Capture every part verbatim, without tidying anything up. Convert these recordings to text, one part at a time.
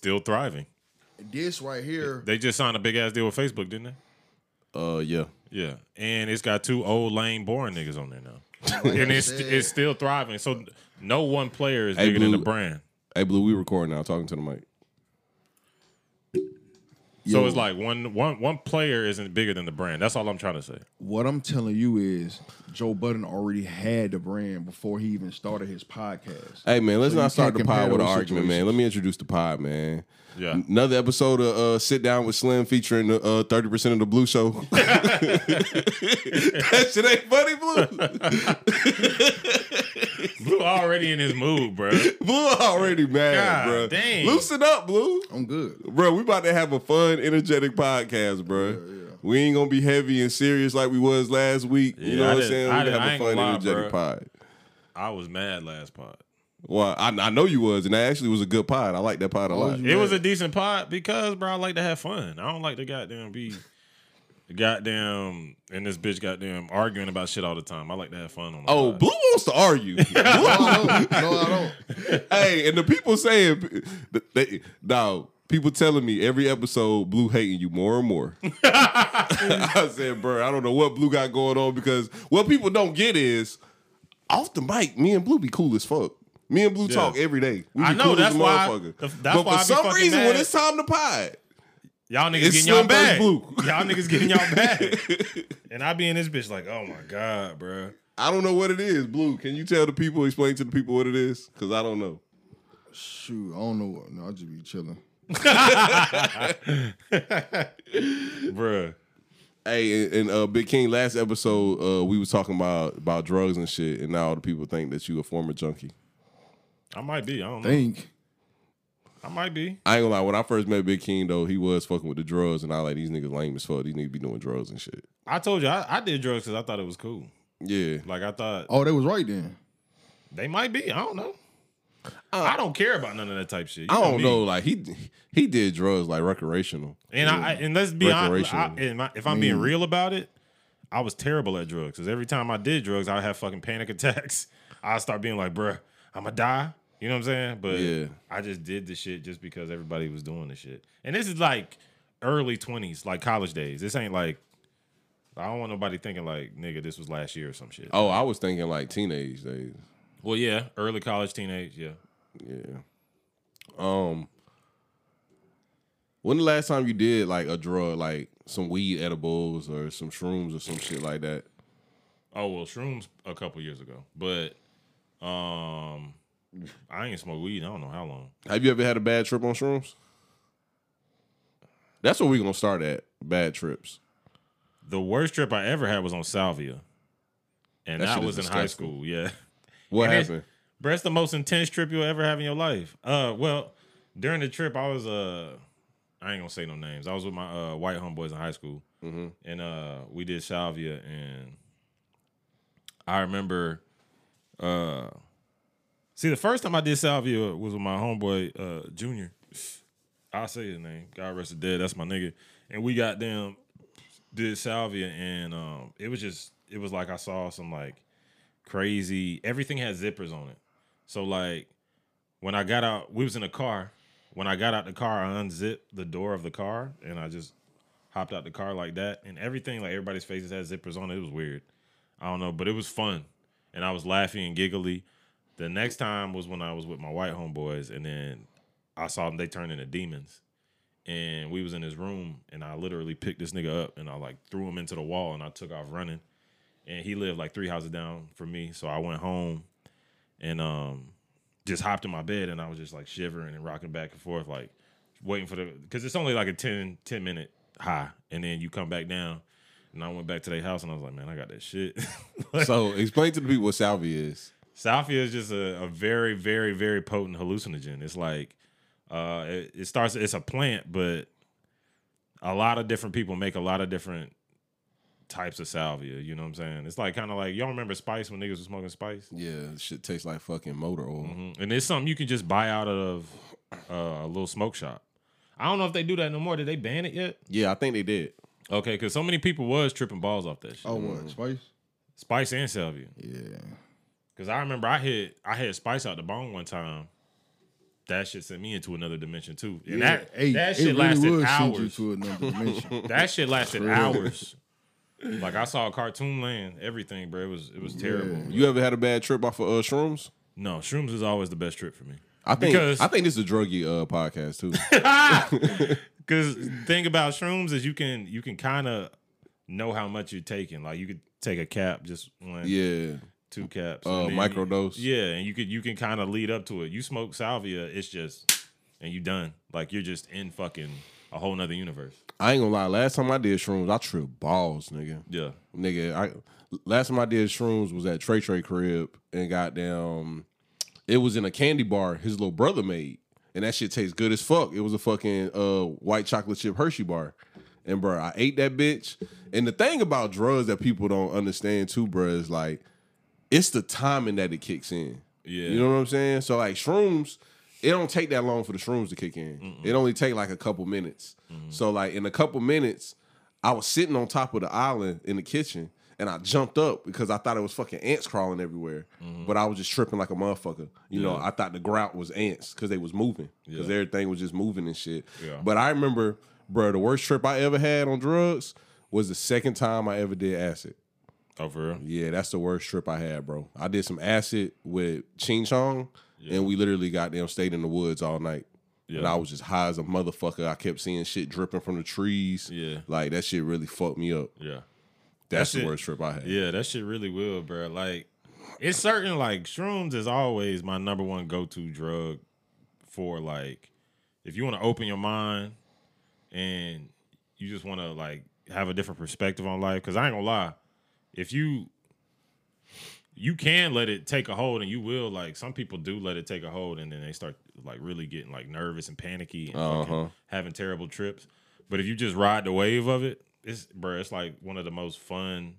still thriving. This right here. They just signed a big ass deal with Facebook, didn't they? Uh, yeah. Yeah. And it's got two old, lame, boring niggas on there now. Like and it's said. it's still thriving. So no one player is hey, bigger Blue, than the brand. Hey, Blue, we recording now. Talking to the mic. So Yo. it's like one, one, one player isn't bigger than the brand. That's all I'm trying to say. What I'm telling you is Joe Budden already had the brand before he even started his podcast. Hey, man, let's so not start the pod with an argument, man. Let me introduce the pod, man. Yeah. Another episode of uh, Sit Down with Slim featuring uh, thirty percent of the Blue Show. That shit ain't funny, Blue. Blue already in his mood, bro. Blue already mad, God, bro. Dang. Loosen up, Blue. I'm good. Bro, we about to have a fun, energetic podcast, bro. Yeah, yeah. We ain't going to be heavy and serious like we was last week. You yeah, know I what I'm saying? We're going to have a fun, lie, energetic bro. pod. I was mad last pod. Well, I, I know you was, and that actually was a good pod. I like that pod a lot. It was a decent pod because, bro, I like to have fun. I don't like to goddamn be goddamn and this bitch goddamn arguing about shit all the time. I like to have fun on the Oh, pod. Blue wants to argue. no, I don't. no, I don't. Hey, and the people saying, they, dog, people telling me every episode, Blue hating you more and more. I said, bro, I don't know what Blue got going on because what people don't get is off the mic, me and Blue be cool as fuck. Me and Blue yes. talk every day. We I know cool that's why. I, that's but why for some reason, mad. when it's time to pod, y'all niggas it's getting y'all back. Y'all niggas getting y'all back, and I be in this bitch like, oh my god, bro. I don't know what it is, Blue. Can you tell the people? Explain to the people what it is, because I don't know. Shoot, I don't know. What, no, I just be chilling, bro. Hey, and, and uh, Big King. Last episode, uh, we was talking about about drugs and shit, and now all the people think that you a former junkie. I might be. I don't think. know. I might be. I ain't gonna lie. When I first met Big King, though, he was fucking with the drugs, and I was like, these niggas lame as fuck. These niggas be doing drugs and shit. I told you, I, I did drugs because I thought it was cool. Yeah. Like, I thought. Oh, they was right then. They might be. I don't know. Uh, I don't care about none of that type shit. You I don't me. know. Like, he he did drugs, like, recreational. And yeah. I and let's be honest, I, and I, if I'm Man. being real about it, I was terrible at drugs. Because every time I did drugs, I would have fucking panic attacks. I start being like, bruh, I'm going to die. You know what I'm saying? But yeah. I just did the shit just because everybody was doing the shit. And this is like early twenties, like college days. This ain't like, I don't want nobody thinking like, nigga, this was last year or some shit. Oh, I was thinking like teenage days. Well, yeah. Early college, teenage, yeah. Yeah. Um, when the last time you did like a drug, like some weed edibles or some shrooms or some shit like that? Oh, well, shrooms a couple years ago. But... Um, I ain't smoked weed. I don't know how long. Have you ever had a bad trip on shrooms? That's what we gonna start at. Bad trips. The worst trip I ever had was on salvia, and that, that was in disgusting. high school. Yeah. What and happened? It, bro, that's the most intense trip you'll ever have in your life. Uh, well, during the trip, I was uh, I ain't gonna say no names. I was with my uh white homeboys in high school, mm-hmm. and uh, we did salvia, and I remember. Uh, see, the first time I did salvia was with my homeboy, uh, Junior. I'll say his name. God rest his dead. That's my nigga. And we got them, did salvia, and um, it was just, it was like I saw some like crazy, everything had zippers on it. So like when I got out, we was in a car. When I got out the car, I unzipped the door of the car, and I just hopped out the car like that. And everything, like everybody's faces had zippers on it. It was weird. I don't know, but it was fun. And I was laughing and giggly. The next time was when I was with my white homeboys, and then I saw them. They turned into demons, and we was in his room, and I literally picked this nigga up, and I like threw him into the wall, and I took off running. And he lived like three houses down from me, so I went home, and um, just hopped in my bed, and I was just like shivering and rocking back and forth, like waiting for the, because it's only like a ten, ten minute high, and then you come back down. And I went back to their house, and I was like, man, I got that shit. Like, so explain to the people what salvia is. Salvia is just a, a very, very, very potent hallucinogen. It's like, uh, it, it starts, it's a plant, but a lot of different people make a lot of different types of salvia. You know what I'm saying? It's like kind of like, y'all remember Spice when niggas was smoking Spice? Yeah, shit tastes like fucking motor oil. Mm-hmm. And it's something you can just buy out of uh, a little smoke shop. I don't know if they do that no more. Did they ban it yet? Yeah, I think they did. Okay, because so many people was tripping balls off that shit. Oh, what? Spice? Spice and salvia. Yeah. Because I remember I hit I had Spice out the bong one time, that shit sent me into another dimension too. And yeah, that, hey, that shit really lasted hours. You to another dimension. That shit lasted hours. Like I saw a Cartoon Land, everything, bro. It was it was terrible. Yeah. You ever had a bad trip off of uh, shrooms? No, shrooms is always the best trip for me. I think because, I think this is a druggy uh, podcast too. Because the thing about shrooms is you can you can kind of know how much you're taking. Like you could take a cap, just one, yeah, two caps, uh, microdose. You, yeah, and you could you can kind of lead up to it. You smoke salvia, it's just and you done. Like you're just in fucking a whole nother universe. I ain't gonna lie. Last time I did shrooms, I tripped balls, nigga. Yeah, nigga. I last time I did shrooms was at Trey Trey crib and goddamn. It was in a candy bar his little brother made, and that shit tastes good as fuck. It was a fucking uh, white chocolate chip Hershey bar, and bro, I ate that bitch. And the thing about drugs that people don't understand too, bro, is like it's the timing that it kicks in. Yeah, you know what I'm saying. So like shrooms, it don't take that long for the shrooms to kick in. Mm-mm. It only take like a couple minutes. Mm-hmm. So like in a couple minutes, I was sitting on top of the island in the kitchen. And I jumped up because I thought it was fucking ants crawling everywhere. Mm-hmm. But I was just tripping like a motherfucker. You yeah. know, I thought the grout was ants because they was moving. Because yeah. everything was just moving and shit. Yeah. But I remember, bro, the worst trip I ever had on drugs was the second time I ever did acid. Oh, for real? Yeah, that's the worst trip I had, bro. I did some acid with Ching Chong. Yeah. And we literally goddamn stayed in the woods all night. Yeah. And I was just high as a motherfucker. I kept seeing shit dripping from the trees. Yeah. Like, that shit really fucked me up. Yeah. That's that shit, the worst trip I had. Yeah, that shit really will, bro. Like, it's certain, like, shrooms is always my number one go-to drug for, like, if you want to open your mind and you just want to, like, have a different perspective on life. Because I ain't going to lie, if you, you can let it take a hold and you will, like, some people do let it take a hold and then they start, like, really getting, like, nervous and panicky and uh-huh. having terrible trips. But if you just ride the wave of it, It's bro, it's like one of the most fun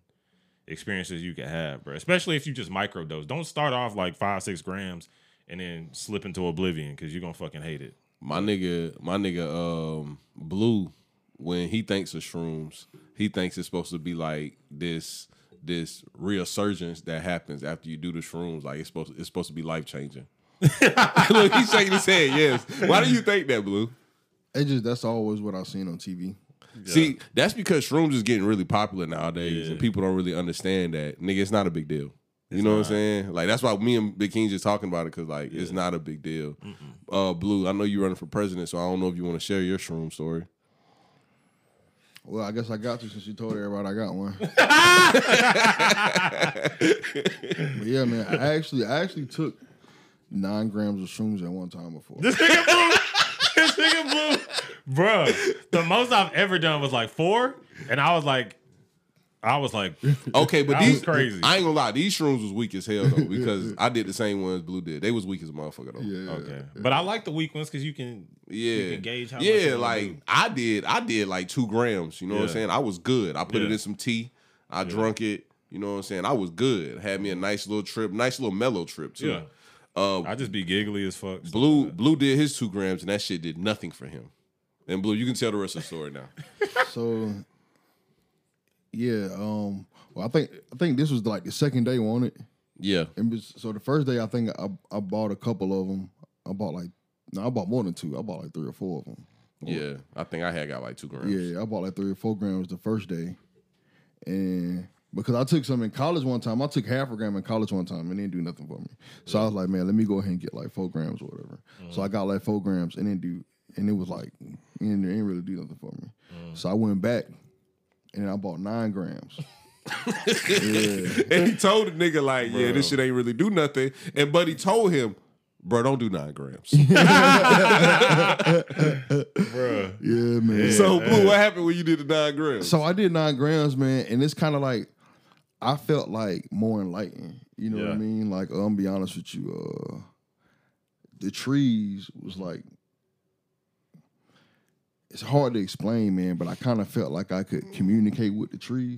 experiences you can have, bro. Especially if you just microdose. Don't start off like five, six grams and then slip into oblivion because you're gonna fucking hate it. My nigga, my nigga, um, Blue, when he thinks of shrooms, he thinks it's supposed to be like this this resurgence that happens after you do the shrooms. Like it's supposed to, it's supposed to be life changing. Look, he's shaking his head. Yes. Why do you think that, Blue? It just that's always what I've seen on T V. Yeah. See, that's because shrooms is getting really popular nowadays, yeah. and people don't really understand that. Nigga, it's not a big deal. You it's know not. What I'm saying? Like, that's why me and Big King just talking about it, because, like, yeah. it's not a big deal. Mm-hmm. Uh, Blue, I know you're running for president, so I don't know if you want to share your shroom story. Well, I guess I got to since you told everybody I got one. But yeah, man, I actually, I actually took nine grams of shrooms at one time before. This nigga Blue! This nigga Blue! Bruh, the most I've ever done was like four, and I was like, I was like, okay, but these crazy. I ain't gonna lie, these shrooms was weak as hell though because I did the same ones Blue did. They was weak as a motherfucker though. Yeah, okay, yeah. But I like the weak ones because you can, yeah, you can gauge how yeah, much. Yeah, like do. I did, I did like two grams. You know yeah. what I'm saying? I was good. I put yeah. it in some tea. I yeah. drunk it. You know what I'm saying? I was good. Had me a nice little trip, nice little mellow trip too. Yeah. Uh, I just be giggly as fuck. Blue, like Blue did his two grams and that shit did nothing for him. And Blue, you can tell the rest of the story now. So, yeah, um, well, I think I think this was like the second day, wasn't it? Yeah. And was, so the first day, I think I, I bought a couple of them. I bought like no, I bought more than two. I bought like three or four of them. Yeah, I think I had got like two grams. Yeah, I bought like three or four grams the first day, and because I took some in college one time, I took half a gram in college one time and it didn't do nothing for me. So yeah. I was like, man, let me go ahead and get like four grams or whatever. Mm-hmm. So I got like four grams and didn't do. And it was like, it didn't really do nothing for me. Mm. So I went back, and I bought nine grams. yeah. And he told the nigga, like, bro. Yeah, this shit ain't really do nothing. And Buddy told him, bro, don't do nine grams. Bro. Yeah, man. So, Blue, what happened when you did the nine grams? So I did nine grams, man, and it's kind of like, I felt like more enlightened. You know yeah. what I mean? Like, I'm be honest with you, uh, the trees was like, it's hard to explain, man, but I kind of felt like I could communicate with the trees.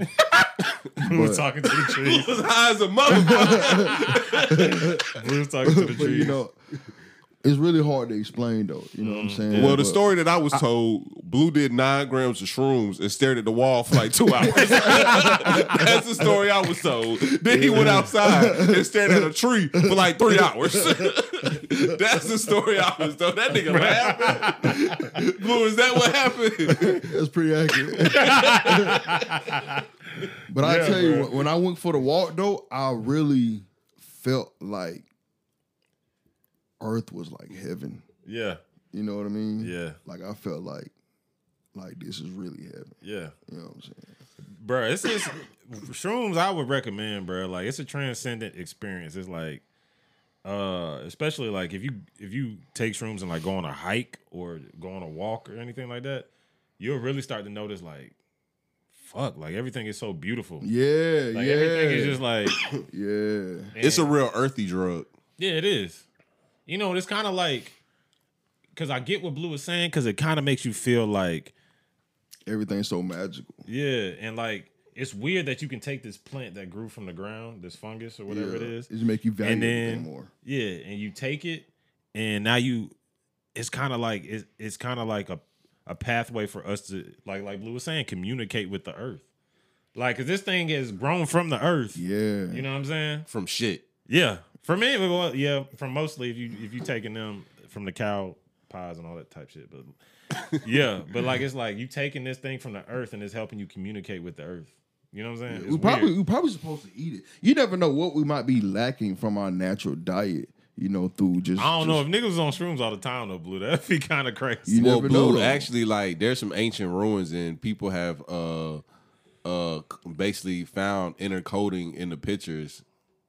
We were talking to the trees. Blue was high as a motherfucker. We were talking to the trees. But, you know, it's really hard to explain, though. You know mm, what I'm saying? Well, the but story that I was told Blue did nine grams of shrooms and stared at the wall for like two hours. That's the story I was told. Then he went outside and stared at a tree for like three hours. That's the story I was told. That nigga laughing. Blue, is that what happened? That's pretty accurate. But yeah, I tell you, bro. When I went for the walk, though, I really felt like Earth was like heaven. Yeah. You know what I mean? Yeah. Like, I felt like, like this is really heaven. Yeah. You know what I'm saying? Bro, it's just, shrooms I would recommend, bro. Like, it's a transcendent experience. It's like, uh, especially like if you, if you take shrooms and like go on a hike or go on a walk or anything like that, you'll really start to notice like, fuck, like everything is so beautiful. Yeah, like, yeah. Everything is just like, yeah. Man. It's a real earthy drug. Yeah, it is. You know, it's kind of like, because I get what Blue is saying, because it kind of makes you feel like everything's so magical. Yeah, and like it's weird that you can take this plant that grew from the ground, this fungus or whatever yeah, it is, it just make you value and then, everything more. Yeah, and you take it, and now you, it's kind of like it's it's kind of like a. a pathway for us to, like like Blue was saying, communicate with the earth. Like, because this thing is grown from the earth. Yeah. You know what I'm saying? From shit. Yeah. From me, well, yeah, from mostly if you if you taking them from the cow pies and all that type shit. But yeah, but like, it's like you taking this thing from the earth and it's helping you communicate with the earth. You know what I'm saying? We're probably, we're probably supposed to eat it. You never know what we might be lacking from our natural diet. You know, through just... I don't just, know. If niggas was on shrooms all the time, though, Blue, that'd be kind of crazy. You well, Blue, know, actually, like, there's some ancient ruins, and people have uh, uh, basically found inner coding in the pictures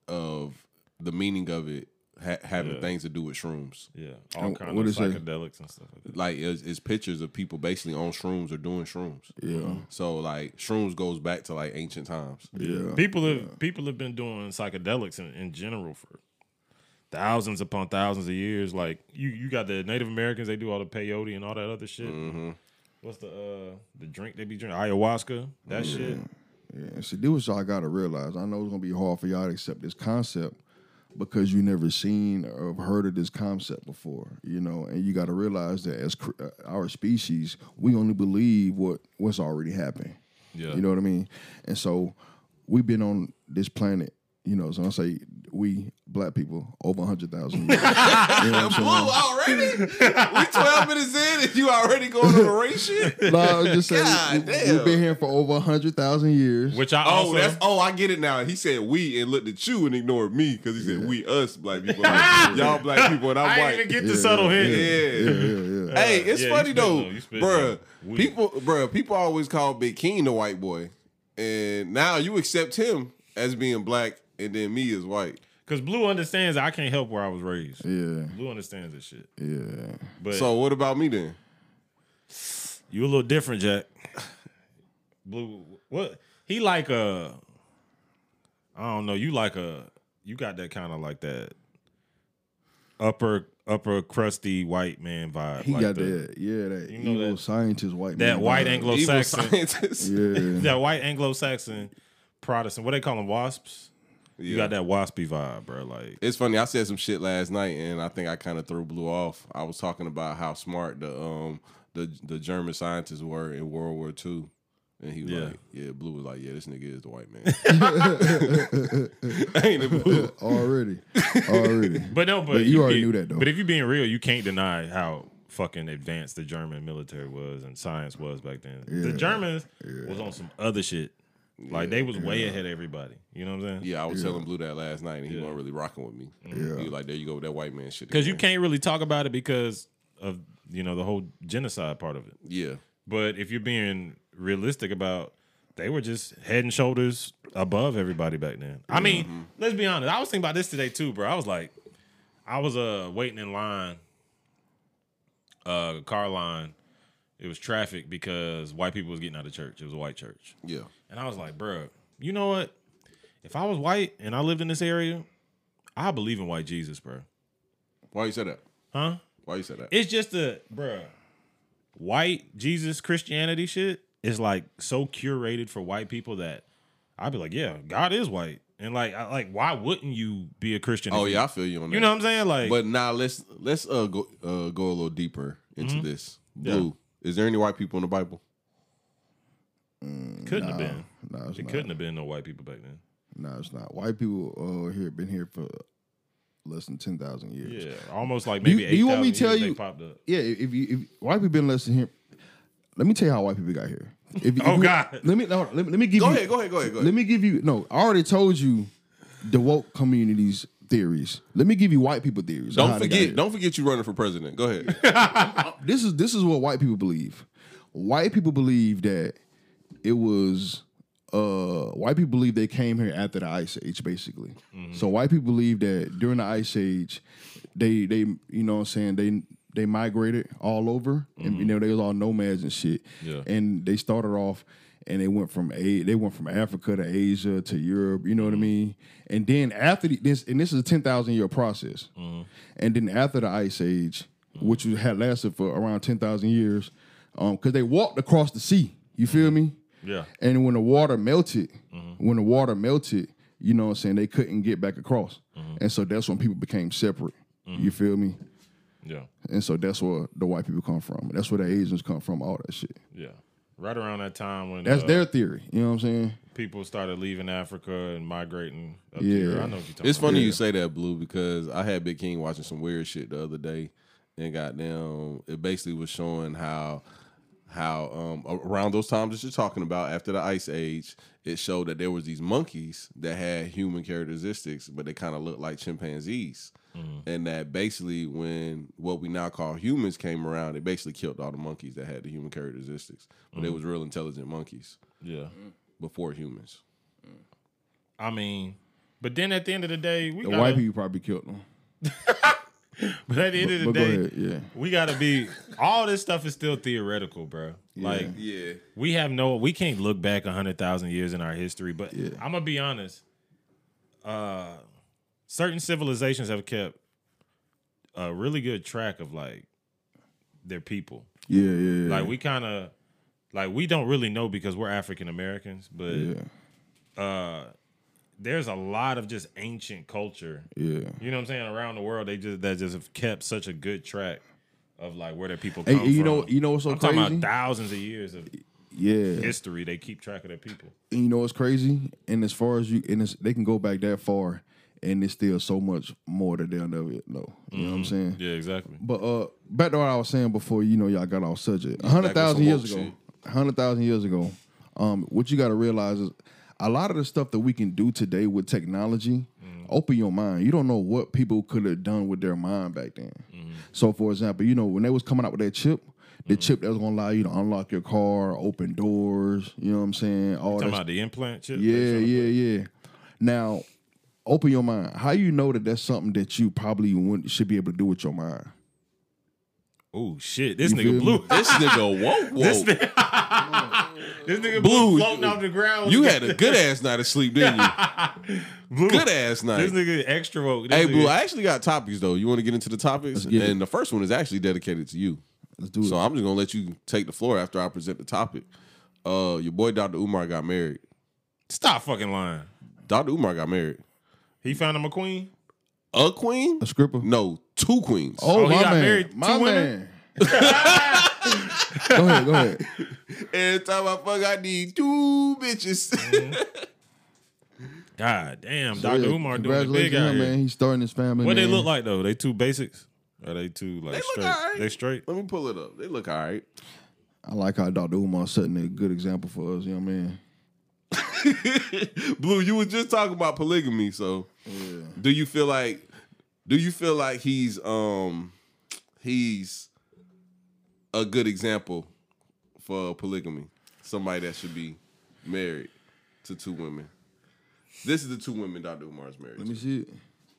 of the meaning of it ha- having yeah. things to do with shrooms. Yeah. All and, kinds of psychedelics and stuff like that. Like, it's, it's pictures of people basically on shrooms or doing shrooms. Yeah. So, like, shrooms goes back to, like, ancient times. Yeah. People have, yeah. people have been doing psychedelics in, in general for... thousands upon thousands of years. Like you, you got the Native Americans. They do all the peyote and all that other shit. Mm-hmm. What's the uh, the drink they be drinking? Ayahuasca. That yeah. shit. Yeah. See, this is what y'all gotta realize. I know it's gonna be hard for y'all to accept this concept because you never seen or heard of this concept before. You know, and you gotta realize that as cr- our species, we only believe what what's already happened. Yeah. You know what I mean? And so we've been on this planet. You know, so I say we black people over a hundred thousand years. You know Blue already? We twelve minutes in and you already going over race shit? No, I was just saying God we, damn. We've been here for over a hundred thousand years. Which I oh also, that's oh I get it now. He said we and looked at you and ignored me because he said yeah. we us black people, like, y'all black people and I'm I white. I didn't even get the yeah, subtle hint. Yeah, yeah, yeah. yeah, yeah. Hey, it's yeah, funny though, though. bruh. People, bruh, people always call Big King the white boy, and now you accept him as being black. And then me is white. Because Blue understands I can't help where I was raised. Yeah. Blue understands this shit. Yeah. But so what about me then? You a little different, Jack. Blue, what? He like a, I don't know, you like a, you got that kind of like that upper, upper crusty white man vibe. He like got the, that, yeah, that you know evil that, scientist white that man. White Anglo-Saxon, evil scientist. Yeah. That white Anglo-Saxon Protestant, what they call them, WASPs? Yeah. You got that waspy vibe, bro. Like it's funny. I said some shit last night, and I think I kind of threw Blue off. I was talking about how smart the um the the German scientists were in World War Two, and he was yeah. like, "Yeah." Blue was like, "Yeah, this nigga is the white man." Ain't it Blue? Already, already. But no, but, but you already be, knew that though. But if you're being real, you can't deny how fucking advanced the German military was and science was back then. Yeah. The Germans yeah. was on some other shit. Like, yeah, they was yeah. way ahead of everybody. You know what I'm saying? Yeah, I was yeah. telling Blue that last night, and he yeah. wasn't really rocking with me. Yeah. He was like, there you go with that white man shit. Because you can't really talk about it because of, you know, the whole genocide part of it. Yeah. But if you're being realistic about, they were just head and shoulders above everybody back then. I mean, mm-hmm. let's be honest. I was thinking about this today, too, bro. I was like, I was uh, waiting in line, uh, car line. It was traffic because white people was getting out of church. It was a white church. Yeah. And I was like, bro, you know what? If I was white and I lived in this area, I believe in white Jesus, bro. Why you say that? Huh? Why you say that? It's just a, bro, white Jesus Christianity shit is like so curated for white people that I'd be like, yeah, God is white. And like, I, like, why wouldn't you be a Christian? Oh, yeah, you, I feel you on that. You know what I'm saying? Like, but now nah, let's let's uh, go, uh, go a little deeper into mm-hmm. this. Blue. Yeah. Is there any white people in the Bible? Mm, it couldn't nah, have been. Nah, it not. couldn't have been no white people back then. No, nah, it's not. White people uh, here been here for less than ten thousand years. Yeah, almost like maybe eight thousand years tell you, they popped up. Yeah, if you if white people been less than here, let me tell you how white people got here. If, oh if God, we, let me no, let me let me give go you. Go ahead, go ahead, go ahead, go ahead. Let me give you. No, I already told you the woke communities. Theories. Let me give you white people theories. Don't forget. Don't forget you running for president. Go ahead. This is this is what white people believe. White people believe that it was. Uh, white people believe they came here after the Ice Age, basically. Mm-hmm. So white people believe that during the Ice Age, they they you know what I'm saying they they migrated all over, mm-hmm. and you know they was all nomads and shit. Yeah. And they started off. And they went from a they went from Africa to Asia to Europe, you know what I mean. And then after the, this, and this is a ten thousand year process. Mm-hmm. And then after the Ice Age, mm-hmm. which had lasted for around ten thousand years, um, because they walked across the sea. You feel mm-hmm. me? Yeah. And when the water melted, mm-hmm. when the water melted, you know what I'm saying, they couldn't get back across, mm-hmm. and so that's when people became separate. Mm-hmm. You feel me? Yeah. And so that's where the white people come from. That's where the Asians come from. All that shit. Yeah. Right around that time when that's uh, their theory, you know what I'm saying? People started leaving Africa and migrating up yeah. here. I know what you're talking It's about. funny yeah. you say that, Blue, because I had Big King watching some weird shit the other day, and goddamn, it basically was showing how how um, around those times that you're talking about, after the Ice Age, it showed that there was these monkeys that had human characteristics, but they kind of looked like chimpanzees. Mm-hmm. And that basically when what we now call humans came around, it basically killed all the monkeys that had the human characteristics. But mm-hmm. it was real intelligent monkeys. Yeah. Before humans. I mean, but then at the end of the day, we the gotta, white people probably killed them. But at the end but, of the day, ahead, yeah. we gotta be all this stuff is still theoretical, bro. Yeah. Like yeah. we have no we can't look back a hundred thousand years in our history. But yeah. I'm gonna be honest. Uh Certain civilizations have kept a really good track of like their people. Yeah, yeah, yeah. Like we kind of, like we don't really know because we're African Americans, but yeah. uh, there's a lot of just ancient culture. Yeah, you know what I'm saying? Around the world, they just that just have kept such a good track of like where their people come hey, you from. Know, you know what's so I'm crazy? I'm talking about thousands of years of yeah history. They keep track of their people. And you know what's crazy? And as far as you, and it's, they can go back that far. And there's still so much more that they'll never know. You mm-hmm. know what I'm saying? Yeah, exactly. But uh, back to what I was saying before, you know, y'all got off subject. one hundred thousand years ago, one hundred thousand years ago, um, what you got to realize is a lot of the stuff that we can do today with technology, mm-hmm. open your mind. You don't know what people could have done with their mind back then. Mm-hmm. So, for example, you know, when they was coming out with that chip, the mm-hmm. chip that was going to allow you to unlock your car, open doors, you know what I'm saying? All talking about the implant chip? Yeah, yeah, yeah. Now... open your mind. How you know that that's something that you probably wouldn't, should be able to do with your mind? Oh, shit. This you nigga Blue. This nigga woke, woke. This, ni- this nigga Blue floating off the ground. You had a good-ass night of sleep, didn't you? Blue. Good-ass night. This nigga extra woke. This hey, nigga. Blue, I actually got topics, though. You want to get into the topics? And it. The first one is actually dedicated to you. Let's do so it. So I'm just going to let you take the floor after I present the topic. Uh, your boy Doctor Umar got married. Stop fucking lying. Doctor Umar got married. He found him a queen? A queen? A stripper? No, two queens. Oh, oh my he got man. married my two women? Go ahead, go ahead. Every time I fuck, I need two bitches. Mm-hmm. God damn, so Doctor Yeah, Umar doing the big out him, here. Man. He's starting his family. What man. They look like, though? They two basics? Or they two, like, they straight? Look all right. They straight? Let me pull it up. They look all right. I like how Doctor Umar's setting a good example for us, you know what I mean? Blue, you were just talking about polygamy, so yeah. do you feel like do you feel like he's um he's a good example for polygamy? Somebody that should be married to two women. This is the two women Doctor Umar's married. Let me see it.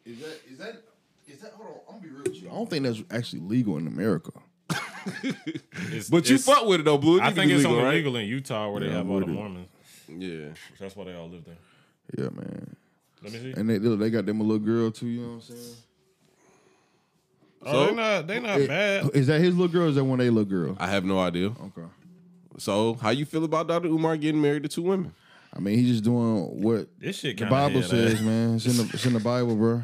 Is that is that is that hold on, I'm gonna be real with you. I don't think that's actually legal in America. it's, but it's, you fuck with it though, Blue. I think it's legal, only right? legal in Utah where yeah, they have all the Mormons. Yeah. That's why they all live there. Yeah, man. Let me see. And they they got them a little girl too, you know what I'm saying? Oh, so, they not they not it, bad. Is that his little girl or is that one of their little girl? I have no idea. Okay. So how you feel about Doctor Umar getting married to two women? I mean, he's just doing what this shit the Bible says, ass. Man. It's in the it's in the Bible, bro.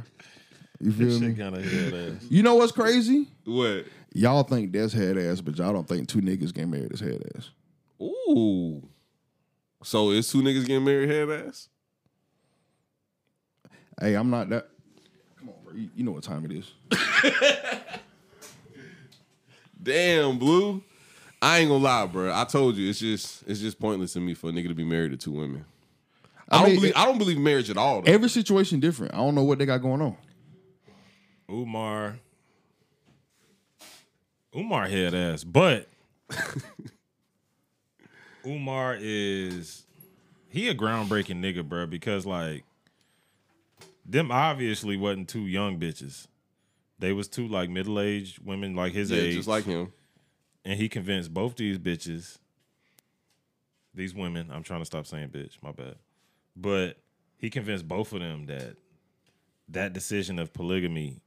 You feel this me? Shit kinda head ass. You know what's crazy? What? Y'all think that's head ass, but y'all don't think two niggas getting married is head ass. Ooh. So is two niggas getting married head ass? Hey, I'm not that. Come on, bro. You, you know what time it is. Damn, Blue. I ain't gonna lie, bro. I told you, it's just it's just pointless to me for a nigga to be married to two women. I, I mean, don't believe it, I don't believe marriage at all, though. Every situation different. I don't know what they got going on. Umar. Umar head ass, but Umar is he a groundbreaking nigga, bro, because like them obviously wasn't two young bitches. They was two like middle-aged women like his yeah, age. Yeah, just like him. And he convinced both these bitches, these women, I'm trying to stop saying bitch, my bad. But he convinced both of them that that decision of polygamy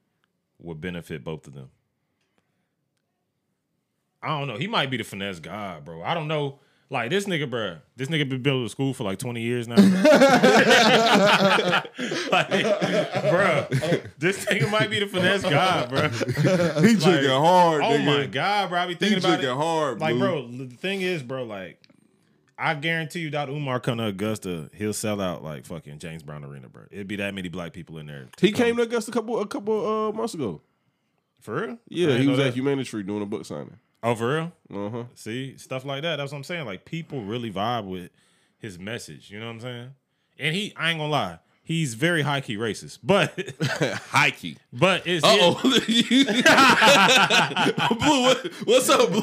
would benefit both of them. I don't know. He might be the finesse guy, bro. I don't know. Like, this nigga, bro, this nigga been building to school for like twenty years now. Like, bro, this nigga might be the finesse guy, bro. He drinking like, hard, oh nigga. Oh, my God, bro. I be thinking he about it. He drinking hard, bro. Like, bro, the thing is, bro, like, I guarantee you, Doctor Umar come to Augusta, he'll sell out like fucking James Brown Arena, bro. It'd be that many black people in there. He come. came to Augusta a couple a couple uh, months ago. For real? Yeah, he was that. at Humanity doing a book signing. Oh, for real? Uh-huh. See, stuff like that. That's what I'm saying. Like, people really vibe with his message. You know what I'm saying? And he, I ain't gonna lie, he's very high-key racist. But high-key. But it's Uh-oh. It. Blue, what, what's up, Blue?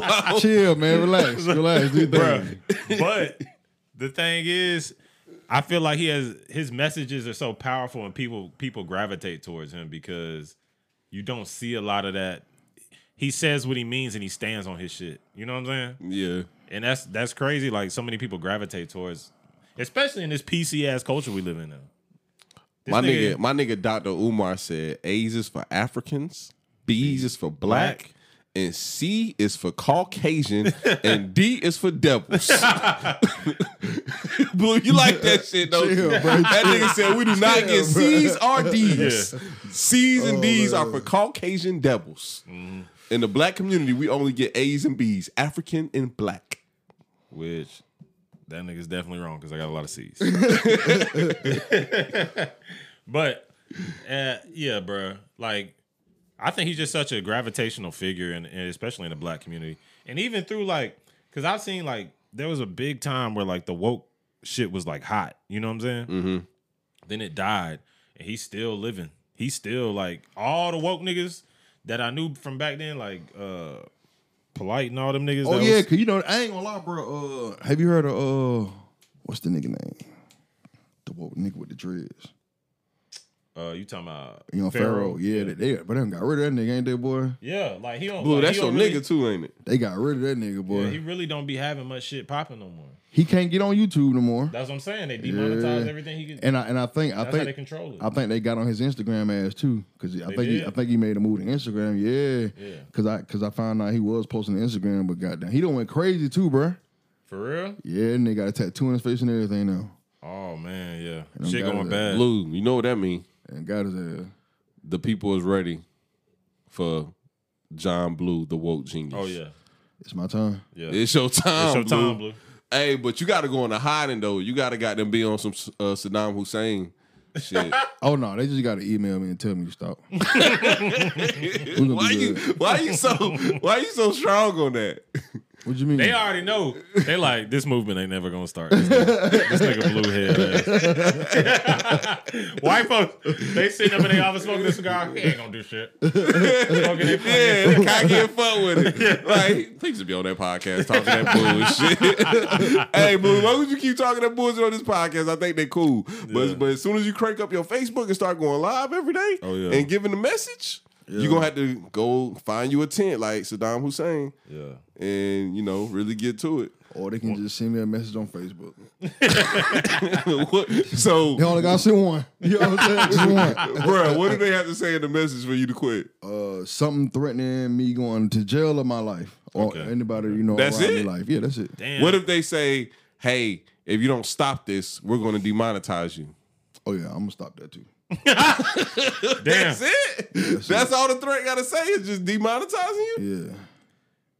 Wow. Chill, man. Relax. Relax. Do that. But the thing is, I feel like he has his messages are so powerful and people people gravitate towards him because you don't see a lot of that. He says what he means and he stands on his shit. You know what I'm saying? Yeah. And that's that's crazy. Like, so many people gravitate towards, especially in this P C-ass culture we live in now. This my nigga, nigga, my nigga Doctor Umar said A's is for Africans, B's is for black, black. and C is for Caucasian, and D is for devils. Blue, you like that shit, though. Chill, bro, that chill. Nigga said we do not chill, get C's bro. or D's. Yeah. C's and oh, D's man. are for Caucasian devils. Mm-hmm. In the black community, we only get A's and B's, African and black. Which, that nigga's definitely wrong because I got a lot of C's. But, uh, yeah, bro. Like, I think he's just such a gravitational figure, and especially in the black community. And even through, like, because I've seen, like, there was a big time where, like, the woke shit was, like, hot. You know what I'm saying? Mm-hmm. Then it died, and he's still living. He's still, like, all the woke niggas that I knew from back then, like uh, Polite and all them niggas. Oh, that yeah, was... cause you know, I ain't gonna lie, bro. Uh, have you heard of, uh, what's the nigga name? The woke nigga with the dreads. Uh, you talking about you know, Pharaoh? Pharaoh. Yeah, yeah. They, they, but they got rid of that nigga, ain't they, boy? Yeah, like he don't. Blue, like, that's he don't your really... nigga too, ain't it? They got rid of that nigga, boy. Yeah, he really don't be having much shit popping no more. He can't get on YouTube no more. That's what I'm saying. They demonetize yeah. everything he could. And I and I think I that's think how they control it. I think they got on his Instagram ass too, because I they think he, I think he made a move to Instagram. Yeah, yeah. Because I because I found out he was posting to Instagram, but goddamn, he done went crazy too, bro. For real? Yeah, and they got a tattoo on his face and everything now. Oh man, yeah, shit going bad. Blue, you know what that mean? And God is there. The people is ready for John Blue, the woke genius. Oh yeah, it's my time. Yeah, it's your time. It's your Blue. time, Blue. Hey, but you got to go into hiding though. You got to got them be on some uh, Saddam Hussein shit. Oh no, they just got to email me and tell me to stop. why you? Why you so? Why you so strong on that? What you mean? They already know. They like, this movement ain't never gonna start. This nigga, this nigga blue head. White folks, they sitting up in their office smoking this cigar. He ain't gonna do shit. Smoking their yeah, they can't get fucked with it. Yeah. Like, please just be on that podcast talking that bullshit. Hey, Blue, as long as you keep talking that bullshit on this podcast, I think they cool. But yeah. but as soon as you crank up your Facebook and start going live every day oh, yeah. and giving the message. Yeah. You're going to have to go find you a tent like Saddam Hussein. Yeah. And, you know, really get to it. Or they can just send me a message on Facebook. What? So they only got to send one. You know what I'm saying? Just one. Bro, what do they have to say in the message for you to quit? Uh, something threatening me going to jail of my life. Or okay. anybody, you know, that's around it? My life. Yeah, that's it. Damn. What if they say, hey, if you don't stop this, we're going to demonetize you? Oh, yeah, I'm going to stop that too. That's it. That's, That's all the threat gotta say is just demonetizing you. Yeah.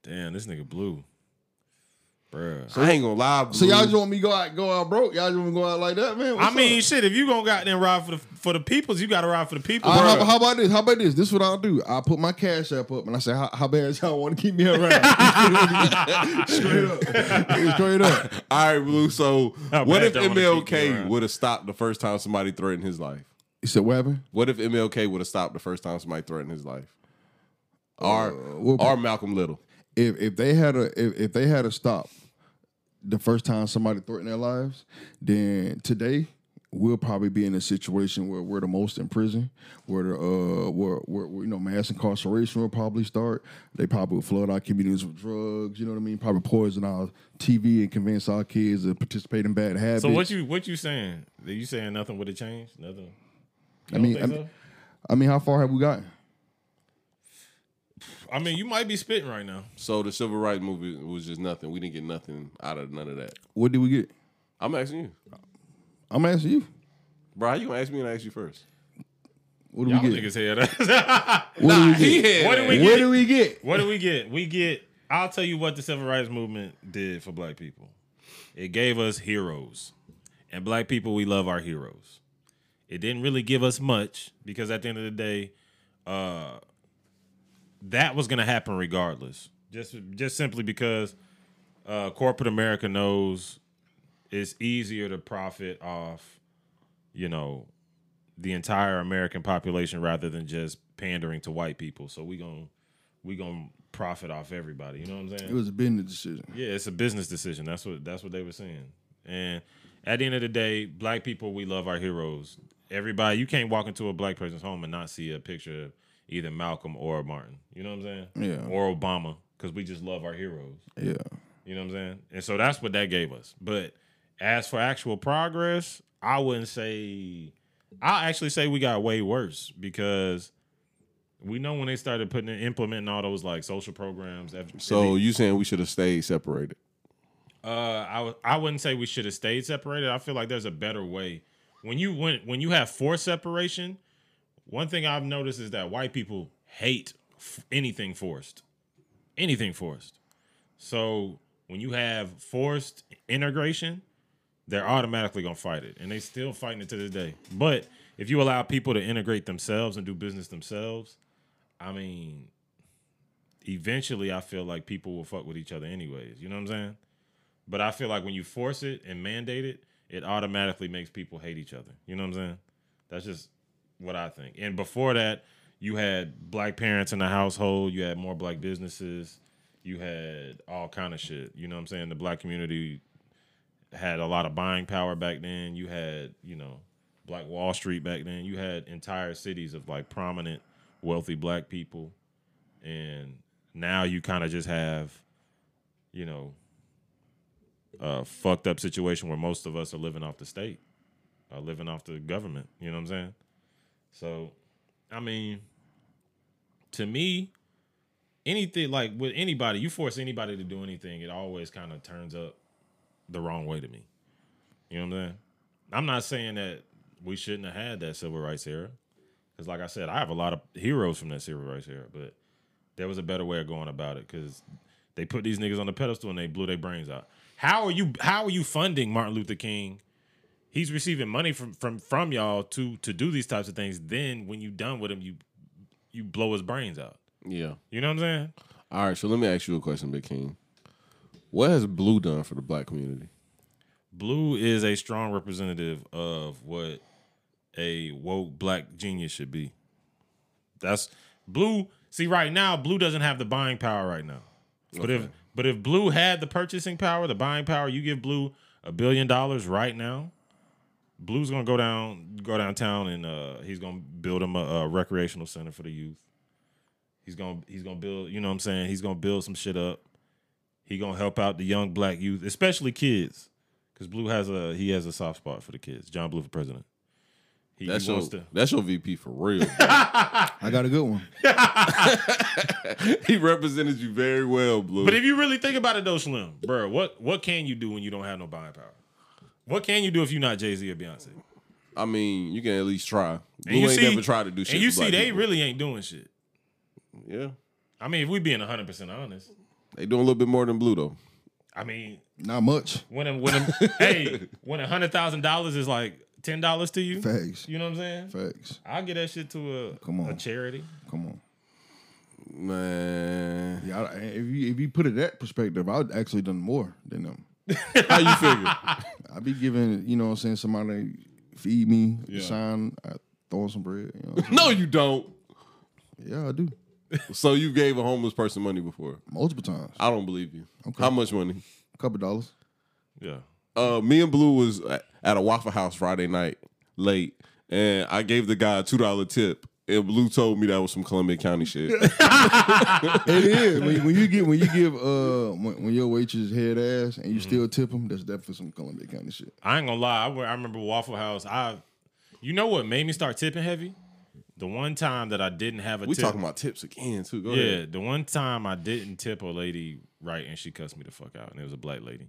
Damn, this nigga blue. Bruh. So, I ain't gonna lie, blue. So y'all just want me to go out, go out broke? Y'all just want me to go out like that, man? What's I mean, up? Shit, if you gonna go out there and ride for the for the peoples, you gotta ride for the people. Right, how, how about this? How about this? This is what I'll do. I'll put my cash app up and I say, how, how bad y'all want to keep me around? Straight up. Straight up. All right, Blue. So how what if M L K would have stopped the first time somebody threatened his life? You said what happened? What if M L K would have stopped the first time somebody threatened his life? Or, uh, or Malcolm Little. If if they had a if, if they had a stop the first time somebody threatened their lives, then today we'll probably be in a situation where we're the most in prison, where the uh where, where, where you know mass incarceration will probably start. They probably will flood our communities with drugs. You know what I mean? Probably poison our T V and convince our kids to participate in bad habits. So what you what you saying? Are you saying nothing would have changed? Nothing. I mean, I mean, so? I mean, how far have we gotten? I mean, you might be spitting right now. So the civil rights movement was just nothing. We didn't get nothing out of none of that. What did we get? I'm asking you. I'm asking you, bro. How you gonna ask me and I ask you first? What do Y'all we get? Y'all niggas had what nah, do we get? He what do we get? What do we get? What do we get? We get. I'll tell you what the civil rights movement did for black people. It gave us heroes, and black people, we love our heroes. It didn't really give us much because at the end of the day, uh, that was going to happen regardless. Just just simply because uh, corporate America knows it's easier to profit off, you know, the entire American population rather than just pandering to white people. So we gonna we gonna profit off everybody. You know what I'm saying? It was a business decision. Yeah, it's a business decision. That's what that's what they were saying. And at the end of the day, black people, we love our heroes. Everybody, you can't walk into a black person's home and not see a picture of either Malcolm or Martin. You know what I'm saying? Yeah. Or Obama, because we just love our heroes. Yeah. You know what I'm saying? And so that's what that gave us. But as for actual progress, I wouldn't say... I'll actually say we got way worse because we know when they started putting in, implementing all those like social programs. So you saying we should have stayed separated? Uh, I, I wouldn't say we should have stayed separated. I feel like there's a better way. When you when, when you have forced separation... One thing I've noticed is that white people hate f- anything forced. Anything forced. So when you have forced integration, they're automatically going to fight it. And they still fighting it to this day. But if you allow people to integrate themselves and do business themselves, I mean, eventually I feel like people will fuck with each other anyways. You know what I'm saying? But I feel like when you force it and mandate it, it automatically makes people hate each other. You know what I'm saying? That's just... what I think. And before that, you had black parents in the household. You had more black businesses. You had all kind of shit. You know what I'm saying? The black community had a lot of buying power back then. You had, you know, Black Wall Street back then. You had entire cities of, like, prominent, wealthy black people. And now you kind of just have, you know, a fucked up situation where most of us are living off the state, are living off the government. You know what I'm saying? So, I mean, to me, anything, like, with anybody, you force anybody to do anything, it always kind of turns up the wrong way to me. You know what I'm saying? I'm not saying that we shouldn't have had that civil rights era. Because, like I said, I have a lot of heroes from that civil rights era. But there was a better way of going about it because they put these niggas on the pedestal and they blew their brains out. How are you, how are you funding Martin Luther King? He's receiving money from from, from y'all to, to do these types of things. Then when you done with him, you you blow his brains out. Yeah. You know what I'm saying? All right, so let me ask you a question, Big King. What has Blue done for the black community? Blue is a strong representative of what a woke black genius should be. That's Blue. See, right now, Blue doesn't have the buying power right now. Okay. But if but if Blue had the purchasing power, the buying power, you give Blue a billion dollars right now, Blue's gonna go down, go downtown, and uh, he's gonna build him a, a recreational center for the youth. He's gonna, he's gonna build, you know what I'm saying? He's gonna build some shit up. He gonna help out the young black youth, especially kids, because Blue has a, he has a soft spot for the kids. John Blue for president. He, that's, he your, to... that's your V P for real. I got a good one. He represented you very well, Blue. But if you really think about it, though, Slim, bro, what what can you do when you don't have no buying power? What can you do if you're not Jay-Z or Beyonce? I mean, you can at least try. Blue ain't see, never tried to do shit. And you see, they people. really ain't doing shit. Yeah. I mean, if we being one hundred percent honest. They doing a little bit more than Blue, though. I mean. Not much. When, when hey, when one hundred thousand dollars is like ten dollars to you. Facts. You know what I'm saying? Facts. I'll get that shit to a, Come on. a charity. Come on. Man. Yeah, if you, if you put it that perspective, I would actually done more than them. How you figure? I'd be giving, you know what I'm saying, somebody feed me, yeah. sign, I throw some bread. You know no, you don't. Yeah, I do. So you gave a homeless person money before? Multiple times. I don't believe you. Okay. How much money? A couple dollars. Yeah. Uh, me and Blue was at a Waffle House Friday night late, and I gave the guy a two dollar tip. And Blue told me that was some Columbia County shit. It is. When, when you get when you give uh when, when your waitress head ass and you mm-hmm. still tip them, that's definitely some Columbia County shit. I ain't gonna lie. I, I remember Waffle House. I, you know what made me start tipping heavy? The one time that I didn't have a we tip. We talking about tips again too. Go yeah, ahead. The one time I didn't tip a lady right, and she cussed me the fuck out, and it was a black lady.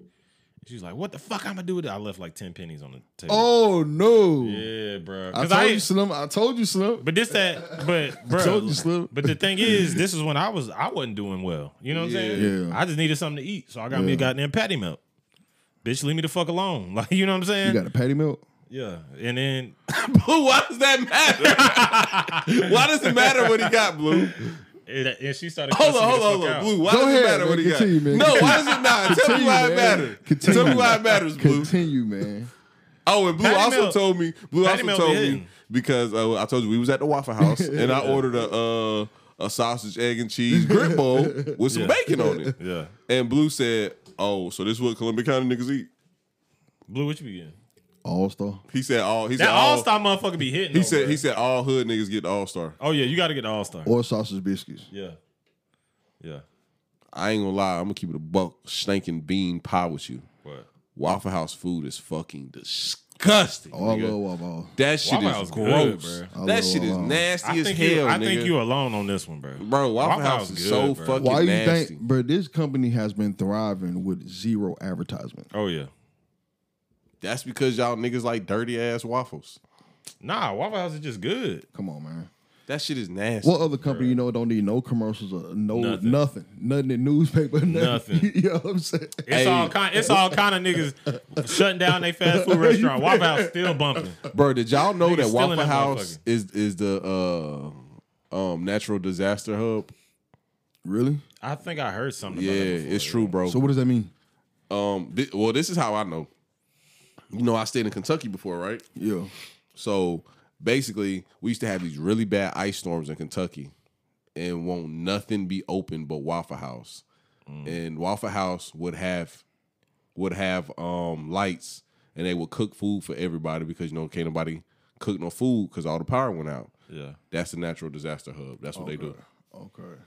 She's like, "What the fuck I'm gonna do with it?" I left like ten pennies on the table. Oh no! Yeah, bro. I told I, you, Slim. I told you, Slim. But this, that, but bro. I told you, Slim. But the thing is, this is when I was, I wasn't doing well. You know what yeah, I'm saying? Yeah. I just needed something to eat, so I got yeah. me a goddamn patty melt. Bitch, leave me the fuck alone. Like, you know what I'm saying? You got a patty melt? Yeah. And then, Blue. Why does that matter? Why does it matter what he got, Blue? And she started. Hold on, hold on, hold on, Blue. Why Go does ahead, it matter man, what he continue, got? Man, no, continue. Why does it not? Tell me why it matters. Tell me why it matters, Blue. Continue, man. Oh, and Blue Patty also Mel. told me. Blue Patty also Mel told me because uh, I told you we was at the Waffle House and I ordered a uh, a sausage, egg, and cheese grit bowl with some yeah. bacon on it. Yeah. And Blue said, "Oh, so this is what Columbia County niggas eat." Blue, what you be getting? All star. He said all. He said that all star motherfucker be hitting. He though, said bro. he said all hood niggas get the all star. Oh yeah, you got to get the all star or sausage biscuits. Yeah, yeah. I ain't gonna lie. I'm gonna keep it a buck stinking bean pie with you. What? Waffle House food is fucking disgusting. Oh, I love Waffle. That shit Waffle is gross. Good, bro. That shit is nasty as hell. You, I nigga. think you alone on this one, bro. Bro, Waffle, Waffle House, House is good, so bro. fucking Why nasty. You think, bro? This company has been thriving with zero advertisement. Oh yeah. That's because y'all niggas like dirty ass waffles. Nah, Waffle House is just good. Come on, man. That shit is nasty. What other company bro. you know don't need no commercials or no nothing, nothing, nothing in newspaper, nothing. nothing. You know what I'm saying? It's hey. all kind. It's all kind of niggas shutting down their fast food restaurant. Waffle House still bumping. Bro, did y'all know niggas that Waffle that House is is the uh, um, natural disaster hub? Really? I think I heard something. Yeah, about that before, it's true, bro. So what does that mean? Um, th- well, this is how I know. You know, I stayed in Kentucky before, right? Yeah. So basically, we used to have these really bad ice storms in Kentucky, and won't nothing be open but Waffle House. Mm. And Waffle House would have would have um, lights, and they would cook food for everybody because you know can't nobody cook no food because all the power went out. Yeah. That's the natural disaster hub. That's what okay. they do. Okay.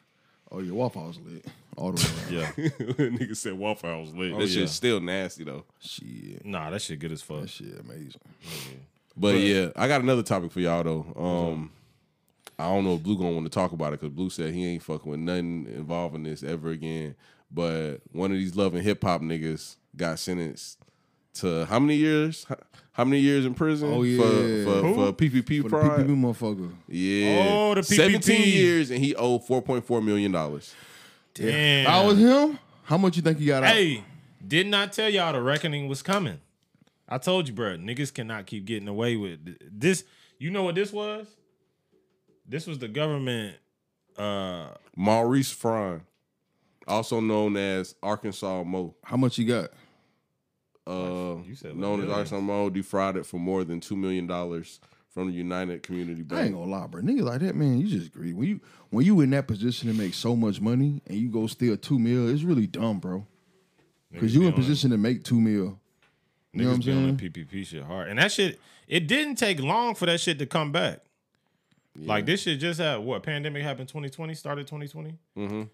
Oh, your Waffle House lit. All the way around. Yeah. Nigga said Waffle House lit. Oh, that yeah. shit's still nasty, though. Shit. Nah, that shit good as fuck. That shit amazing. Okay. But, but, yeah, I got another topic for y'all, though. Um, I don't know if Blue gonna want to talk about it, because Blue said he ain't fucking with nothing involving this ever again. But one of these Love and Hip Hop niggas got sentenced to how many years? How many years in prison? Oh, yeah. For, for, for P P P for fraud? P P P motherfucker. Yeah. Oh, the P P P. seventeen years and he owed four point four million dollars. Damn. I was him? How much you think he got out? Hey, didn't I tell y'all the reckoning was coming? I told you, bro. Niggas cannot keep getting away with this. You know what this was? This was the government. Uh, Maurice Frye, also known as Arkansas Mo. How much he got? Uh, you said like known as Arkansas Mo, defrauded for more than two million dollars from the United Community Bank. I ain't gonna lie, bro. Niggas like that, man, you just greedy. When you when you in that position to make so much money and you go steal two mil, it's really dumb, bro. Because you in position to make two mil. Niggas you know what I'm be saying? On the P P P shit hard, and that shit it didn't take long for that shit to come back. Yeah. Like this shit just had what pandemic happened twenty twenty started twenty twenty, mm-hmm. and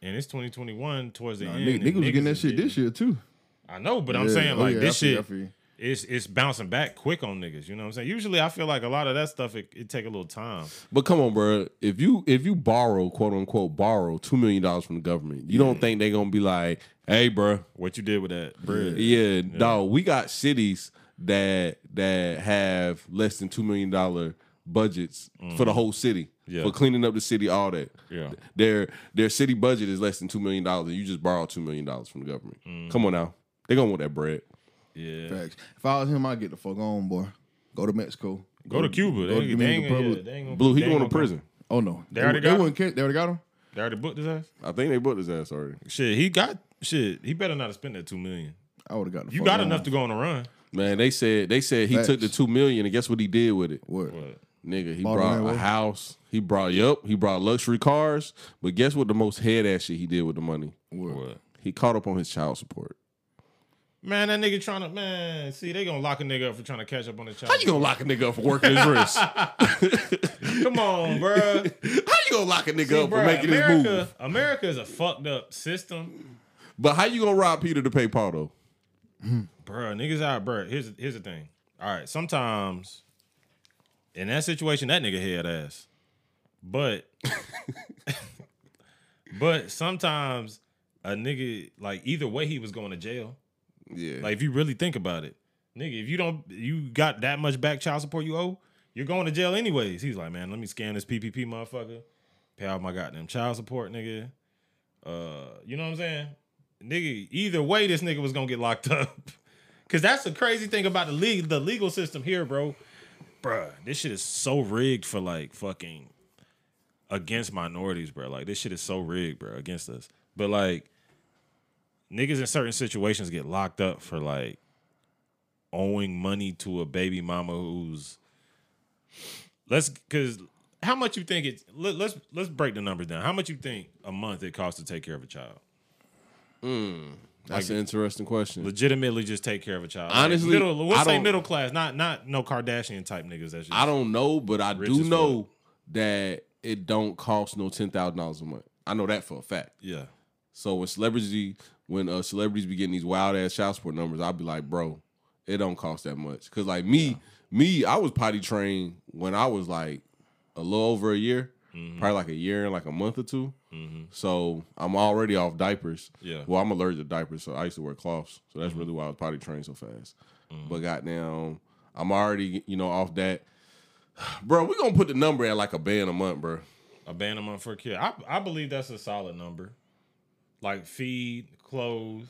it's twenty twenty-one towards the nah, end. Niggas, niggas was getting that shit this year too. I know, but yeah, I'm saying like oh yeah, this I feel, shit, it's it's bouncing back quick on niggas. You know what I'm saying? Usually, I feel like a lot of that stuff it, it take a little time. But come on, bro, if you if you borrow quote unquote borrow two million dollars from the government, you yeah. don't think they're gonna be like, hey, bro, what you did with that bread? Yeah, yeah, yeah. dog, we got cities that that have less than two million dollars budgets mm. for the whole city, yeah. for cleaning up the city, all that. Yeah. Their their city budget is less than two million dollars, and you just borrow two million dollars from the government. Mm. Come on now. They're going to want that bread. Yeah. Facts. If I was him, I'd get the fuck on, boy. Go to Mexico. Go, go to Cuba. Go they, to they Republic. Yeah, Blue, he going to prison. Go. Oh, no. They already, they, got, they, him? they already got him? They already booked his ass? I think they booked his ass already. Shit, he got... Shit, he better not have spent that two million dollars. I would have got the You got on. enough to go on a run. Man, they said they said he Facts. took the two million dollars, and guess what he did with it? What? what? Nigga, he Bought brought a way. house. He brought, yep, he brought luxury cars. But guess what the most head-ass shit he did with the money? What? what? He caught up on his child support. Man, that nigga trying to, man, see, they gonna lock a nigga up for trying to catch up on his child. How you gonna lock a nigga up for working his wrist? Come on, bro. How you gonna lock a nigga see, up bro, for making America, this move? America is a fucked up system. But how you gonna rob Peter to pay Paul, though? Bro, niggas out, bro. Here's, here's the thing. All right, sometimes in that situation, that nigga head ass. But, but sometimes a nigga, like, either way, he was going to jail. Yeah. Like, if you really think about it, nigga, if you don't, you got that much back child support you owe, you're going to jail anyways. He's like, man, let me scan this P P P motherfucker, pay out my goddamn child support, nigga. Uh, you know what I'm saying? Nigga, either way, this nigga was going to get locked up. Because that's the crazy thing about the legal, the legal system here, bro. Bruh, this shit is so rigged for, like, fucking against minorities, bro. Like, this shit is so rigged, bro, against us. But, like, niggas in certain situations get locked up for, like, owing money to a baby mama who's... Let's... Because how much you think it's... Let, let's, let's break the numbers down. How much you think a month it costs to take care of a child? Mm, that's like, an interesting question. Legitimately, just take care of a child. Honestly, like middle, we'll I say middle class, not not no Kardashian type niggas. That's just I don't know, but I do know world. that it don't cost no ten thousand dollars a month. I know that for a fact. Yeah. So when celebrity, when uh, celebrities be getting these wild ass child support numbers, I'll be like, bro, it don't cost that much. Cause like me, yeah. me, I was potty trained when I was like a little over a year. Mm-hmm. Probably like a year and like a month or two. Mm-hmm. So I'm already off diapers. Yeah. Well, I'm allergic to diapers, so I used to wear cloths. So that's mm-hmm. really why I was potty trained so fast. Mm-hmm. But goddamn, I'm already, you know, off that. Bro, we're going to put the number at like a band a month, bro. A band a month for a kid. I, I believe that's a solid number. Like feed, clothes.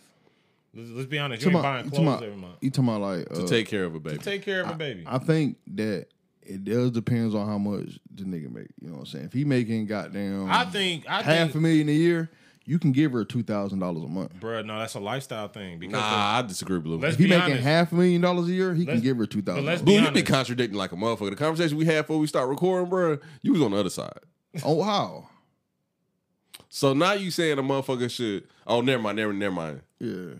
Let's, let's be honest. You ain't buying clothes every month. You talking about like... Uh, to take care of a baby. To take care of I, a baby. I think that... It does depends on how much the nigga make. You know what I'm saying? If he making goddamn I think I half think, a million a year, you can give her two thousand dollars a month. Bro, no, that's a lifestyle thing. Because nah, of, I disagree, Blue. If he making honest. half a million dollars a year, he let's, can give her two thousand dollars. Blue, you been contradicting like a motherfucker. The conversation we had before we start recording, bro, you was on the other side. Oh how? So now you saying a motherfucker should oh never mind, never never mind. Yeah.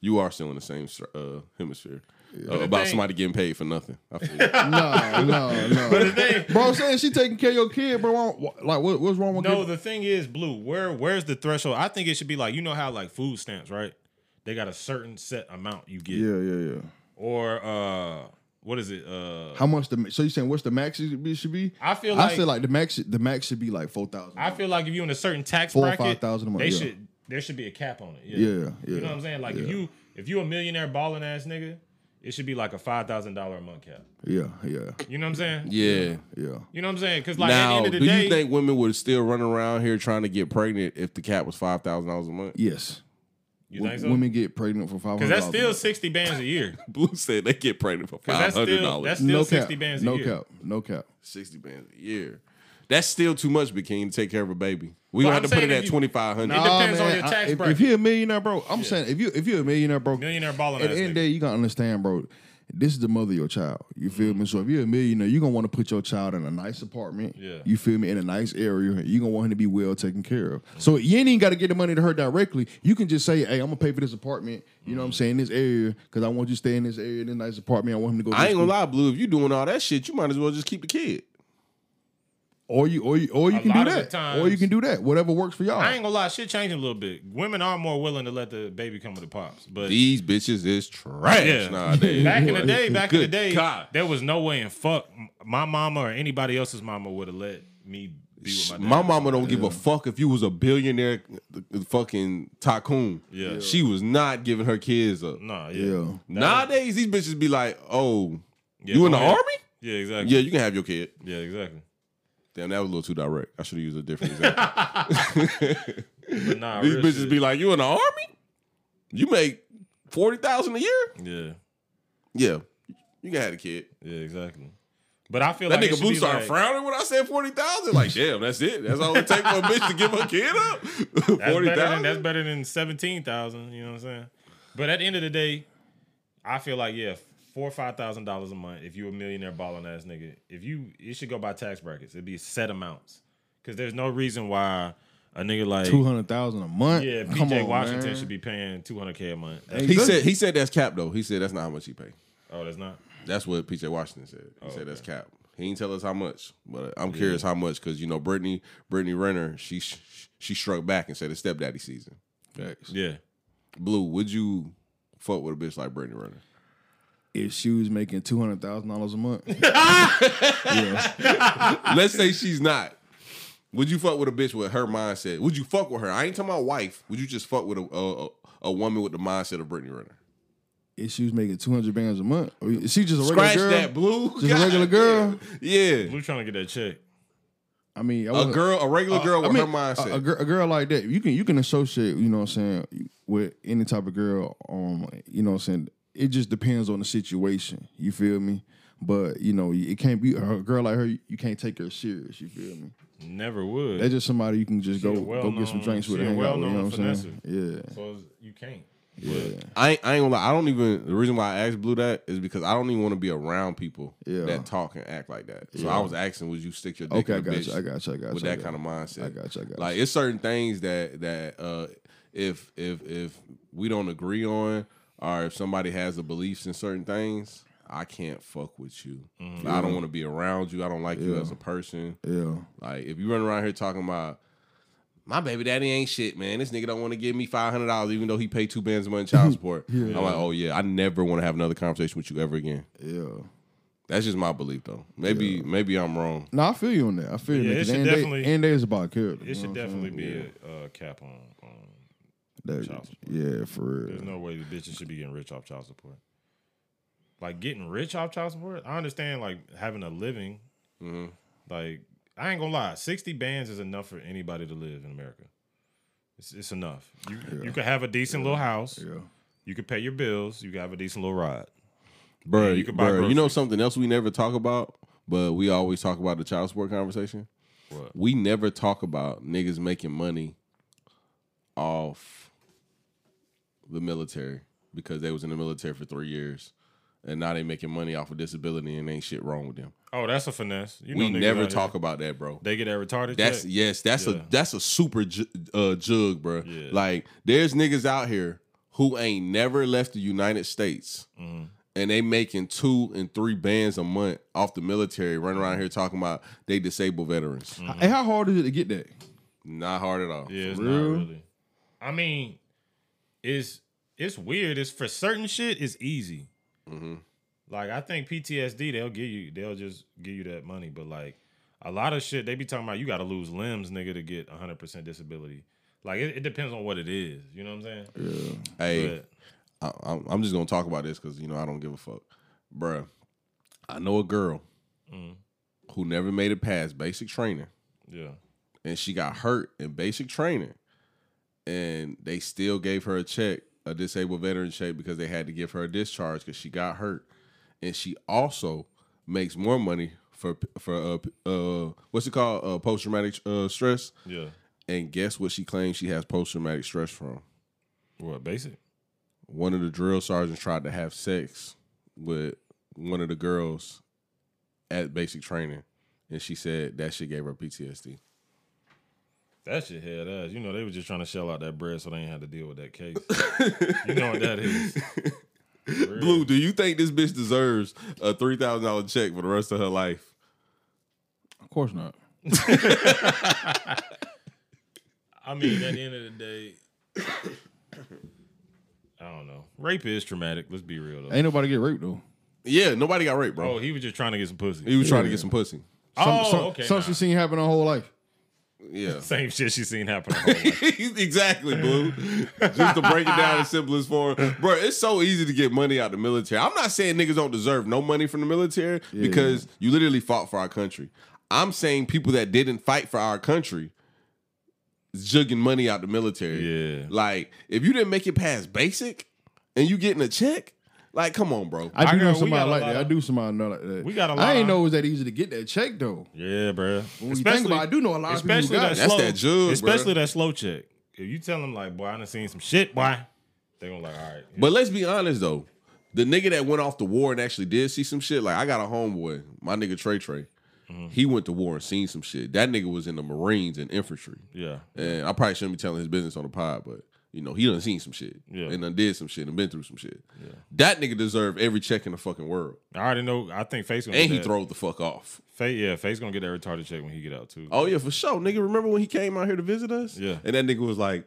You are still in the same uh, hemisphere. Yeah. Uh, about thing, somebody getting paid for nothing. I feel no, no, no. But the thing, bro, saying she taking care of your kid, bro. Like, what, what's wrong with? No, getting... the thing is, Blue. Where, where's the threshold? I think it should be like you know how like food stamps, right? They got a certain set amount you get. Yeah, yeah, yeah. Or uh, what is it? Uh, how much the? So you saying what's the max it should be? I feel like I feel like the max the max should be like four thousand. I feel like if you're in a certain tax bracket, four or five thousand a month. They yeah. should there should be a cap on it. Yeah, yeah. yeah you know what I'm saying? Like yeah. if you if you a millionaire balling ass nigga. It should be like a five thousand dollars a month cap. Yeah, yeah. You know what I'm saying? Yeah, yeah. You know what I'm saying? Because like now, at the end of the day... Now, do you think women would still run around here trying to get pregnant if the cap was five thousand dollars a month? Yes. You w- think so? Women get pregnant for five hundred dollars. Because that's still sixty bands a year. Blue said they get pregnant for five hundred dollars. That's still, that's still no sixty cap. bands a no year. No cap. No cap. sixty bands a year. That's still too much, Bikini, to take care of a baby. We well, gonna I'm have to put it at twenty five hundred. It depends nah, man, on your tax I, if, bracket. If you're a millionaire, bro, I'm yeah. saying if you if you're a millionaire, bro, millionaire balling at the end of the day, you gotta understand, bro. This is the mother of your child. You feel mm-hmm. me? So if you're a millionaire, you're gonna want to put your child in a nice apartment. Yeah. You feel me? In a nice area. You're gonna want him to be well taken care of. Mm-hmm. So you ain't even gotta get the money to her directly. You can just say, hey, I'm gonna pay for this apartment, you mm-hmm. know what I'm saying, this area, because I want you to stay in this area, this nice apartment. I want him to go. To I ain't gonna lie, Blue. If you're doing all that shit, you might as well just keep the kid. Or you, or you, or you a can do that. Times, or you can do that. Whatever works for y'all. I ain't gonna lie, shit changing a little bit. Women are more willing to let the baby come with the pops. But these bitches is trash yeah. nowadays. Back in the day, back Good in the day, God. there was no way in fuck my mama or anybody else's mama would have let me be with my dad. My mama don't give yeah. a fuck if you was a billionaire fucking tycoon. Yeah. She was not giving her kids up. Nah, yeah. yeah. Nowadays, these bitches be like, oh, yeah, you in the ahead. Army? Yeah, exactly. Yeah, you can have your kid. Yeah, exactly. Damn, that was a little too direct. I should have used a different example. But nah, these bitches shit. Be like, you in the army? You make forty thousand dollars a year? Yeah. Yeah. You can have a kid. Yeah, exactly. But I feel that like that nigga Blue started like, frowning when I said forty thousand dollars. Like, damn, that's it. That's all it takes for a bitch to give her kid up? forty thousand dollars? That's better than seventeen thousand dollars. You know what I'm saying? But at the end of the day, I feel like, yeah, four or five thousand dollars a month. If you a millionaire balling ass nigga, if you, it should go by tax brackets. It'd be set amounts because there's no reason why a nigga like two hundred thousand a month. Yeah, P J Come on, Washington man. Should be paying two hundred k a month. That's he good. said he said that's cap though. He said that's not how much he pay. Oh, that's not. That's what P J Washington said. He oh, said okay. that's cap. He didn't tell us how much, but I'm yeah. curious how much because you know Brittany Brittany Renner she she struck back and said it's stepdaddy season. Facts. Yeah. Blue, would you fuck with a bitch like Brittany Renner? If she was making two hundred thousand dollars a month. Yeah. Let's say she's not. Would you fuck with a bitch with her mindset? Would you fuck with her? I ain't talking about wife. Would you just fuck with a a, a woman with the mindset of Brittany Renner? If she was making two hundred bands a month. Or is she just a Scratch regular girl? Scratch that, Blue. Just God. a regular girl? Yeah. yeah. Blue trying to get that check. I mean, I a girl, a regular girl uh, with I mean, her mindset, a, a, a girl like that. You can you can associate, you know what I'm saying, with any type of girl. Um, you know what I'm saying. It just depends on the situation. You feel me? But, you know, it can't be a girl like her. You can't take her serious. You feel me? Never would. That's just somebody you can just she go well go known, get some drinks with. Hang well out, you know what I'm saying? Yeah. So you can't. Yeah. I ain't, I ain't gonna lie. I don't even. The reason why I asked Blue that is because I don't even want to be around people yeah. that talk and act like that. So yeah. I was asking, would you stick your dick okay, in a bitch? Okay, I got you. I got you. With that kind of mindset. I got you. I got you. Like it's certain things that that uh, if if if we don't agree on. Or if somebody has the beliefs in certain things, I can't fuck with you. Mm-hmm. Like, I don't want to be around you. I don't like yeah. you as a person. Yeah. Like, if you run around here talking about, my baby daddy ain't shit, man. This nigga don't want to give me five hundred dollars even though he paid two bands a month in child support. yeah. I'm like, oh, yeah, I never want to have another conversation with you ever again. Yeah. That's just my belief, though. Maybe yeah. maybe I'm wrong. No, I feel you on that. I feel yeah, you. It should definitely... Day, and there's about character. It should definitely be yeah. a uh, cap on... on That, yeah, for real. There's no way the bitches should be getting rich off child support. Like getting rich off child support, I understand like having a living. Mm-hmm. Like I ain't gonna lie, sixty bands is enough for anybody to live in America. It's, it's enough. You yeah. you could have a decent yeah. little house. Yeah. You could pay your bills. You could have a decent little ride. Bro, yeah, you could buy bro, you know something else we never talk about, but we always talk about the child support conversation. What? We never talk about niggas making money off. The military because they was in the military for three years and now they making money off of disability and ain't shit wrong with them. Oh, that's a finesse. You know we never talk here. about that, bro. They get that retarded. That's check? yes, that's yeah. a that's a super ju- uh, jug, bro. Yeah. Like there's niggas out here who ain't never left the United States mm-hmm. and they making two and three bands a month off the military, running around here talking about they disabled veterans. Mm-hmm. Hey, how hard is it to get that? Not hard at all. Yeah, it's Real? not really. I mean. It's, it's weird. It's for certain shit, it's easy. Mm-hmm. Like, I think P T S D, they'll give you, they'll just give you that money. But, like, a lot of shit, they be talking about you got to lose limbs, nigga, to get one hundred percent disability. Like, it, it depends on what it is. You know what I'm saying? Yeah. Hey, but, I, I'm just going to talk about this because, you know, I don't give a fuck. Bruh, I know a girl mm-hmm. who never made it past basic training. Yeah. And she got hurt in basic training. And they still gave her a check, a disabled veteran check, because they had to give her a discharge because she got hurt. And she also makes more money for for uh, uh what's it called uh, post traumatic uh, stress. Yeah. And guess what she claims she has post traumatic stress from? What basic? One of the drill sergeants tried to have sex with one of the girls at basic training, and she said that shit gave her P T S D. That shit had ass. You know, they were just trying to shell out that bread so they ain't had to deal with that case. You know what that is. Blue, do you think this bitch deserves a three thousand dollars check for the rest of her life? Of course not. I mean, at the end of the day, I don't know. Rape is traumatic. Let's be real, though. Ain't nobody get raped, though. Yeah, nobody got raped, bro. Oh, he was just trying to get some pussy. He was yeah. trying to get some pussy. Some, oh, some, okay. Something nah. seen happen her whole life. Yeah. Same shit she's seen happen. Exactly, Blue. Just to break it down in simplest form. Bro, it's so easy to get money out the military. I'm not saying niggas don't deserve no money from the military yeah, because yeah. you literally fought for our country. I'm saying people that didn't fight for our country jugging money out the military. Yeah. Like, if you didn't make it past basic and you getting a check, like, come on, bro. I do I know somebody like that. Of, I do somebody know like that. We got a lot. I ain't know it was that easy to get that check, though. Yeah, bro. When especially, you think about it, I do know a lot of people who got that slow, that's that jug, especially bro. That slow check. If you tell them, like, boy, I done seen some shit, boy, they're going to like, all right. Yeah. But let's be honest, though. The nigga that went off to war and actually did see some shit, like, I got a homeboy, my nigga Trey Trey. Mm-hmm. He went to war and seen some shit. That nigga was in the Marines and infantry. Yeah. And I probably shouldn't be telling his business on the pod, but. You know, he done seen some shit. Yeah. And done did some shit and been through some shit. Yeah. That nigga deserve every check in the fucking world. I already know. I think Faith's gonna and get he throwed the fuck off. Faith, yeah, Faith's gonna get that retarded check when he get out, too. Oh, yeah, for sure. Nigga, remember when he came out here to visit us? Yeah. And that nigga was like,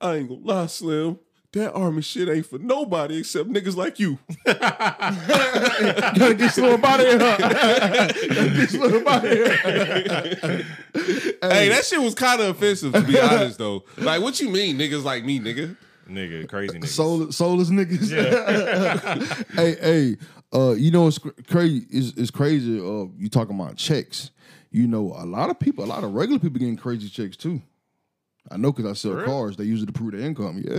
I ain't gonna lie, Slim. That army shit ain't for nobody except niggas like you. Gotta get Slim out of here. Gotta get Slim out of here. Hey, that shit was kind of offensive, to be honest, though. Like, what you mean, niggas like me, nigga? Nigga, crazy niggas. Soul, soulless niggas? Yeah. hey, hey, uh, you know, it's crazy. It's, it's crazy. Uh, you talking about checks. You know, a lot of people, a lot of regular people getting crazy checks, too. I know because I sell really? cars. They use it to prove their income. Yeah.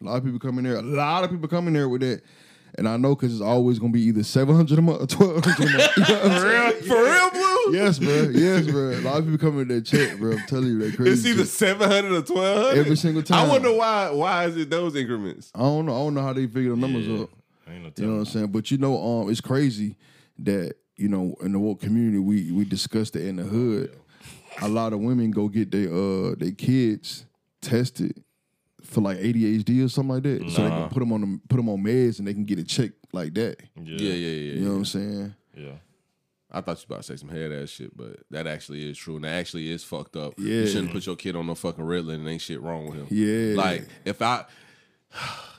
A lot of people come in there. A lot of people come in there with that. And I know because it's always going to be either seven hundred a month or twelve hundred a month. You know for real? For real, Blue? Yes, bro. Yes, bro. A lot of people come in that check, bro. I'm telling you, that crazy. It's either seven hundred or twelve hundred? Every single time. I wonder why Why is it those increments? I don't know. I don't know how they figure the numbers yeah. up. I ain't no you know what I'm saying? But you know, um, it's crazy that, you know, in the woke community, we, we discussed it in the hood. A lot of women go get their uh their kids tested for like A D H D or something like that, nah. so they can put them on them, put them on meds and they can get a check like that. Yeah, yeah, yeah. yeah you know yeah. what I'm saying? Yeah. I thought you about to say some head ass shit, but that actually is true, and that actually is fucked up. Yeah. You shouldn't put your kid on no fucking Ritalin and ain't shit wrong with him. Yeah. Like if I,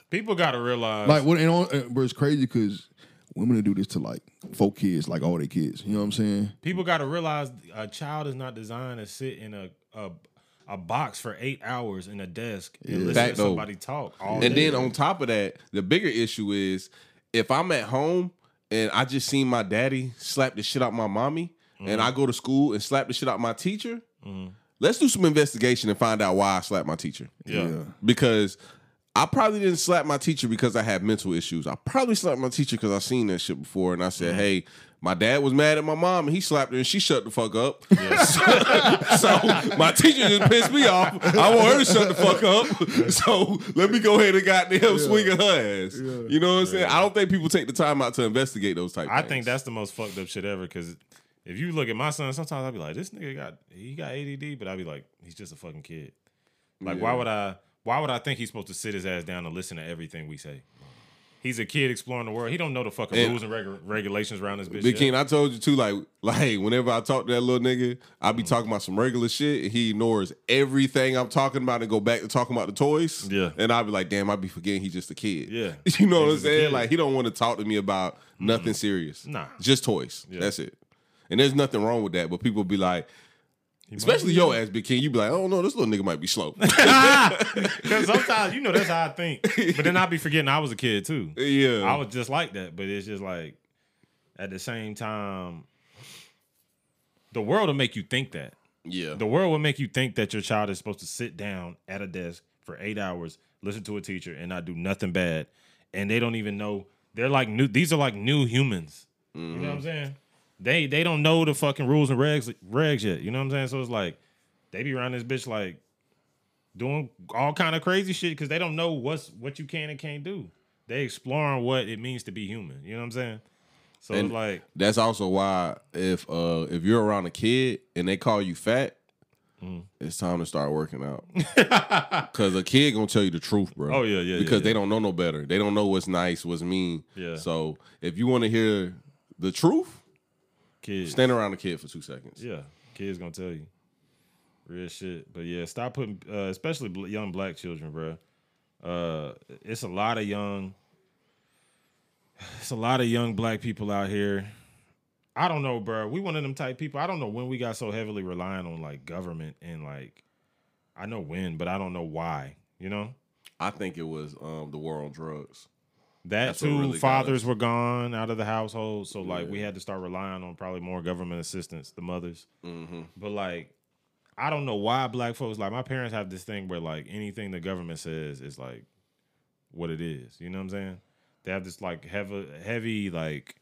people gotta realize like what, and it's crazy because. Women to do this to like four kids, like all their kids. You know what I'm saying? People got to realize a child is not designed to sit in a a, a box for eight hours in a desk yeah. and listen to somebody talk all day. And then on top of that, the bigger issue is if I'm at home and I just seen my daddy slap the shit out my mommy mm-hmm. and I go to school and slap the shit out my teacher, mm-hmm. let's do some investigation and find out why I slapped my teacher. Yeah. yeah. Because... I probably didn't slap my teacher because I had mental issues. I probably slapped my teacher because I seen that shit before, and I said, "Hey, my dad was mad at my mom, and he slapped her, and she shut the fuck up." Yeah. so, so my teacher just pissed me off. I want her to shut the fuck up. So let me go ahead and goddamn yeah. swing at her ass. Yeah. You know what I'm saying? Yeah. I don't think people take the time out to investigate those type. I things. think that's the most fucked up shit ever because. If you look at my son, sometimes I'll be like, "This nigga got he got A D D," but I'll be like, "He's just a fucking kid." Like, yeah. why would I? Why would I think he's supposed to sit his ass down and listen to everything we say? He's a kid exploring the world. He don't know the fucking and rules and reg regulations around this bitch. Big King, I told you too, like, like whenever I talk to that little nigga, I be mm-hmm. talking about some regular shit, and he ignores everything I'm talking about and go back to talking about the toys. Yeah. And I be like, damn, I be forgetting he's just a kid. Yeah. You know he's what I'm saying? Like, he don't want to talk to me about mm-hmm. nothing serious. Nah. Just toys. Yeah. That's it. And there's nothing wrong with that, but people be like, He Especially your ass, Big King. You be like, oh, no, this little nigga might be slow. Because sometimes, you know, that's how I think. But then I be forgetting I was a kid, too. Yeah. I was just like that. But it's just like, at the same time, the world will make you think that. Yeah. The world will make you think that your child is supposed to sit down at a desk for eight hours, listen to a teacher, and not do nothing bad. And they don't even know. They're like new. These are like new humans. Mm-hmm. You know what I'm saying? They they don't know the fucking rules and regs regs yet. You know what I'm saying? So it's like they be around this bitch like doing all kind of crazy shit because they don't know what's what you can and can't do. They exploring what it means to be human. You know what I'm saying? So and it's like that's also why if uh if you're around a kid and they call you fat, mm. it's time to start working out. Cause a kid gonna tell you the truth, bro. Oh yeah, yeah. Because yeah, yeah. they don't know no better. They don't know what's nice, what's mean. Yeah. So if you want to hear the truth. Kids. Stand around a kid for two seconds. Yeah, kids gonna tell you real shit. But yeah, stop putting, uh, especially young black children, bro. Uh, it's a lot of young, it's a lot of young black people out here I don't know, bro. We one of them type people. I don't know when we got so heavily relying on like government and like, I know when, but I don't know why. You know? I think it was um, the war on drugs. That That's too, really fathers were gone out of the household, so like yeah. we had to start relying on probably more government assistance, the mothers. Mm-hmm. But like, I don't know why black folks, like my parents have this thing where like anything the government says is like what it is. You know what I'm saying? They have this like heavy, heavy like,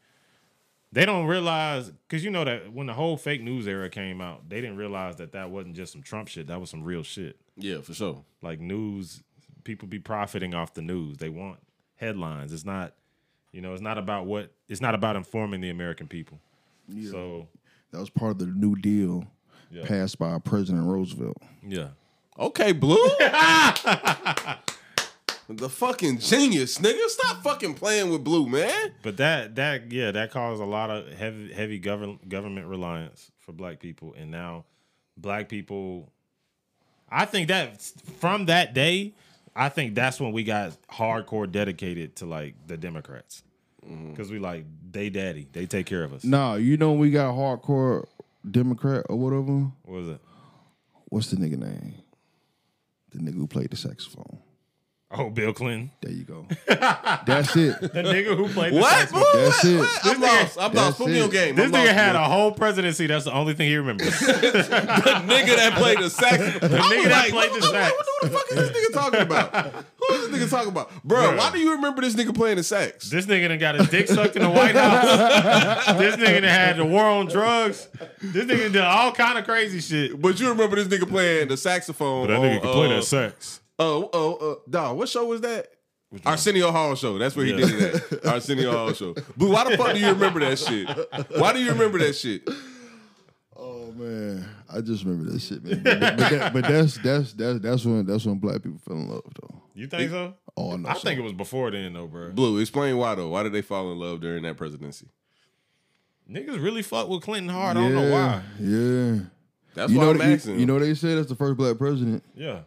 they don't realize, because you know that when the whole fake news era came out, they didn't realize that that wasn't just some Trump shit. That was some real shit. Yeah, for sure. Like news, people be profiting off the news. They want headlines. It's not, you know, it's not about what, it's not about informing the American people. Yeah. So that was part of the New Deal yeah. passed by President Roosevelt. Yeah. Okay, Blue. The fucking genius, nigga. Stop fucking playing with Blue, man. But that, that, yeah, that caused a lot of heavy, heavy govern, government reliance for black people. And now black people, I think that from that day, I think that's when we got hardcore dedicated to, like, the Democrats. Because mm-hmm. we like, they daddy. They take care of us. No, you know we got a hardcore Democrat or whatever? What was it? What's the nigga name? The nigga who played the saxophone. Oh, Bill Clinton. There you go. That's it. The nigga who played the what? Ooh, that's it. What? I'm this lost. Nigga, I'm lost. Put me on game. This I'm nigga lost, had bro. a whole presidency. That's the only thing he remembers. The nigga that played the sax. The nigga like, that played the sax. Like, what the fuck is this nigga talking about? Who is this nigga talking about? Bro, bro, why do you remember this nigga playing the sax? This nigga done got his dick sucked in the White House. This nigga done had the war on drugs. This nigga did all kind of crazy shit. But you remember this nigga playing the saxophone. But that nigga on, can play uh, that sax. Oh, oh, oh, dog, what show was that? Arsenio Hall show. That's where he yeah. did it at. Arsenio Hall show. Blue, why the fuck do you remember that shit? Why do you remember that shit? Oh, man. I just remember that shit, man. But, but, that, but that's, that's, that's, that's, when, that's when black people fell in love, though. You think it, so? Oh, no, I so. think it was before then, though, bro. Blue, explain why, though. Why did they fall in love during that presidency? Niggas really fucked with Clinton hard. Yeah, I don't know why. Yeah. That's you why know, I'm asking. You, you know they said that's the first black president. Yeah.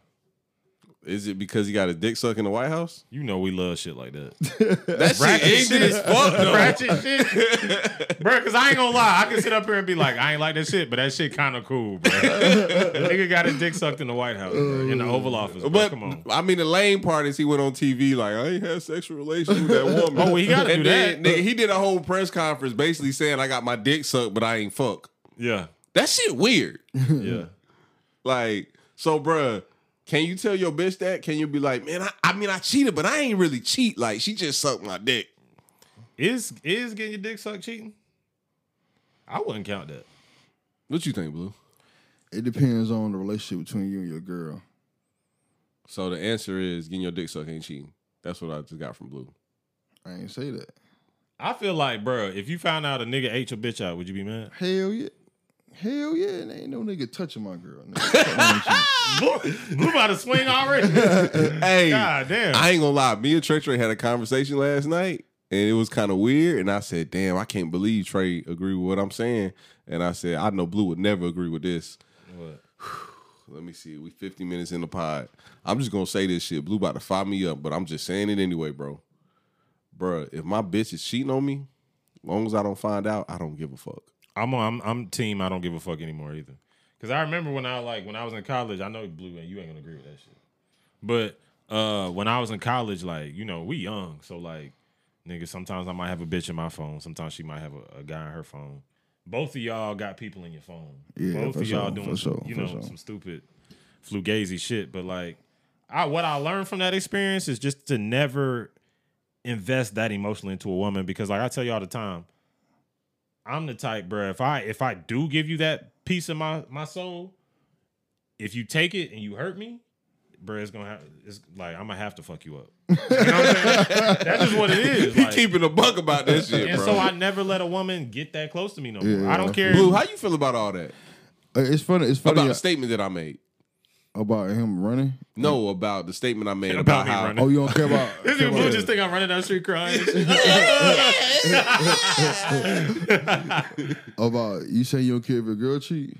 Is it because he got a dick suck in the White House? You know we love shit like that. That ratchet shit ain't as fuck though. Ratchet shit. Bro, because I ain't going to lie. I can sit up here and be like, I ain't like that shit, but that shit kind of cool, bro. The nigga got his dick sucked in the White House, bro, in the Oval Office. Bro. But, come on. I mean, the lame part is he went on T V like, I ain't had sexual relations with that woman. Oh, well, he got to do that. Nigga, he did a whole press conference basically saying, I got my dick sucked, but I ain't fuck. Yeah. That shit weird. Yeah. Like, so, bruh. Can you tell your bitch that? Can you be like, man, I, I mean, I cheated, but I ain't really cheat. Like, she just sucked my dick. Is is getting your dick sucked cheating? I wouldn't count that. What you think, Blue? It depends on the relationship between you and your girl. So the answer is getting your dick sucked ain't cheating. That's what I just got from Blue. I ain't say that. I feel like, bro, if you found out a nigga ate your bitch out, would you be mad? Hell yeah. Hell yeah, and ain't no nigga touching my girl. Blue, Blue about to swing already. Hey, God damn. I ain't gonna lie. Me and Trey Trey had a conversation last night, and it was kind of weird. And I said, damn, I can't believe Trey agree with what I'm saying. And I said, I know Blue would never agree with this. What? Let me see. We fifty minutes in the pod. I'm just gonna say this shit. Blue about to fire me up, but I'm just saying it anyway, bro. Bro, if my bitch is cheating on me, as long as I don't find out, I don't give a fuck. I'm I'm I'm team. I don't give a fuck anymore either. Cause I remember when I like when I was in college. I know Blue and you ain't gonna agree with that shit. But uh, when I was in college, like you know we young, so like nigga, sometimes I might have a bitch in my phone. Sometimes she might have a, a guy in her phone. Both of y'all got people in your phone. Yeah, both of y'all sure, doing some, sure, you know sure. some stupid flugazi shit. But like I what I learned from that experience is just to never invest that emotionally into a woman because like I tell you all the time. I'm the type, bro, if I if I do give you that piece of my, my soul, if you take it and you hurt me, bro, it's gonna have it's like I'm gonna have to fuck you up. You know what I'm saying? That's just what it is. He like, keeping a buck about that shit, and bro. And so I never let a woman get that close to me no more. Yeah. I don't care. Blue, how you feel about all that? Uh, it's funny, it's funny about the statement that I made. About him running? No, about the statement I made about, about how. Running. Oh, you don't care about. This nigga Blue just think I'm running down the street crying. About you saying you don't care if your girl cheat?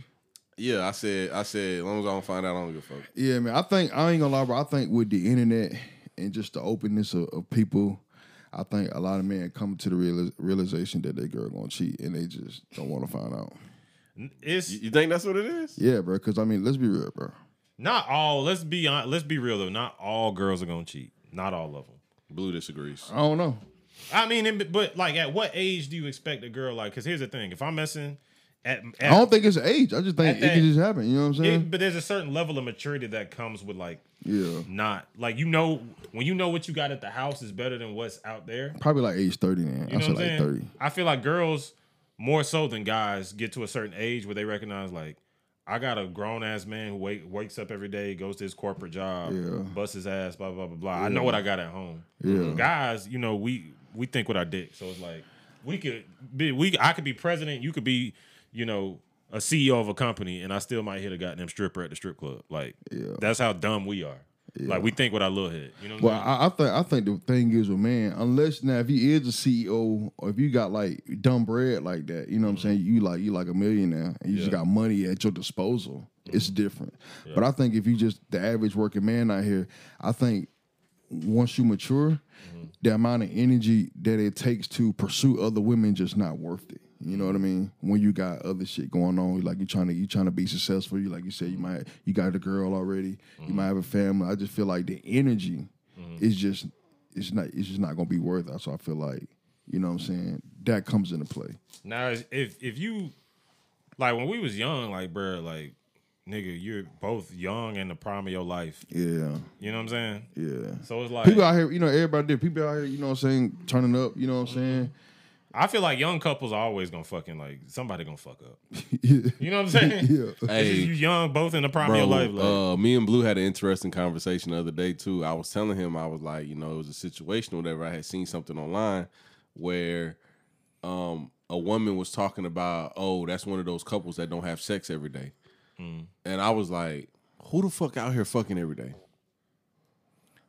Yeah, I said. I said as long as I don't find out, I don't give a fuck. Yeah, man. I think I ain't gonna lie, bro. I think with the internet and just the openness of, of people, I think a lot of men come to the real, realization that their girl gonna cheat, and they just don't want to find out. It's, you think that's what it is? Yeah, bro. Because I mean, let's be real, bro. Not all. Let's be honest, let's be real though. Not all girls are gonna cheat. Not all of them. Blue disagrees. I don't know. I mean, but like, at what age do you expect a girl? Like, because here's the thing: if I'm messing, at, at I don't think it's age. I just think it that, can just happen. You know what I'm saying? It, but there's a certain level of maturity that comes with like, yeah, not like you know when you know what you got at the house is better than what's out there. Probably like age thirty, man. You know I feel like thirty. I feel like girls more so than guys get to a certain age where they recognize like, I got a grown ass man who wake, wakes up every day, goes to his corporate job, yeah. busts his ass, blah blah blah blah. Yeah. I know what I got at home. Yeah, guys, you know we. We think with our dick, so it's like we could be. We I could be president. You could be, you know, a C E O of a company, and I still might hit a goddamn stripper at the strip club. Like yeah. that's how dumb we are. Yeah. Like we think with our little head. You know what well, I, I think I think the thing is with man, unless now if he is a C E O or if you got like dumb bread like that, you know what mm-hmm. I'm saying? You like you like a millionaire and you yeah. just got money at your disposal. Mm-hmm. It's different. Yeah. But I think if you just the average working man out here, I think. Once you mature, mm-hmm. the amount of energy that it takes to pursue other women just not worth it. You know what I mean? When you got other shit going on, like you trying to you trying to be successful. You like you said, you might you got a girl already. Mm-hmm. You might have a family. I just feel like the energy mm-hmm. is just it's not it's just not gonna be worth it. So I feel like you know what I'm saying that comes into play. Now, if if you like when we was young, like bro, like. Nigga, you're both young and the prime of your life. Yeah. You know what I'm saying? Yeah. So it's like... People out here, you know, everybody did. People out here, you know what I'm saying, turning up, you know what I'm saying? I feel like young couples are always going to fucking, like, somebody going to fuck up. yeah. You know what I'm saying? yeah. Hey, you young, both in the prime bro, of your life. Like. Uh, me and Blue had an interesting conversation the other day, too. I was telling him, I was like, you know, it was a situation or whatever. I had seen something online where... um, a woman was talking about, oh, that's one of those couples that don't have sex every day. Mm. And I was like, who the fuck out here fucking every day?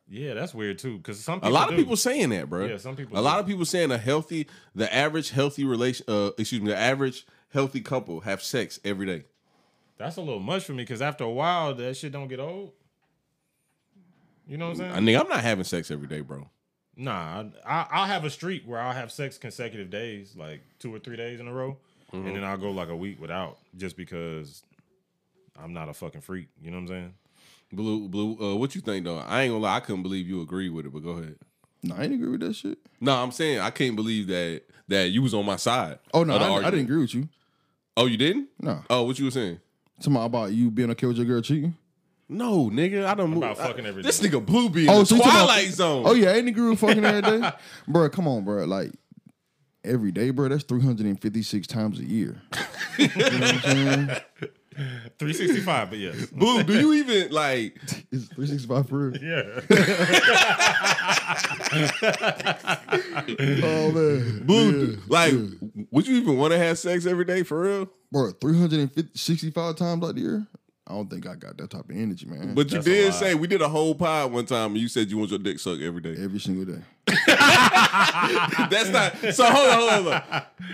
Yeah, that's weird too. Because some people a lot do. of people saying that, bro. Yeah, some people. A do. lot of people saying a healthy, the average healthy relation, uh, excuse me, the average healthy couple have sex every day. That's a little much for me because after a while, that shit don't get old. You know what I'm saying? I mean, I'm not having sex every day, bro. Nah, I, I'll have a streak where I'll have sex consecutive days, like two or three days in a row, mm-hmm. and then I'll go like a week without, just because. I'm not a fucking freak. You know what I'm saying? Blue, Blue, uh, what you think, though? I ain't gonna lie. I couldn't believe you agree with it, but go ahead. No, I didn't agree with that shit. No, I'm saying I can't believe that that you was on my side. Oh, no, I, I didn't agree with you. Oh, you didn't? No. Oh, what you were saying? Something about you being okay with your girl cheating? No, nigga. I done moved. About fucking every day. This nigga Blue be in oh, the so twilight zone. Oh, yeah. I didn't agree with fucking every day. Bro, come on, bro. Like, every day, bro, that's three hundred fifty-six times a year. You know what I'm saying? three sixty-five, but yes. Boo, do you even like is three sixty-five for real? Yeah. Oh man. Boo, yeah. like yeah. would you even want to have sex every day for real? Bro, three hundred sixty-five times out the year? I don't think I got that type of energy, man. But you That's did say we did a whole pod one time and you said you want your dick sucked every day. Every single day. That's not so hold on, hold on.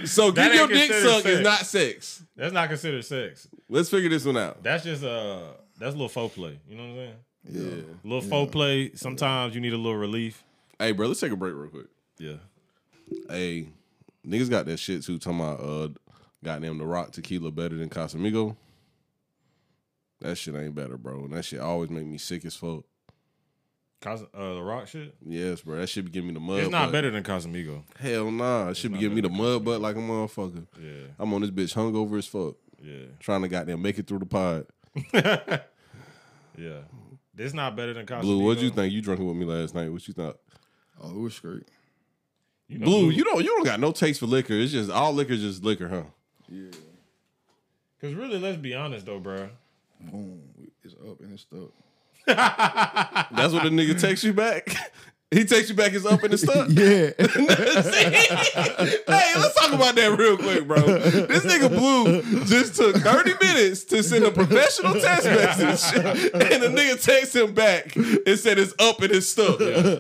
So that get your dick sucked is not sex. That's not considered sex. Let's figure this one out. That's just uh that's a little foreplay. You know what I'm saying? Yeah. A little yeah. foreplay. Sometimes yeah. you need a little relief. Hey, bro, let's take a break real quick. Yeah. Hey, niggas got that shit too talking about uh goddamn The Rock tequila better than Casamigo. That shit ain't better, bro. And that shit always make me sick as fuck. Cos- uh, the Rock shit? Yes, bro. That shit be giving me the mud. It's not butt. better than Casamigo. Hell nah. It should be giving me the mud butt like a motherfucker. Yeah. I'm on this bitch hungover as fuck. Yeah. Trying to goddamn make it through the pod. Yeah. It's not better than Casamigo. Blue, what'd you think? You drinking with me last night. What you thought? Oh, it was great. You know, Blue, Blue, you don't you don't got no taste for liquor. It's just all liquor just liquor, huh? Yeah. Cause really, let's be honest though, bro. Boom. It's up and it's stuck. That's what the nigga takes you back. He takes you back. It's up and it's stuck. Yeah. Hey, let's talk about that real quick, bro. This nigga Blue just took thirty minutes to send a professional text message, and the nigga takes him back and said it's up and it's stuck. Yeah.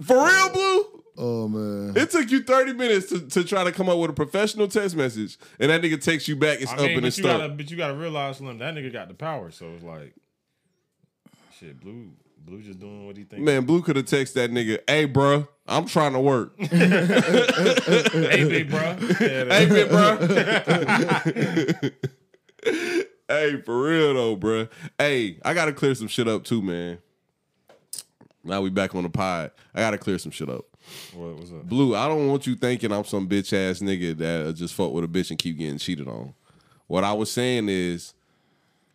For real, Blue? Oh man! It took you thirty minutes to, to try to come up with a professional text message, and that nigga takes you back. It's I mean, up and it's stuck. Gotta, but you gotta realize, Slim, that nigga got the power. So it's like, shit, Blue, Blue just doing what he thinks. Man, Blue could have texted that nigga, hey, bro, I'm trying to work. Hey, big bro. Hey, big bro. Hey, for real, though, bro. Hey, I got to clear some shit up, too, man. Now we back on the pod. I got to clear some shit up. What was up? Blue, I don't want you thinking I'm some bitch-ass nigga that just fuck with a bitch and keep getting cheated on. What I was saying is,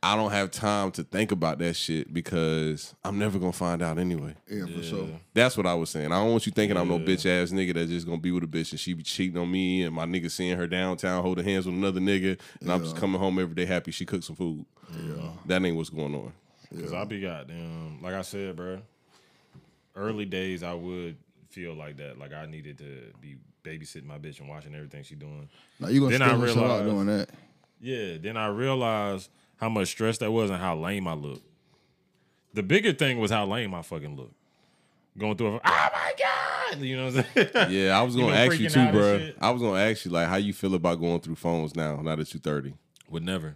I don't have time to think about that shit because I'm never going to find out anyway. Yeah, for yeah. sure. That's what I was saying. I don't want you thinking yeah. I'm no bitch-ass nigga that's just going to be with a bitch and she be cheating on me and my nigga seeing her downtown holding hands with another nigga and yeah. I'm just coming home every day happy she cooked some food. Yeah. That ain't what's going on. Because yeah. I be goddamn, like I said, bro, early days I would feel like that. Like I needed to be babysitting my bitch and watching everything she doing. Now you going to still realize, out doing that. Yeah, then I realized how much stress that was and how lame I looked. The bigger thing was how lame I fucking looked. Going through a, oh my God! You know what I'm saying? Yeah, I was going to ask you too, bro. I was going to ask you, like, how you feel about going through phones now, now that you're thirty? Would never.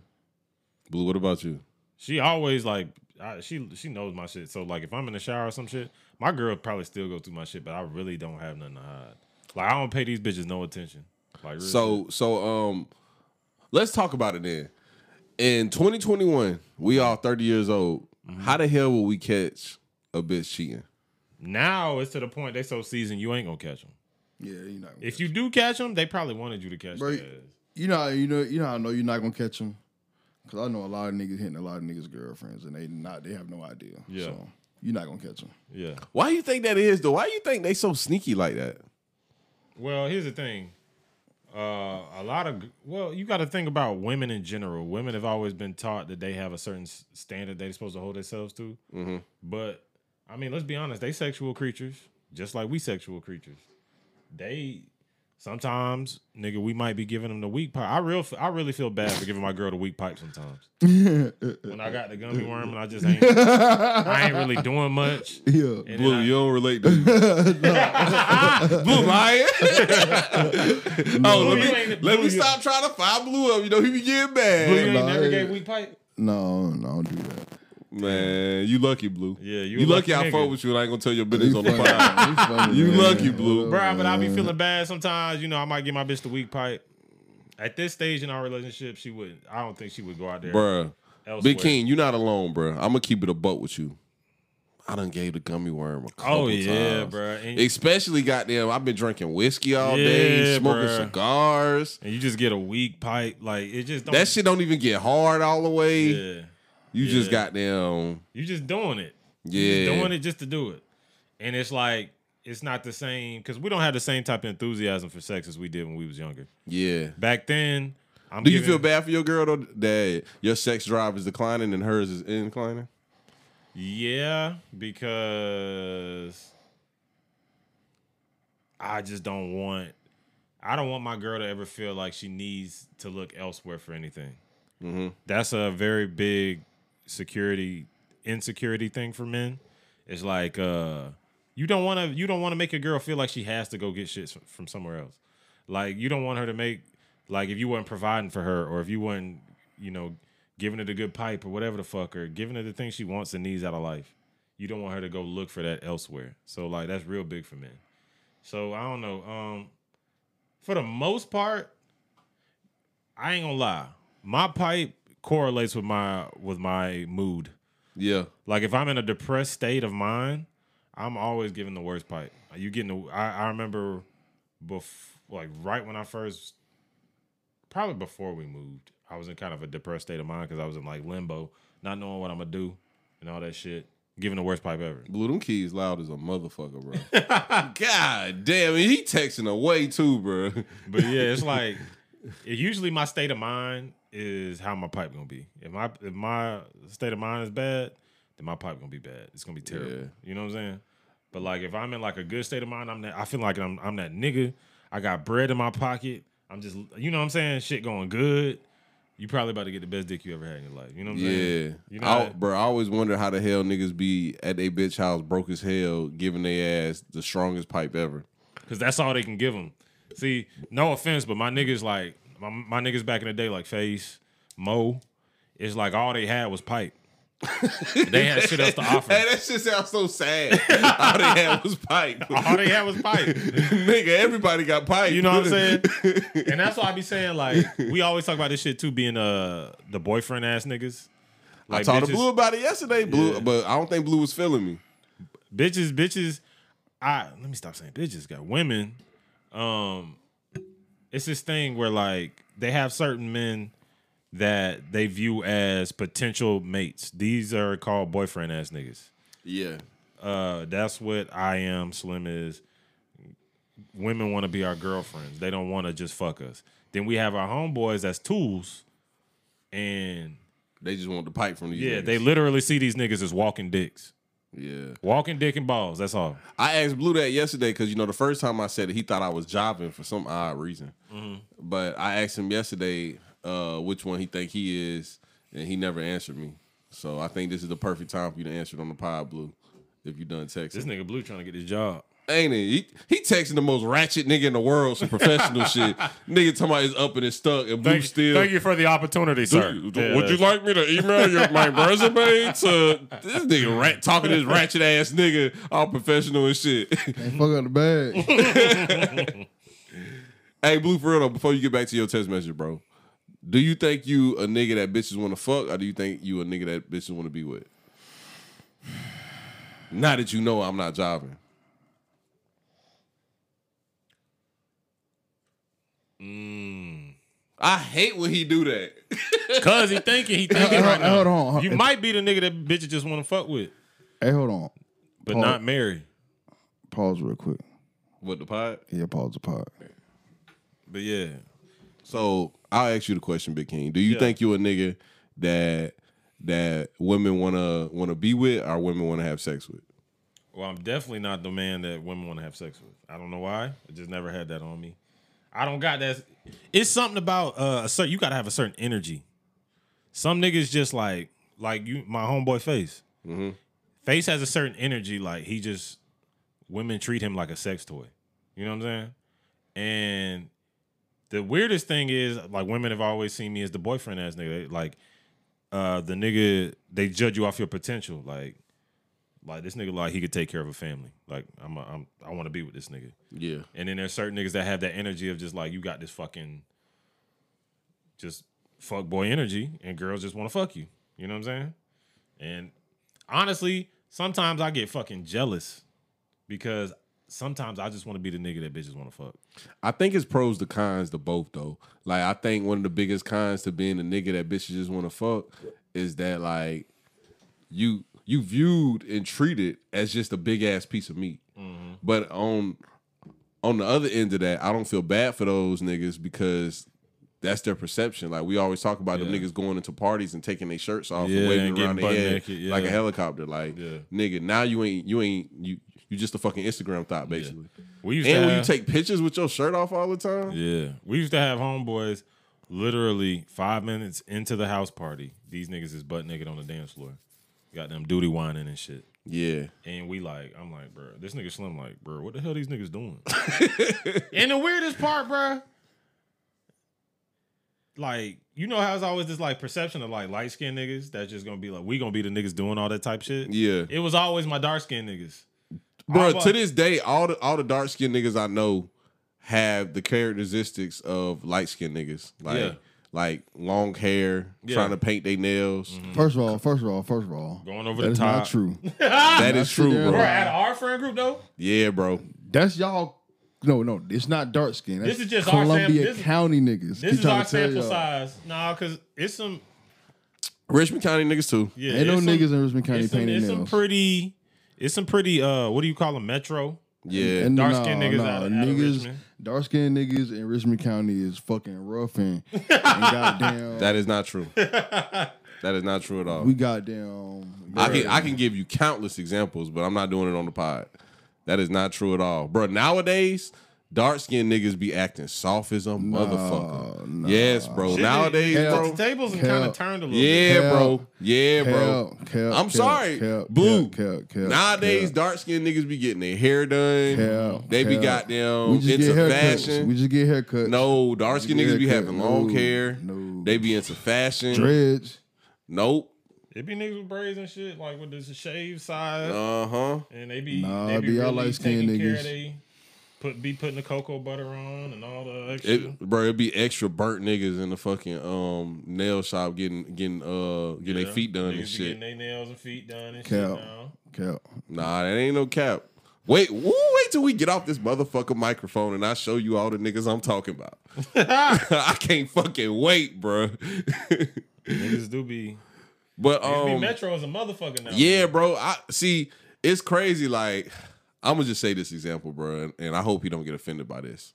Blue, what about you? She always, like, I, she she knows my shit. So, like, if I'm in the shower or some shit, my girl probably still go through my shit, but I really don't have nothing to hide. Like, I don't pay these bitches no attention. Like, really. So, so, um, let's talk about it then. In twenty twenty-one, we all thirty years old. Mm-hmm. How the hell will we catch a bitch cheating? Now it's to the point they so seasoned you ain't gonna catch them. Yeah, you're not. If you do catch them, they probably wanted you to catch them. You know, you know, you know. I know you're not gonna catch them because I know a lot of niggas hitting a lot of niggas' girlfriends, and they not. They have no idea. Yeah. So you're not gonna catch them. Yeah. Why you think that is though? Why you think they so sneaky like that? Well, here's the thing. Uh, a lot of well, you got to think about women in general. Women have always been taught that they have a certain standard they're supposed to hold themselves to. Mm-hmm. But I mean, let's be honest, they sexual creatures, just like we sexual creatures. They sometimes, nigga, we might be giving them the weak pipe. I real, I really feel bad for giving my girl the weak pipe sometimes. When I got the gummy worm and I just ain't, I ain't really doing much. Yeah, and Blue, I, you don't relate to me. Blue lying. No. Oh, Blue, let me, let me stop trying to find Blue up. You know he be getting bad. Blue, you ain't no, never gave weak pipe. No, no, don't do that. Man, you lucky, Blue. Yeah, you, you lucky, lucky I fought with you and I ain't gonna tell your business on the pod. You lucky, Blue. Bruh, but I be feeling bad sometimes. You know, I might give my bitch the weak pipe. At this stage in our relationship, she wouldn't. I don't think she would go out there. Bruh, elsewhere. Big King, you not alone, bruh. I'm gonna keep it a buck with you. I done gave the gummy worm a couple times. Oh, yeah, times. Bro. And especially, goddamn, I've been drinking whiskey all yeah, day, smoking bro. cigars. And you just get a weak pipe. Like, it just don't. That shit don't even get hard all the way. Yeah. You yeah. just got them. You just doing it. Yeah. You're just doing it just to do it. And it's like, it's not the same, because we don't have the same type of enthusiasm for sex as we did when we was younger. Yeah. Back then, I'm Do giving, you feel bad for your girl, though, that your sex drive is declining and hers is inclining? Yeah, because I just don't want, I don't want my girl to ever feel like she needs to look elsewhere for anything. Mm-hmm. That's a very big security insecurity thing for men. It's like uh, you don't want to you don't want to make a girl feel like she has to go get shit from somewhere else. Like you don't want her to make like if you weren't providing for her or if you weren't you know giving her the good pipe or whatever the fuck or giving her the things she wants and needs out of life. You don't want her to go look for that elsewhere. So like that's real big for men. So I don't know. Um, for the most part, I ain't gonna lie. My pipe correlates with my with my mood. Yeah. Like if I'm in a depressed state of mind, I'm always giving the worst pipe. You getting the I, I remember before like right when I first probably before we moved, I was in kind of a depressed state of mind because I was in like limbo, not knowing what I'm gonna do and all that shit. Giving the worst pipe ever. Blue, them keys loud as a motherfucker, bro. God damn, he texting away too, bro. But yeah, it's like it, usually my state of mind is how my pipe gonna be. If my if my state of mind is bad, then my pipe gonna be bad. It's gonna be terrible. Yeah. You know what I'm saying? But like if I'm in like a good state of mind, I'm that, I feel like I'm I'm that nigga. I got bread in my pocket. I'm just you know what I'm saying? Shit going good. You probably about to get the best dick you ever had in your life. You know what I'm yeah. saying? Yeah. You know I, bro, I always wonder how the hell niggas be at their bitch house broke as hell, giving their ass the strongest pipe ever. Cause that's all they can give them. See, no offense, but my niggas like. My, my niggas back in the day, like Face, Mo, it's like all they had was pipe. They had shit else to offer. Hey, that shit sounds so sad. All they had was pipe. All they had was pipe. Nigga, everybody got pipe. You know what I'm saying? And that's why I be saying, like, we always talk about this shit too, being uh, the boyfriend ass niggas. Like, I talked bitches, to Blue about it yesterday, Blue, yeah. but I don't think Blue was feeling me. Bitches, bitches. I let me stop saying bitches. Got women. Um, it's this thing where like they have certain men that they view as potential mates. These are called boyfriend ass niggas. Yeah. Uh, that's what I am, Slim is. Women want to be our girlfriends. They don't want to just fuck us. Then we have our homeboys that's tools, and they just want the pipe from these yeah, niggas. Yeah, they literally see these niggas as walking dicks. Yeah. Walking dick and balls, that's all. I asked Blue that yesterday because, you know, the first time I said it, he thought I was jobbing for some odd reason. Mm-hmm. But I asked him yesterday... Uh, which one he think he is, and he never answered me. So I think this is the perfect time for you to answer it on the pod, Blue, if you done texting. This nigga Blue trying to get his job. Ain't he? He, he texting the most ratchet nigga in the world some professional shit. Nigga talking about he's up and it's stuck and Blue still. Thank you for the opportunity, sir. Dude, yeah. Would you like me to email your, my resume to this nigga rat, talking to this ratchet ass nigga all professional and shit? Ain't fuck up the bag. Hey, Blue, for real though, before you get back to your text message, bro. Do you think you a nigga that bitches want to fuck, or do you think you a nigga that bitches want to be with? Now that you know I'm not jobbing. Mm. I hate when he do that. Cause he thinking, he thinking right now. Hold on, hold on. You might be the nigga that bitches just want to fuck with. Hey, hold on. But pause. Not marry. Pause real quick. What, the pod? Yeah, pause the pod. But yeah. So... I'll ask you the question, Big King. Do you yeah. think you a nigga that that women wanna wanna be with, or women wanna have sex with? Well, I'm definitely not the man that women wanna have sex with. I don't know why. I just never had that on me. I don't got that. It's something about uh, a you gotta have a certain energy. Some niggas just like like you, my homeboy Face. Mm-hmm. Face has a certain energy. Like he just women treat him like a sex toy. You know what I'm saying? And the weirdest thing is, like, women have always seen me as the boyfriend ass nigga. They, like, uh, the nigga, they judge you off your potential. Like, like this nigga, like, he could take care of a family. Like, I'm, a, I'm I want to be with this nigga. Yeah. And then there's certain niggas that have that energy of just like, you got this fucking, just fuck boy energy, and girls just want to fuck you. You know what I'm saying? And honestly, sometimes I get fucking jealous because. Sometimes I just want to be the nigga that bitches want to fuck. I think it's pros to cons to both, though. Like, I think one of the biggest cons to being a nigga that bitches just want to fuck is that, like, you you viewed and treated as just a big-ass piece of meat. Mm-hmm. But on on the other end of that, I don't feel bad for those niggas because that's their perception. Like, we always talk about yeah. them niggas going into parties and taking their shirts off yeah, and waving and around their head naked, yeah. like a helicopter. Like, yeah. nigga, now you ain't... you ain't you. You just a fucking Instagram thought, basically. Yeah. We used and to have, when you take pictures with your shirt off all the time? Yeah. We used to have homeboys literally five minutes into the house party. These niggas is butt naked on the dance floor. Got them duty whining and shit. Yeah. And we like, I'm like, bro, this nigga Slim like, bro, what the hell these niggas doing? And the weirdest part, bro, like, you know how it's always this like perception of like light-skinned niggas that's just going to be like, we going to be the niggas doing all that type shit? Yeah. It was always my dark-skinned niggas. Bro, to this day, all the all the dark skinned niggas I know have the characteristics of light skinned niggas, like yeah. like long hair, yeah. trying to paint their nails. Mm-hmm. First of all, first of all, first of all, going over that the top. Not true. That is true, bro. We're at our friend group though. Yeah, bro. That's y'all. No, no, it's not dark skin. That's this is just Columbia our sam- County this, niggas. This Keep is our sample size. Nah, because it's some Richmond County niggas too. Yeah, ain't no some, niggas in Richmond County painting nails. It's some pretty. It's some pretty, uh, what do you call them, metro? Yeah. And dark-skinned no, niggas no, out, out niggas, of dark-skinned niggas in Richmond County is fucking rough and, and goddamn. That is not true. That is not true at all. We goddamn. I can, I can give you countless examples, but I'm not doing it on the pod. That is not true at all. Bro, nowadays... dark skinned niggas be acting soft as a nah, motherfucker. Nah. Yes, bro. Shit, nowadays, hell, bro. The tables kind of turned a little yeah, bit. Bro. Yeah, hell, bro. Hell, I'm hell, sorry. Hell, Blue. Hell, hell, nowadays, dark skinned niggas be getting their hair done. Hell, they hell. be goddamn into fashion. We just get haircuts. No, dark skinned niggas be having long no, hair. No. They be into fashion. Dreads. Nope. It be niggas with braids and shit, like with this shave side. Uh huh. And they be nah, they be, be really like taking niggas. Care of they put be putting the cocoa butter on and all the extra. It, bro, it be extra burnt niggas in the fucking um nail shop getting getting uh getting yeah. their feet done niggas and shit. Getting their nails and feet done and cap. Shit. Now. Cap. Nah, that ain't no cap. Wait, woo, wait till we get off this motherfucking microphone and I show you all the niggas I'm talking about. I can't fucking wait, bro. Niggas do be. But um, be Metro is a motherfucker now. Yeah, bro. I see. It's crazy. Like I'm gonna just say this example, bro, and, and I hope he don't get offended by this.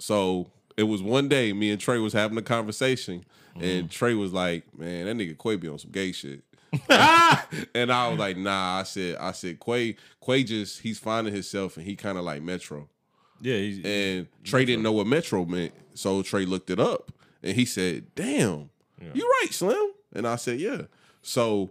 So it was one day, me and Trey was having a conversation, mm-hmm. and Trey was like, "Man, that nigga Quay be on some gay shit," and I was like, "Nah." I said, "I said Quay, Quay just he's finding himself, and he kind of like Metro." Yeah, he's, and he's, Trey he's didn't know what Metro meant, so Trey looked it up, and he said, "Damn, yeah. you right, Slim." And I said, yeah. So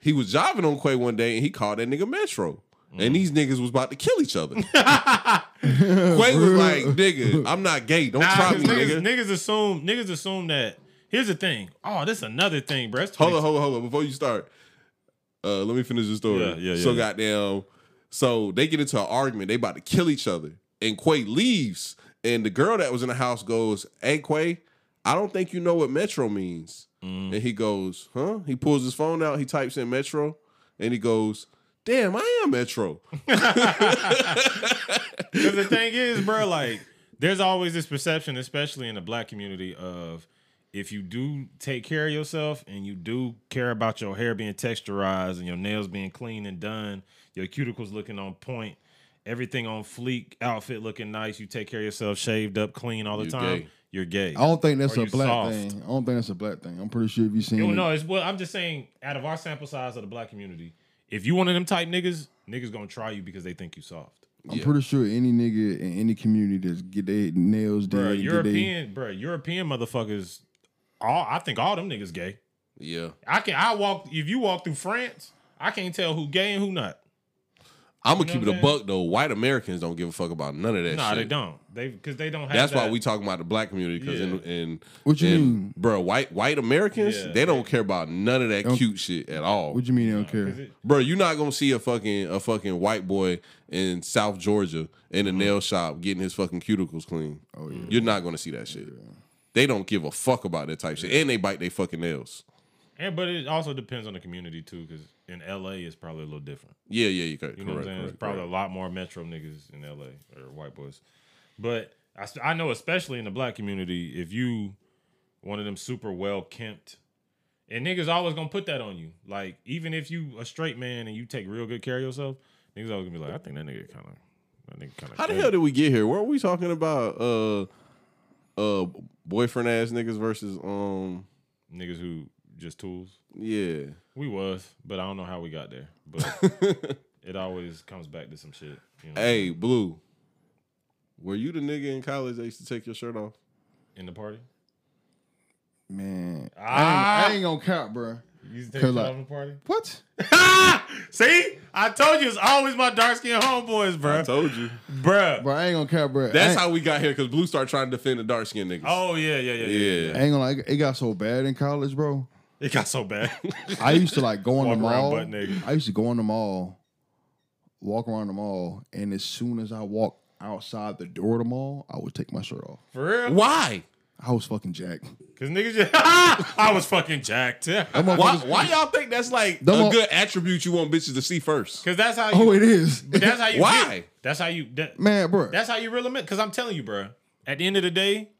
he was jiving on Quay one day and he called that nigga Metro. Mm. And these niggas was about to kill each other. Quay was like, nigga, I'm not gay. Don't nah, try me, niggas, nigga. Niggas assume, niggas assume that. Here's the thing. Oh, this is another thing, bro. Hold on, hold on, hold on. Before you start, uh, let me finish the story. Yeah, yeah, yeah, so yeah. goddamn, so they get into an argument. They about to kill each other. And Quay leaves. And the girl that was in the house goes, hey, Quay, I don't think you know what Metro means. And he goes, huh? He pulls his phone out. He types in Metro. And he goes, damn, I am Metro. Because the thing is, bro, like, there's always this perception, especially in the black community, of if you do take care of yourself and you do care about your hair being texturized and your nails being clean and done, your cuticles looking on point, everything on fleek, outfit looking nice, you take care of yourself, shaved up, clean all the You're time. Gay. You're gay. I don't think that's a black soft? thing. I don't think that's a black thing. I'm pretty sure if you seen it. No, it's well, I'm just saying, out of our sample size of the black community, if you one of them type niggas, niggas gonna try you because they think you soft. I'm yeah. pretty sure any nigga in any community that's get their nails done. Bro, European, they... bro, European motherfuckers, all I think all them niggas gay. Yeah. I can I walk if you walk through France, I can't tell who gay and who not. I'm gonna you know keep it a buck though. White Americans don't give a fuck about none of that. Nah, shit. Nah, they don't. They because they don't have. That's that. Why we talking about the black community because yeah. in, in what you in, mean, bro? White white Americans yeah, they don't man. care about none of that cute shit at all. What you mean they don't no, care, it, bro? You're not gonna see a fucking a fucking white boy in South Georgia in a mm-hmm. nail shop getting his fucking cuticles clean. Oh yeah, you're not gonna see that shit. Yeah. They don't give a fuck about that type yeah. shit, and they bite their fucking nails. And but it also depends on the community too, because. In L A, it's probably a little different. Yeah, yeah, you correct. You know correct, what I'm saying? There's probably correct. a lot more Metro niggas in L A or white boys. But I, I know, especially in the black community, if you one of them super well kempt, and niggas always gonna put that on you. Like even if you a straight man and you take real good care of yourself, niggas always gonna be like, I think that nigga kind of, that nigga kind of. How the hell did we get here? Weren't we talking about uh, uh, boyfriend ass niggas versus um niggas who. Just tools. Yeah. We was, but I don't know how we got there. But it always comes back to some shit. You know? Hey, Blue, were you the nigga in college that used to take your shirt off? In the party? Man. Ah! I, ain't, I ain't gonna count, bro. You used to take your shirt off in the party? What? See? I told you it's always my dark-skinned homeboys, bro. I told you. Bruh. Bro, I ain't gonna count, bro. That's how we got here, because Blue started trying to defend the dark-skinned niggas. Oh, yeah, yeah, yeah, yeah. yeah. I ain't gonna lie. It got so bad in college, bro. It got so bad. I used to like go on walk the mall. I used to go on the mall, walk around the mall, and as soon as I walked outside the door of the mall, I would take my shirt off. For real? Why? I was fucking jacked. Cause niggas just I was fucking jacked. why, why y'all think that's like a good attribute you want bitches to see first? Cause that's how. You, oh, it is. That's how you. Why? Get, that's how you. That, Man, bro. That's how you really meant. Cause I'm telling you, bro. At the end of the day,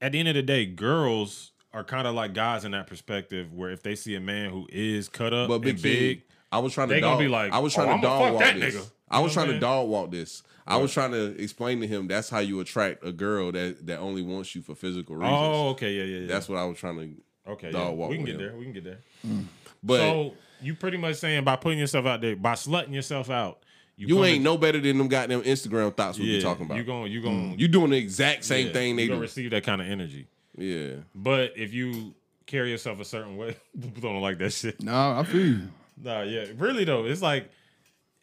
at the end of the day, girls. Are kind of like guys in that perspective where if they see a man who is cut up but big, and big, I was trying to they dog, gonna be like, I was trying oh, to I'm dog walk this. Nigga. I was you know trying to dog walk this. I was trying to explain to him that's how you attract a girl that, that only wants you for physical reasons. Oh, okay, yeah, yeah, yeah. That's what I was trying to okay, dog yeah. walk. We can with get him. there. We can get there. Mm. But so you pretty much saying by putting yourself out there, by slutting yourself out. You, you ain't no better than them goddamn Instagram thoughts yeah, we talking about. You going you going mm. you doing the exact same yeah, thing they do. Receive that kind of energy. Yeah, but if you carry yourself a certain way, people don't like that shit. Nah, I feel you. Nah, yeah, really though, it's like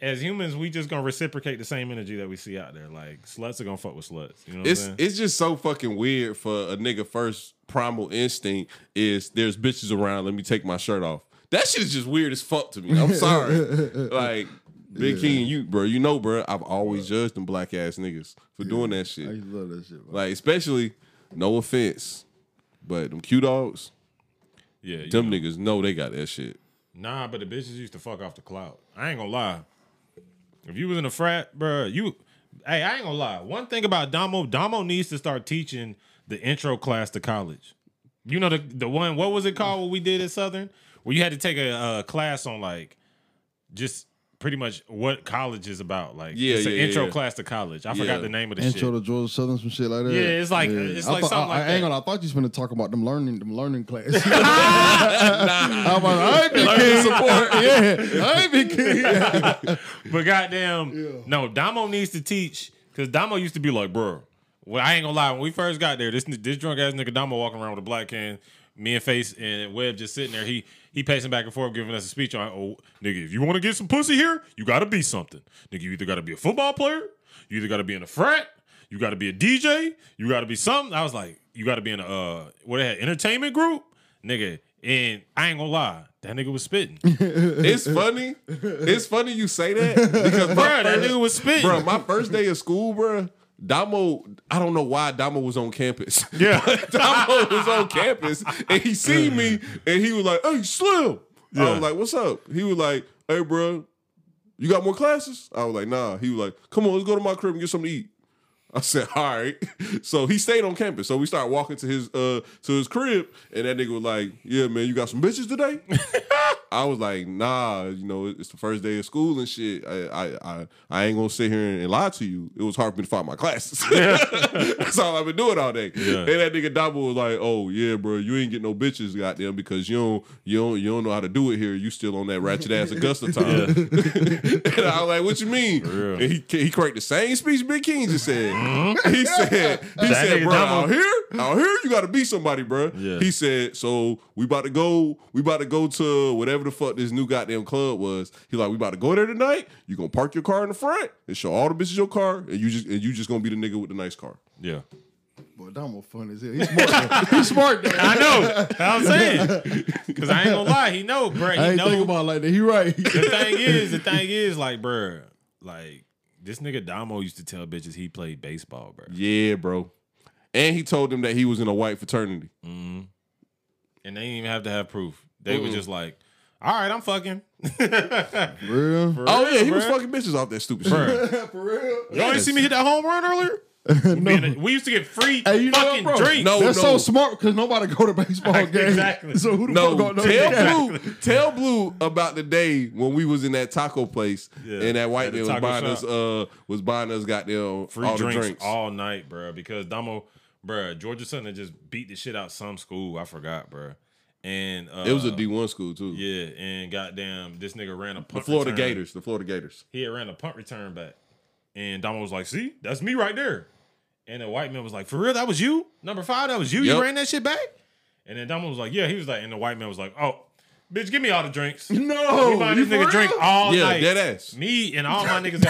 as humans, we just gonna reciprocate the same energy that we see out there. Like, sluts are gonna fuck with sluts. You know what I'm saying? It's just so fucking weird for a nigga first primal instinct is there's bitches around, let me take my shirt off. That shit is just weird as fuck to me. I'm sorry. Like, Big yeah. King, you, bro, you know, bro, I've always yeah. judged them black ass niggas for yeah. doing that shit. I used to love that shit, bro. Like, especially, no offense, but them Q dogs, yeah, them know. niggas know they got that shit. Nah, but the bitches used to fuck off the clout. I ain't gonna lie. If you was in a frat, bro, you, hey, I ain't gonna lie. One thing about Damo, Damo needs to start teaching the intro class to college. You know the the one, what was it called? What we did at Southern, where you had to take a, a class on like, just pretty much what college is about. Like, yeah, it's yeah, an yeah, intro yeah. class to college. I yeah. forgot the name of the intro shit. Intro to Georgia Southern, some shit like that. Yeah, it's like yeah. it's I like thought, something I, like I, that. Hang on, I thought you was gonna talk about them learning them learning class. nah, I'm like, I ain't been king support. Yeah, I ain't been king. But goddamn, yeah. no, Damo needs to teach, because Damo used to be like, bro. Well, I ain't gonna lie. When we first got there, this this drunk ass nigga Damo walking around with a black can, me and Face and Webb just sitting there. He he pacing back and forth, giving us a speech on, oh nigga, if you want to get some pussy here, you gotta be something. Nigga, you either gotta be a football player, you either gotta be in a frat, you gotta be a D J, you gotta be something. I was like, you gotta be in a uh, what they had, entertainment group, nigga. And I ain't gonna lie, that nigga was spitting. It's funny. It's funny you say that, because bro, that nigga was spitting. Bro, my first day of school, bro. Damo, I don't know why Damo was on campus. Yeah. Damo was on campus and he seen me and he was like, hey, Slim. Yeah. I was like, what's up? He was like, hey, bro, you got more classes? I was like, nah. He was like, come on, let's go to my crib and get something to eat. I said, all right. So he stayed on campus. So we started walking to his uh to his crib, and that nigga was like, yeah, man, you got some bitches today? I was like, nah, you know, it's the first day of school and shit. I I I, I ain't gonna sit here and lie to you. It was hard for me to find my classes. Yeah. That's all I've been doing all day. Yeah. And that nigga Dabo was like, oh yeah, bro, you ain't get no bitches, goddamn, because you don't you don't you don't know how to do it here. You still on that ratchet ass Augusta time. Yeah. And I was like, what you mean? And he he cracked the same speech Big King just said. Mm-hmm. He said, he that said, bro, out here, out here, you gotta be somebody, bro. Yeah. He said, so we about to go, we about to go to whatever the fuck this new goddamn club was. He like, we about to go there tonight. You gonna park your car in the front and show all the bitches your car, and you just and you just gonna be the nigga with the nice car. Yeah. Boy, Damo fun as hell. He's smart. He's smart. Though. I know. I'm saying, because I ain't gonna lie, he know, bro. He I ain't know. Think about it like that. He right. The thing is, the thing is, like, bro, like. This nigga Damo used to tell bitches he played baseball, bro. Yeah, bro. And he told them that he was in a white fraternity. Mm-hmm. And they didn't even have to have proof. They mm-mm. were just like, all right, I'm fucking. For real? For oh, real, yeah, he bro. was fucking bitches off that stupid shit. For, for real? Y'all didn't see me hit that home run earlier? No. A, we used to get free hey, you fucking know what, drinks. No, That's no. so smart because nobody go to baseball games. Exactly. So who the no, fuck gonna tell know? Blue, tell Blue about the day when we was in that taco place yeah, and that white man was buying shop. us uh was buying us goddamn free all drinks, the drinks all night, bro. Because Damo, bro, Georgia Southern just beat the shit out some school. I forgot, bro. And uh, it was a D one school too. Yeah, and goddamn, this nigga ran a punt. The Florida return. Gators. The Florida Gators. He had ran a punt return back, and Damo was like, "See, that's me right there." And the white man was like, for real, that was you? Number five, that was you? Yep. You ran that shit back? And then Damo was like, yeah. He was like, and the white man was like, oh, bitch, give me all the drinks. No. We buying this nigga real? drink all yeah, night. Yeah, dead ass. Me and all my niggas.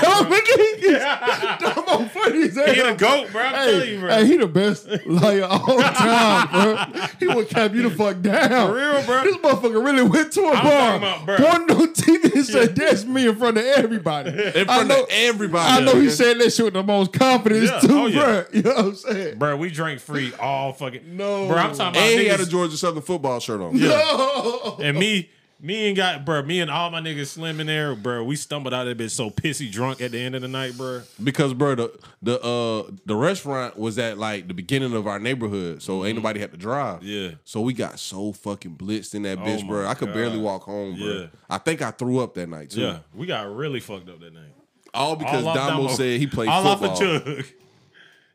Damo funny as hell. He the GOAT, bro. I'm hey, telling you, bro. Hey, he the best liar all time, bro. He would cap you the fuck down. For real, bro. This motherfucker really went to a I'm bar. Going on T V and said, that's me in front of everybody. In front I know, of everybody. I know yeah, he yeah. said that shit with the most confidence, yeah. too, oh, yeah. bro. You know what I'm saying? Bro, we drank free all fucking. No. Bro, I'm talking about and niggas. He had a Georgia Southern football shirt on. Yeah. No. And me. Me, me and got bro, me and all my niggas Slim in there, bro. We stumbled out of that bitch so pissy drunk at the end of the night, bro. Because bro, the the uh the restaurant was at like the beginning of our neighborhood, so mm-hmm. ain't nobody had to drive. Yeah. So we got so fucking blitzed in that oh bitch, bro. I could God. barely walk home, bro. Yeah. I think I threw up that night too. Yeah, we got really fucked up that night. All because all Damo, Damo said he played all football. All off of Jug.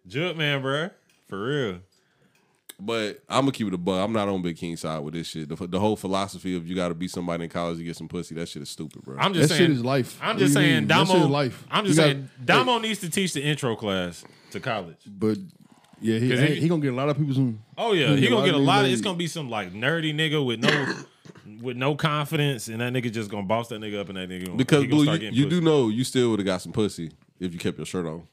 Jug man, bro. For real. But I'm gonna keep it a buck. I'm not on Big King's side with this shit. The, the whole philosophy of you gotta be somebody in college to get some pussy, that shit is stupid, bro. I'm just that saying, shit is life. I'm just saying, Damo. That shit is life. I'm just you saying, gotta, Damo hey. needs to teach the intro class to college. But yeah, he, he, he gonna get a lot of people. Some, oh yeah, he gonna get a lot. Of, it's gonna be some like nerdy nigga with no with no confidence, and that nigga just gonna boss that nigga up, and that nigga gonna, because Blue, gonna you, you do know you still would have got some pussy if you kept your shirt on.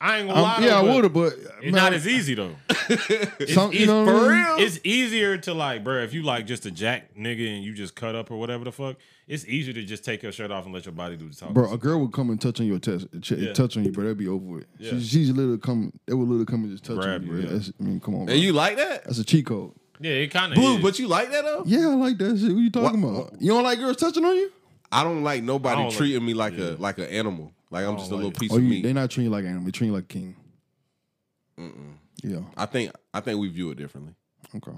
I ain't gonna lie. Um, yeah, though, I would have, but it's man, not as easy though. It's, some, you know, for real, it's easier to like, bro. If you like just a jack nigga and you just cut up or whatever the fuck, it's easier to just take your shirt off and let your body do the talking. Bro, a girl would come and touch on your chest, ch yeah. touch on you, bro. That'd be over with. Yeah. She, she's literally come. It would literally come and just touch Grab you, bro. You, yeah. That's, I mean, come on. Bro. And you like that? That's a cheat code. Yeah, it kind of Blue, is. But you like that though? Yeah, I like that shit. What you talking what? about? You don't like girls touching on you? I don't like nobody don't treating like, me like yeah. a like an animal. Like I'm just a like little piece oh, of you, meat. They not treating you like an animal. They treating you like a king. Mm-mm. Yeah, I think I think we view it differently. Okay.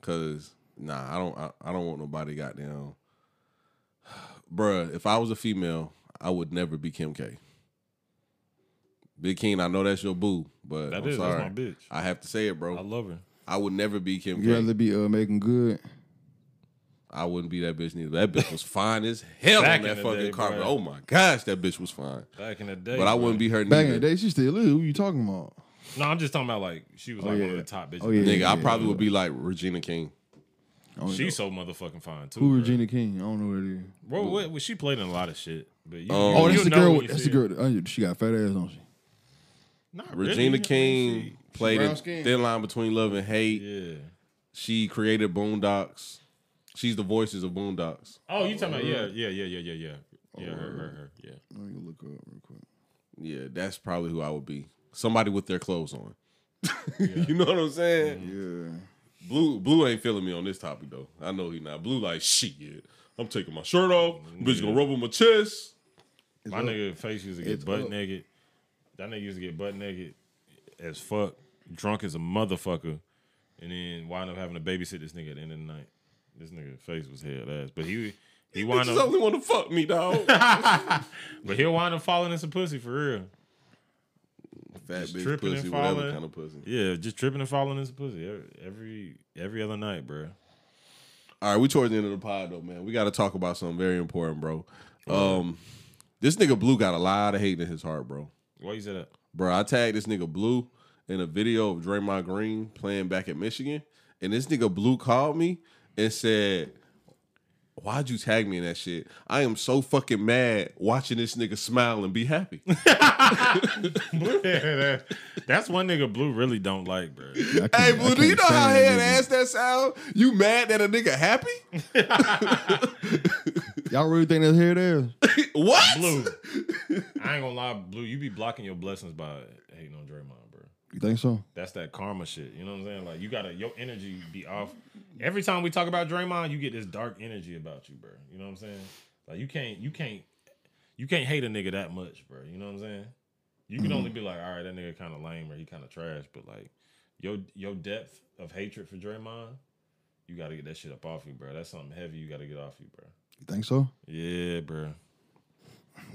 Cause nah, I don't I, I don't want nobody goddamn. Bruh, if I was a female, I would never be Kim K. Big King, I know that's your boo, but that I'm is sorry. That's my bitch. I have to say it, bro. I love her. I would never be Kim You'd K. You'd rather be uh, Making Good. I wouldn't be that bitch neither. That bitch was fine as hell back on that fucking day, carpet. Bro. Oh my gosh, that bitch was fine. Back in the day. But I wouldn't bro. be her neither. Back in the day, she still is. Who you talking about? No, I'm just talking about like, she was like oh, yeah. one of the top bitches. Oh, yeah, Nigga, yeah, I probably yeah. would be like Regina King. She's so motherfucking fine too. Who bro. Regina King? I don't know who it is. Bro, what, what, she played in a lot of shit. But you, um, you, oh, that's the girl. That's the girl. That, she got fat ass, don't she? Not really. Regina King she, played in Thin Line Between Love and Hate. Yeah. She created Boondocks. She's the voices of Boondocks. Oh, you talking about yeah, yeah, yeah, yeah, yeah, yeah, yeah, her, her, her, yeah. I'm gonna look up real quick. Yeah, that's probably who I would be. Somebody with their clothes on. Yeah. You know what I'm saying? Mm-hmm. Yeah. Blue, Blue ain't feeling me on this topic though. I know he not. Blue like shit. I'm taking my shirt off. Mm-hmm. Bitch gonna rub on my chest. It's my up. nigga face used to get it's butt up. naked. That nigga used to get butt naked as fuck, drunk as a motherfucker, and then wind up having to babysit this nigga at the end of the night. This nigga face was hell ass, but he he wound up only want to fuck me, dog. But he'll wind up falling in some pussy for real. Fat just bitch pussy, whatever kind of pussy. Yeah, just tripping and falling in some pussy every every, every other night, bro. All right, we towards the end of the pod though, man. We got to talk about something very important, bro. Um, this nigga Blue got a lot of hate in his heart, bro. Why you say that, bro? I tagged this nigga Blue in a video of Draymond Green playing back at Michigan, and this nigga Blue called me. It said, why'd you tag me in that shit? I am so fucking mad watching this nigga smile and be happy. Yeah, that's one nigga Blue really don't like, bro. Yeah, hey, Blue, do you know how head ass that sound? You mad that a nigga happy? Y'all really think that's head ass? What? Blue, I ain't gonna lie, Blue, you be blocking your blessings by hating on Draymond. You think so? That's that karma shit. You know what I'm saying? Like, you gotta, your energy be off. Every time we talk about Draymond, you get this dark energy about you, bro. You know what I'm saying? Like, you can't, you can't, you can't hate a nigga that much, bro. You know what I'm saying? You can mm-hmm. only be like, all right, that nigga kind of lame or he kind of trash, but like, your your depth of hatred for Draymond, you gotta get that shit up off you, bro. That's something heavy you gotta get off you, bro. You think so? Yeah, bro.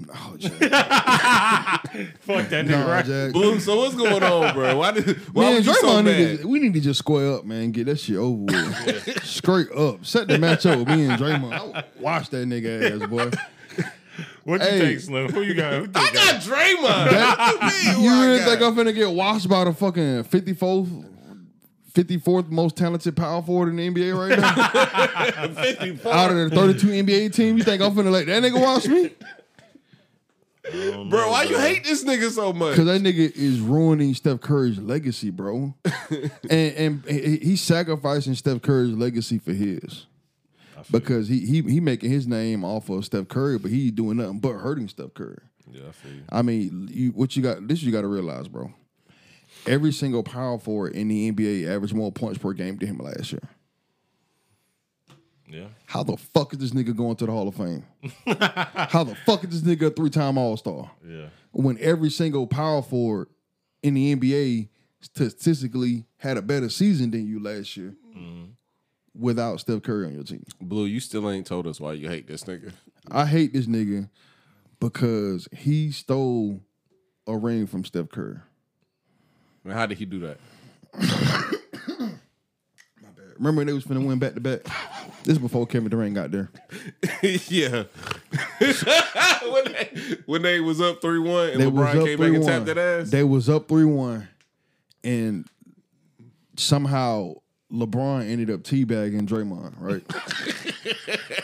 No, fuck that nigga, no, right? Jack. Blue, so what's going on, bro? Why did why man, was you so mad? To, we need to just square up, man. Get that shit over with. Yeah. Straight up. Set the match up with me and Draymond. I would watch that nigga ass, boy. What you hey. think, Slim? Who you got? Who I got, got Draymond. That, you really think I'm finna get washed by the fucking fifty-fourth, fifty-fourth most talented power forward in the N B A right now? Out of the thirty-two N B A team, you think I'm finna let that nigga wash me? Bro, know, why bro. you hate this nigga so much? Because that nigga is ruining Steph Curry's legacy, bro. and, and and he's sacrificing Steph Curry's legacy for his. Because he, he he making his name off of Steph Curry, but he doing nothing but hurting Steph Curry. Yeah, I feel you. I mean, you, what you got, this you got to realize, bro. Every single power forward in the N B A averaged more points per game than him last year. Yeah. How the fuck is this nigga going to the Hall of Fame? How the fuck is this nigga a three-time All-Star? Yeah. When every single power forward in the N B A statistically had a better season than you last year mm-hmm. without Steph Curry on your team. Blue, you still ain't told us why you hate this nigga. I hate this nigga because he stole a ring from Steph Curry. And how did he do that? My bad. Remember when they was finna win back-to-back? This is before Kevin Durant got there. Yeah. when, they, when they was up three one and they LeBron came back and tapped that ass? They was up three one and somehow LeBron ended up teabagging Draymond, right?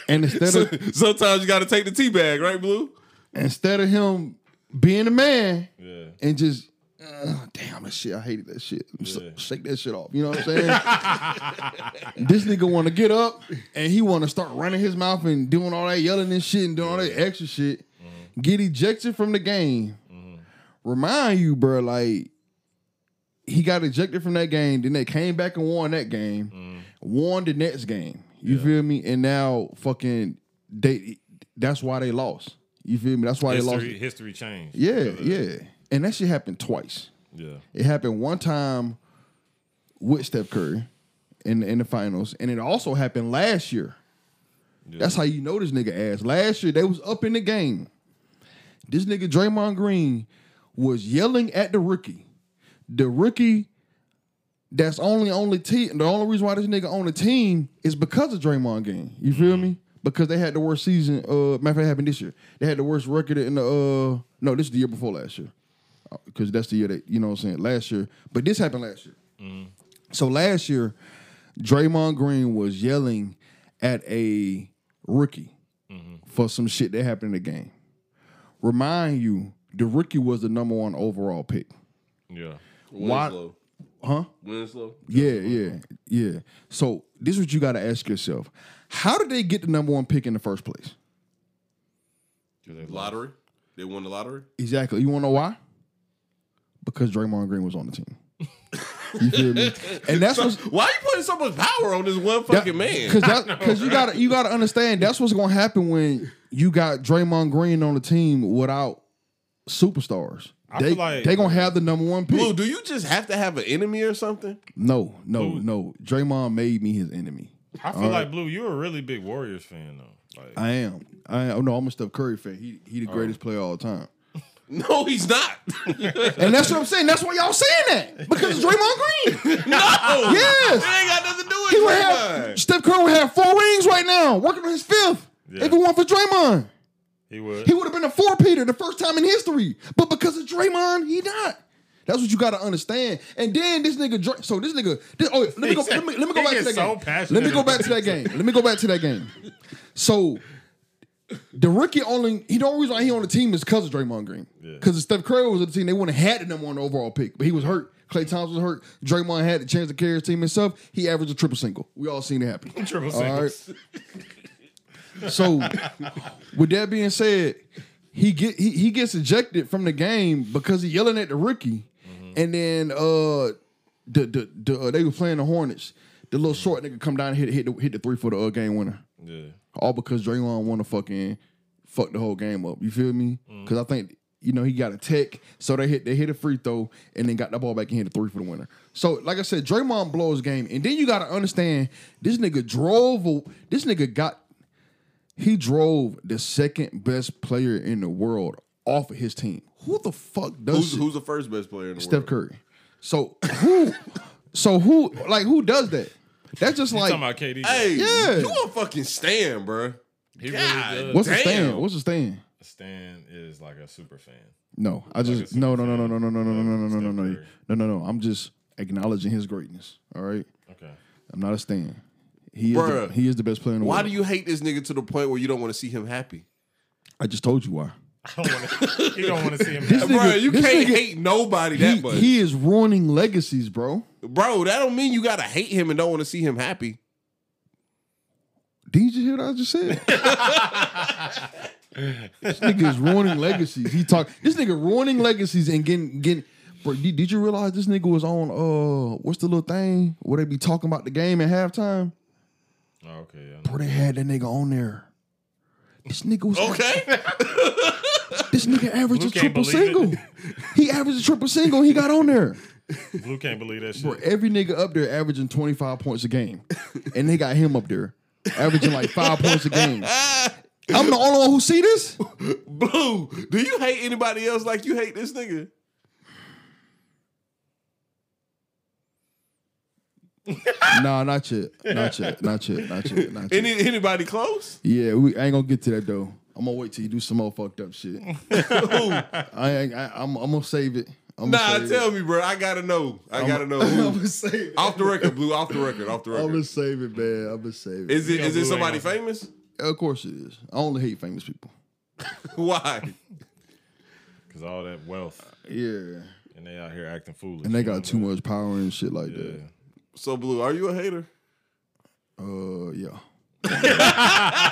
And instead so, of sometimes you got to take the teabag, right, Blue? Instead of him being a man yeah. and just uh, damn that shit, I hated that shit. Yeah. So, shake that shit off. You know what I'm saying? This nigga want to get up and he want to start running his mouth and doing all that yelling and shit and doing yeah. all that extra shit. Mm-hmm. Get ejected from the game. Mm-hmm. Remind you, bro, like. He got ejected from that game. Then they came back and won that game. Mm. Won the next game. You yeah. feel me? And now fucking they. That's why they lost. You feel me? That's why history, they lost. History changed. Yeah, yeah, yeah. And that shit happened twice. Yeah. It happened one time with Steph Curry in, in the finals. And it also happened last year. Yeah. That's how you know this nigga ass. Last year, they was up in the game. This nigga Draymond Green was yelling at the rookie. The rookie that's only only team. The only reason why this nigga on the team is because of Draymond Green. You feel mm-hmm. me? Because they had the worst season. Uh, matter of fact, it happened this year. They had the worst record in the. Uh, no, this is the year before last year, because that's the year that you know what I'm saying last year. But this happened last year. Mm-hmm. So last year, Draymond Green was yelling at a rookie mm-hmm. for some shit that happened in the game. Remind you, the rookie was the number one overall pick. Yeah. Winslow. Why, huh? Winslow. Yeah, yeah, yeah. So this is what you got to ask yourself: how did they get the number one pick in the first place? They lottery. They won the lottery. Exactly. You want to know why? Because Draymond Green was on the team. You feel me? And that's so, what's, why are you putting so much power on this one fucking that, man? Because because you got you got to understand that's what's gonna happen when you got Draymond Green on the team without superstars. I they, feel like they gonna have the number one pick. Blue, do you just have to have an enemy or something? No, no, Blue. no. Draymond made me his enemy. I feel all like right? Blue, you're a really big Warriors fan though. Like, I am. I am. Oh, no, I'm a Steph Curry fan. He he the greatest oh. player of all time. No, he's not. And that's what I'm saying. That's why y'all saying that because it's Draymond Green. No, yes, it ain't got nothing to do with Draymond. Steph Curry would have four rings right now, working on his fifth. Yeah. If it weren't for Draymond. He would. He would have been a four-peater the first time in history. But because of Draymond, he not. That's what you got to understand. And then this nigga, so this nigga, this, oh, let me go, let me, let me go back to that so game. Let me go back to that game. Let me go back to that game. So the rookie only, he the only reason why he on the team is because of Draymond Green. Because yeah. if Steph Curry was on the team, they wouldn't have had the number one overall pick. But he was hurt. Klay Thompson was hurt. Draymond had the chance to carry his team himself. He averaged a triple single. We all seen it happen. Triple singles. All right. So, with that being said, he get he, he gets ejected from the game because he's yelling at the rookie, mm-hmm. and then uh, the the, the uh, they were playing the Hornets. The little short nigga come down and hit hit the, hit the three for the uh, game winner. Yeah, all because Draymond wanna fucking fuck the whole game up. You feel me? Because mm-hmm. I think you know he got a tech, so they hit they hit a free throw and then got the ball back and hit the three for the winner. So, like I said, Draymond blows game, and then you gotta understand this nigga drove. A, this nigga got. He drove the second best player in the world off of his team. Who the fuck does who's, it? Who's the first best player in the Steph world? Steph Curry. So who? so who? Like who does that? That's just you like talking about K D. Hey, yeah. you a fucking stand, bro. He God, really does. What's damn. a stand? What's a stand? A stand is like a super fan. No, I just like no no no no no no no no no no no no no no no. I'm just acknowledging his greatness. All right. Okay. I'm not a stand. He is, the, he is the best player in the why world. Why do you hate this nigga to the point where you don't want to see him happy? I just told you why. I don't want to. You don't want to see him happy. Bro, you can't nigga, hate nobody he, that much. He is ruining legacies, bro. Bro, that don't mean you got to hate him and don't want to see him happy. Did you hear what I just said? This nigga is ruining legacies. He talk. This nigga ruining legacies and getting... getting Bro, did you realize this nigga was on... uh what's the little thing where they be talking about the game at halftime? Oh, okay, yeah, bro, they had that nigga on there. This nigga was okay. This nigga averaged Blue a triple single. It. He averaged a triple single. He got on there. Blue can't believe that shit. Bro, every nigga up there averaging twenty five points a game, and they got him up there averaging like five points a game. I'm the only one who see this. Blue, do you hate anybody else like you hate this nigga? No, not yet. Not yet. Not yet. Not yet. Not yet. Any, anybody close? Yeah, we I ain't gonna get to that though. I'm gonna wait till you do some more fucked up shit. I, I, I'm, I'm gonna save it. I'm nah, tell it. me, bro. I gotta know. I I'm, gotta know. I'm gonna save it. Off the record, Blue. Off the record. Off the record. I'm gonna save it, man. I'm gonna save it. Is it? Is it somebody famous? Of course it is. I only hate famous people. Why? Because all that wealth. Uh, yeah. And they out here acting foolish. And they got too much power and shit like yeah. that. So, Blue, are you a hater? Uh, yeah.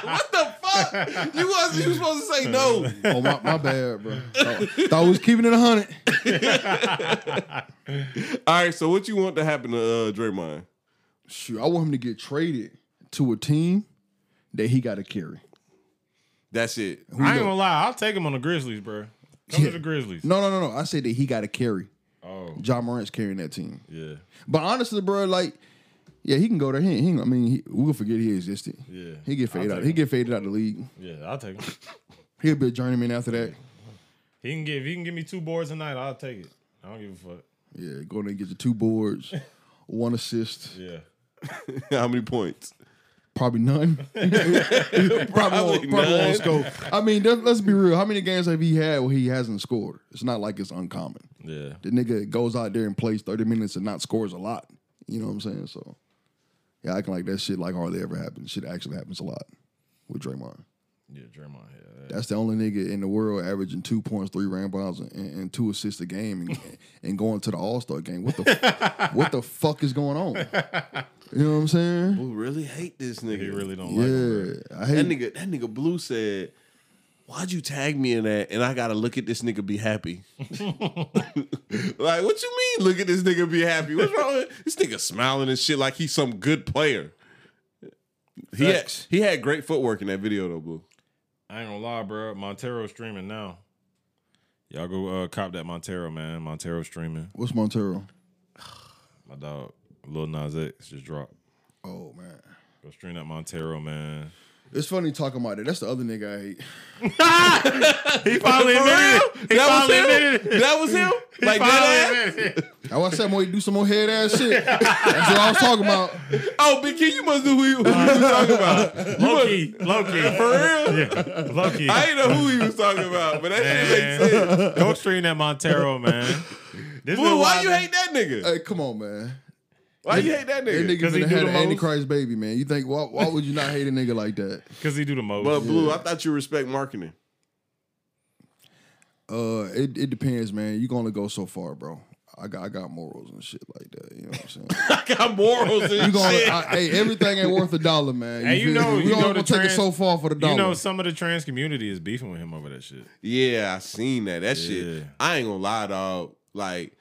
What the fuck? You was you was supposed to say no. Oh, my, my bad, bro. Thought, thought we was keeping it one hundred. All right, so what you want to happen to uh, Draymond? Shoot, I want him to get traded to a team that he got to carry. That's it. Who I ain't gonna lie. I'll take him on the Grizzlies, bro. Come yeah. to the Grizzlies. No, no, no, no. I said that he got to carry. Oh, John Morant's carrying that team. Yeah. But honestly, bro, like, yeah, he can go there. He, he I mean, he, we'll forget he existed. Yeah. He get faded out. He get faded out of the league. Yeah, I'll take him. He'll be a journeyman after that. He can give. He can give me two boards a night. I'll take it. I don't give a fuck. Yeah, go there and get the two boards, one assist. Yeah. How many points? Probably none. probably probably won't score. I mean, let's be real. How many games have he had where he hasn't scored? It's not like it's uncommon. Yeah. The nigga goes out there and plays thirty minutes and not scores a lot. You know what I'm saying? So, yeah, acting like that shit like hardly ever happens. Shit actually happens a lot with Draymond. Yeah, Draymond. Yeah, that that's the only nigga in the world averaging two points, three rebounds, and, and two assists a game, and, and going to the All Star game. What the what the fuck is going on? You know what I'm saying? Blue really hate this nigga. He really don't yeah, like him. Yeah, I hate that nigga. That nigga Blue said, "Why'd you tag me in that?" And I gotta look at this nigga be happy. Like, what you mean? Look at this nigga be happy. What's wrong with this nigga smiling and shit like he's some good player? He had, he had great footwork in that video though, Blue. I ain't gonna lie, bro. Montero streaming now. Y'all go uh, cop that Montero, man. Montero streaming. What's Montero? My dog, Lil Nas X, just dropped. Oh, man. Go stream that Montero, man. It's funny talking about it. That's the other nigga I hate. He finally admitted it. He that finally was him? admitted it. That was him? Like that ass? I said, "Boy, you do some more head ass shit." That's what I was talking about. Oh, Big Kid, you must know who you was talking about. Low-key. Low-key. For real? Yeah. Low-key. I didn't know who he was talking about, but that shit makes sense. Go stream that Montero, man. This Boy, why you hate that nigga? Hey, come on, man. Why you hate that nigga? Because he had an Antichrist baby, man. You think why? Why would you not hate a nigga like that? Because he do the most. But Blue, yeah. I thought you respect marketing. Uh, it, it depends, man. You gonna go so far, bro. I got I got morals and shit like that. You know what I'm saying? I got morals and you gonna, shit. I, hey, everything ain't worth a dollar, man. You and you know, you know, the take trans, it so far for the dollar. You know, some of the trans community is beefing with him over that shit. Yeah, I seen that. That yeah. shit. I ain't gonna lie, dog. Like.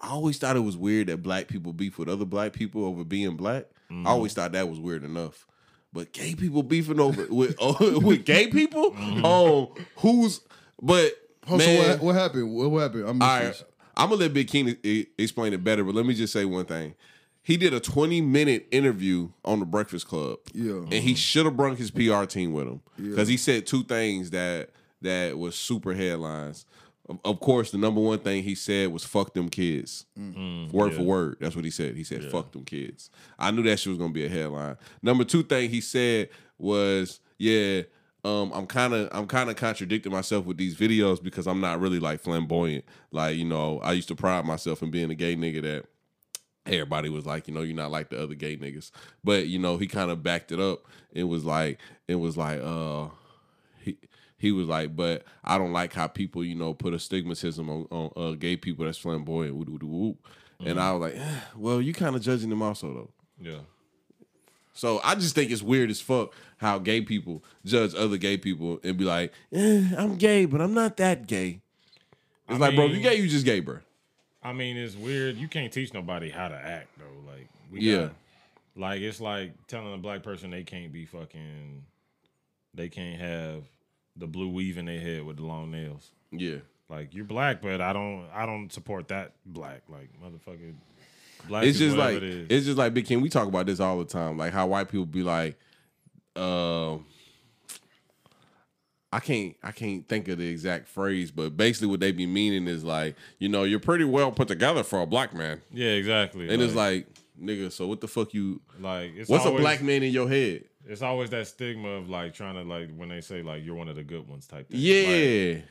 I always thought it was weird that black people beef with other black people over being black. Mm-hmm. I always thought that was weird enough. But gay people beefing over with oh, with gay people? Mm-hmm. Oh, who's but oh, man, so what, what happened? What, what happened? I'm all right, I'm gonna let Big King explain it better, but let me just say one thing. He did a twenty minute interview on The Breakfast Club. Yeah. And he should have brought his P R team with him. Yeah. Cuz he said two things that that was super headlines. Of course, the number one thing he said was "fuck them kids," mm-hmm. word yeah. for word. That's what he said. He said yeah. "fuck them kids." I knew that shit was gonna be a headline. Number two thing he said was, "Yeah, um, I'm kind of, I'm kind of contradicting myself with these videos because I'm not really like flamboyant. Like, you know, I used to pride myself in being a gay nigga that everybody was like, you know, you're not like the other gay niggas." But you know, he kind of backed it up. It was like, it was like, uh, he. He was like, but I don't like how people, you know, put a stigmatism on, on uh, gay people that's flamboyant. Woo, woo, woo. Mm-hmm. And I was like, eh, well, you kind of judging them also, though. Yeah. So I just think it's weird as fuck how gay people judge other gay people and be like, eh, I'm gay, but I'm not that gay. It's I like, mean, bro, if you gay, you just gay, bro. I mean, it's weird. You can't teach nobody how to act, though. Like, we yeah. gotta, like, it's like telling a black person they can't be fucking, they can't have the blue weave in their head with the long nails. Yeah. Like, you're black, but I don't I don't support that black. Like, motherfucker, black it's just like it is. It's just like, Big King, we talk about this all the time. Like, how white people be like, uh, I can't I can't think of the exact phrase, but basically what they be meaning is like, you know, you're pretty well put together for a black man. Yeah, exactly. And like, it's like, nigga, so what the fuck you, like, it's what's always, a black man in your head? It's always that stigma of like trying to like when they say like you're one of the good ones type thing. Yeah, like,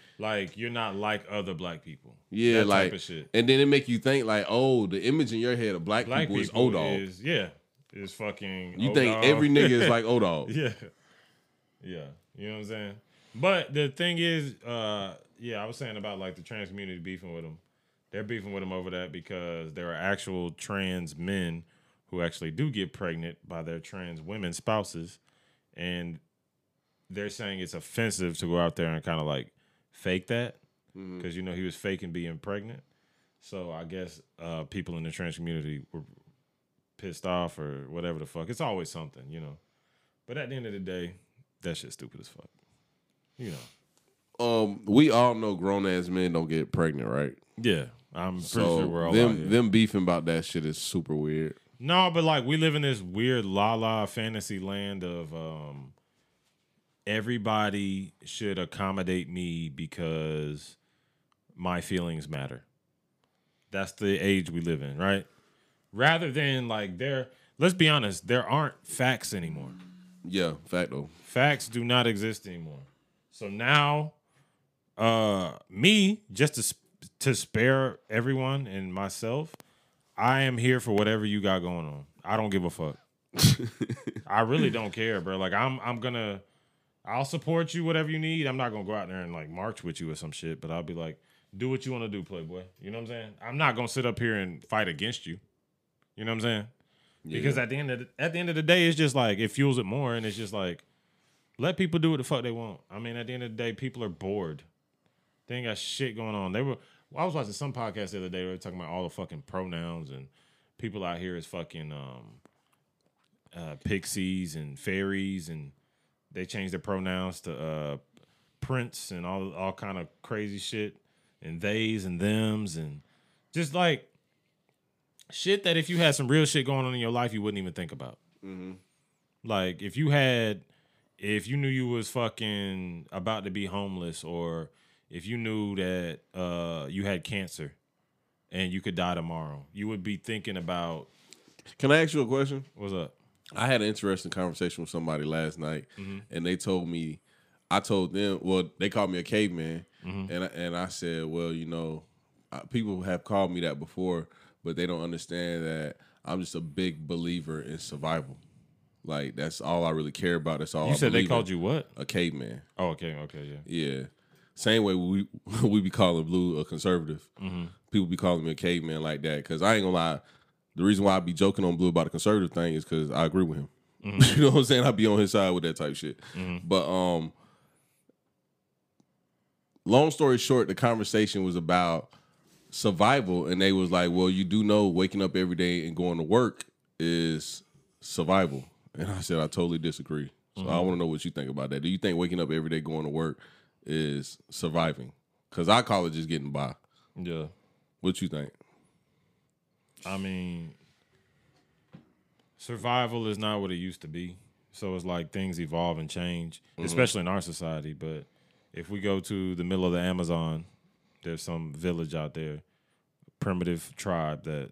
like you're not like other black people. Yeah, that like type of shit. And then it make you think like, oh, the image in your head of black, black people, people is O-Dog. Is, yeah, is fucking. You O-Dog. Think every nigga is like O-Dog. Yeah, yeah, you know what I'm saying. But the thing is, uh, yeah, I was saying about like the trans community beefing with them. They're beefing with them over that because there are actual trans men who actually do get pregnant by their trans women spouses, and they're saying it's offensive to go out there and kind of like fake that because mm-hmm. you know he was faking being pregnant. So I guess uh, people in the trans community were pissed off or whatever the fuck. It's always something, you know. But at the end of the day, that shit's stupid as fuck, you know. Um, we all know grown ass men don't get pregnant, right? Yeah, I'm pretty so sure we're all them out here. Them beefing about that shit is super weird. No, but like we live in this weird la la fantasy land of um, everybody should accommodate me because my feelings matter. That's the age we live in, right? Rather than like there, let's be honest, there aren't facts anymore. Yeah, fact though. Facts do not exist anymore. So now, uh, me just to to spare everyone and myself. I am here for whatever you got going on. I don't give a fuck. I really don't care, bro. Like I'm, I'm gonna, I'll support you whatever you need. I'm not gonna go out there and like march with you or some shit, but I'll be like, do what you want to do, Playboy. You know what I'm saying? I'm not gonna sit up here and fight against you. You know what I'm saying? Yeah. Because at the end of the, at the end of the day, it's just like it fuels it more, and it's just like let people do what the fuck they want. I mean, at the end of the day, people are bored. They ain't got shit going on. They were. Well, I was watching some podcast the other day where they were talking about all the fucking pronouns and people out here is fucking um, uh, pixies and fairies, and they changed their pronouns to uh, prince and all all kind of crazy shit and theys and thems and just like shit that if you had some real shit going on in your life you wouldn't even think about. Mm-hmm. Like if you had, if you knew you was fucking about to be homeless or if you knew that uh, you had cancer and you could die tomorrow, you would be thinking about... Can I ask you a question? What's up? I had an interesting conversation with somebody last night, mm-hmm. and they told me, I told them, well, they called me a caveman, mm-hmm. and, I, and I said, well, you know, people have called me that before, but they don't understand that I'm just a big believer in survival. Like, that's all I really care about. That's all I believe. You said they called you what? A caveman. Oh, okay, okay, yeah. Yeah. Same way we we be calling Blue a conservative. Mm-hmm. People be calling me a caveman like that because I ain't gonna lie. The reason why I be joking on Blue about the conservative thing is because I agree with him. Mm-hmm. You know what I'm saying? I be on his side with that type shit. Mm-hmm. But um, long story short, the conversation was about survival, and they was like, "Well, you do know waking up every day and going to work is survival," and I said, "I totally disagree." So mm-hmm. I want to know what you think about that. Do you think waking up every day going to work is surviving? Because I call it just getting by. Yeah. What you think? I mean, survival is not what it used to be. So it's like things evolve and change, mm-hmm. especially in our society. But if we go to the middle of the Amazon, there's some village out there, primitive tribe that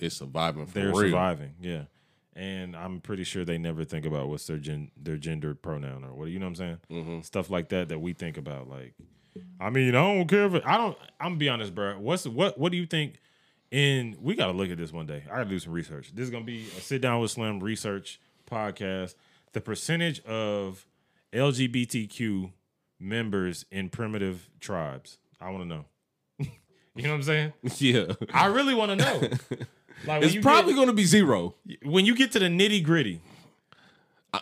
is surviving for they're real. They're surviving, yeah. And I'm pretty sure they never think about what's their gen- their gender pronoun or what, you know what I'm saying? Mm-hmm. Stuff like that that we think about. Like, I mean, I don't care if it, I don't. I'm gonna be honest, bro. What's what? What do you think? In we gotta look at this one day. I gotta do some research. This is gonna be a Sit Down with Slim research podcast. The percentage of L G B T Q members in primitive tribes. I want to know. You know what I'm saying? Yeah. I really want to know. Like it's probably going to be zero. When you get to the nitty gritty.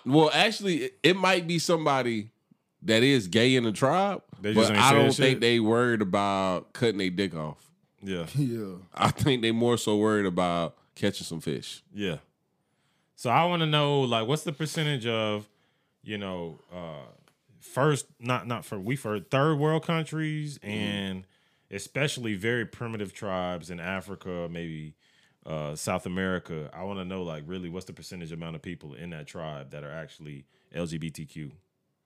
Well, actually, it, it might be somebody that is gay in the tribe, they just but I don't think shit. They worried about cutting their dick off. Yeah. Yeah. I think they more so worried about catching some fish. Yeah. So I want to know, like, what's the percentage of, you know, uh, first, not, not for, we for third world countries mm. and especially very primitive tribes in Africa, maybe Uh, South America. I want to know, like, really, what's the percentage amount of people in that tribe that are actually L G B T Q?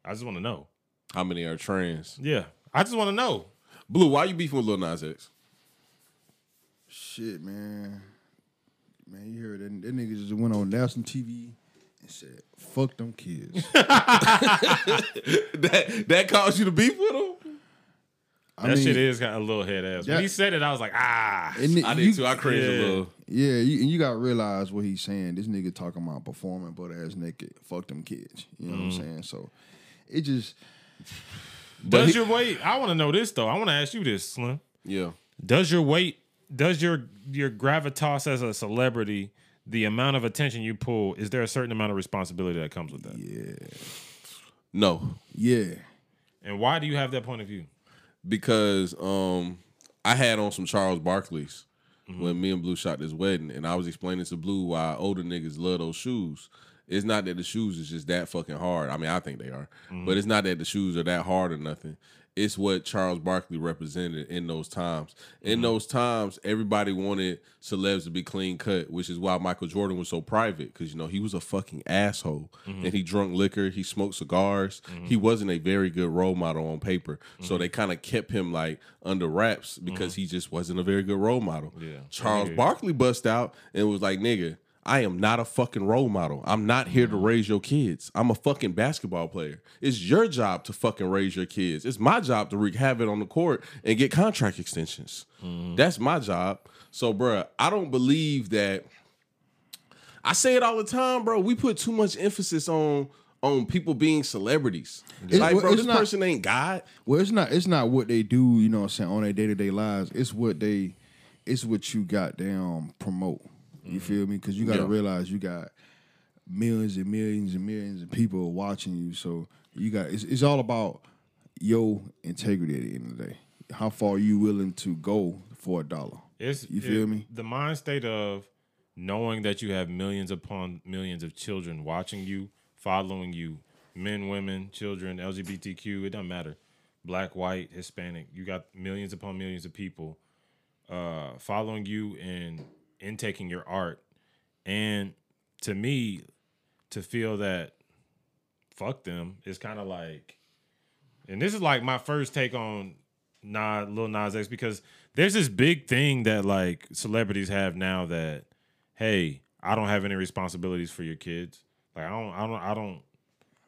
I just want to know. How many are trans? Yeah, I just want to know. Blue, why you beefing with Lil Nas X? Shit, man. Man, you heard that, that nigga just went on national T V and said, fuck them kids. that that caused you to beef with them? I that mean, shit is kind of a little head ass. When he said it, I was like, ah. The, I did too. I cringed yeah. a little. Yeah, you, and you got to realize what he's saying. This nigga talking about performing butt ass naked. Fuck them kids. You know mm. what I'm saying? So it just. Does he, your weight. I want to know this, though. I want to ask you this, Slim. Yeah. Does your weight, does your your gravitas as a celebrity, the amount of attention you pull, is there a certain amount of responsibility that comes with that? Yeah. No. Yeah. And why do you have that point of view? Because um, I had on some Charles Barkley's mm-hmm. when me and Blue shot this wedding, and I was explaining to Blue why older niggas love those shoes. It's not that the shoes is just that fucking hard. I mean, I think they are. Mm-hmm. But it's not that the shoes are that hard or nothing. It's what Charles Barkley represented in those times. In mm-hmm. those times, everybody wanted celebs to be clean cut, which is why Michael Jordan was so private, because, you know, he was a fucking asshole. Mm-hmm. And he drunk liquor. He smoked cigars. Mm-hmm. He wasn't a very good role model on paper. Mm-hmm. So they kind of kept him, like, under wraps because mm-hmm. he just wasn't a very good role model. Yeah. Charles Barkley bust out and was like, nigga, I am not a fucking role model. I'm not here to raise your kids. I'm a fucking basketball player. It's your job to fucking raise your kids. It's my job to wreak havoc on the court and get contract extensions. Mm-hmm. That's my job. So, bruh, I don't believe that. I say it all the time, bro. We put too much emphasis on on people being celebrities. It's, like, well, bro, this not, person ain't God. Well, it's not it's not what they do, you know what I'm saying, on their day-to-day lives. It's what they it's what you goddamn promote. You feel me? Because you got to yeah. realize you got millions and millions and millions of people watching you. So you got it's, it's all about your integrity at the end of the day. How far are you willing to go for a dollar? It's, you feel it, me? The mind state of knowing that you have millions upon millions of children watching you, following you, men, women, children, L G B T Q, it doesn't matter. Black, white, Hispanic. You got millions upon millions of people uh, following you and intaking your art, and to me, to feel that fuck them is kind of like, and this is like my first take on Nas, Lil Nas X, because there's this big thing that like celebrities have now that, hey, I don't have any responsibilities for your kids. Like I don't, I don't, I don't,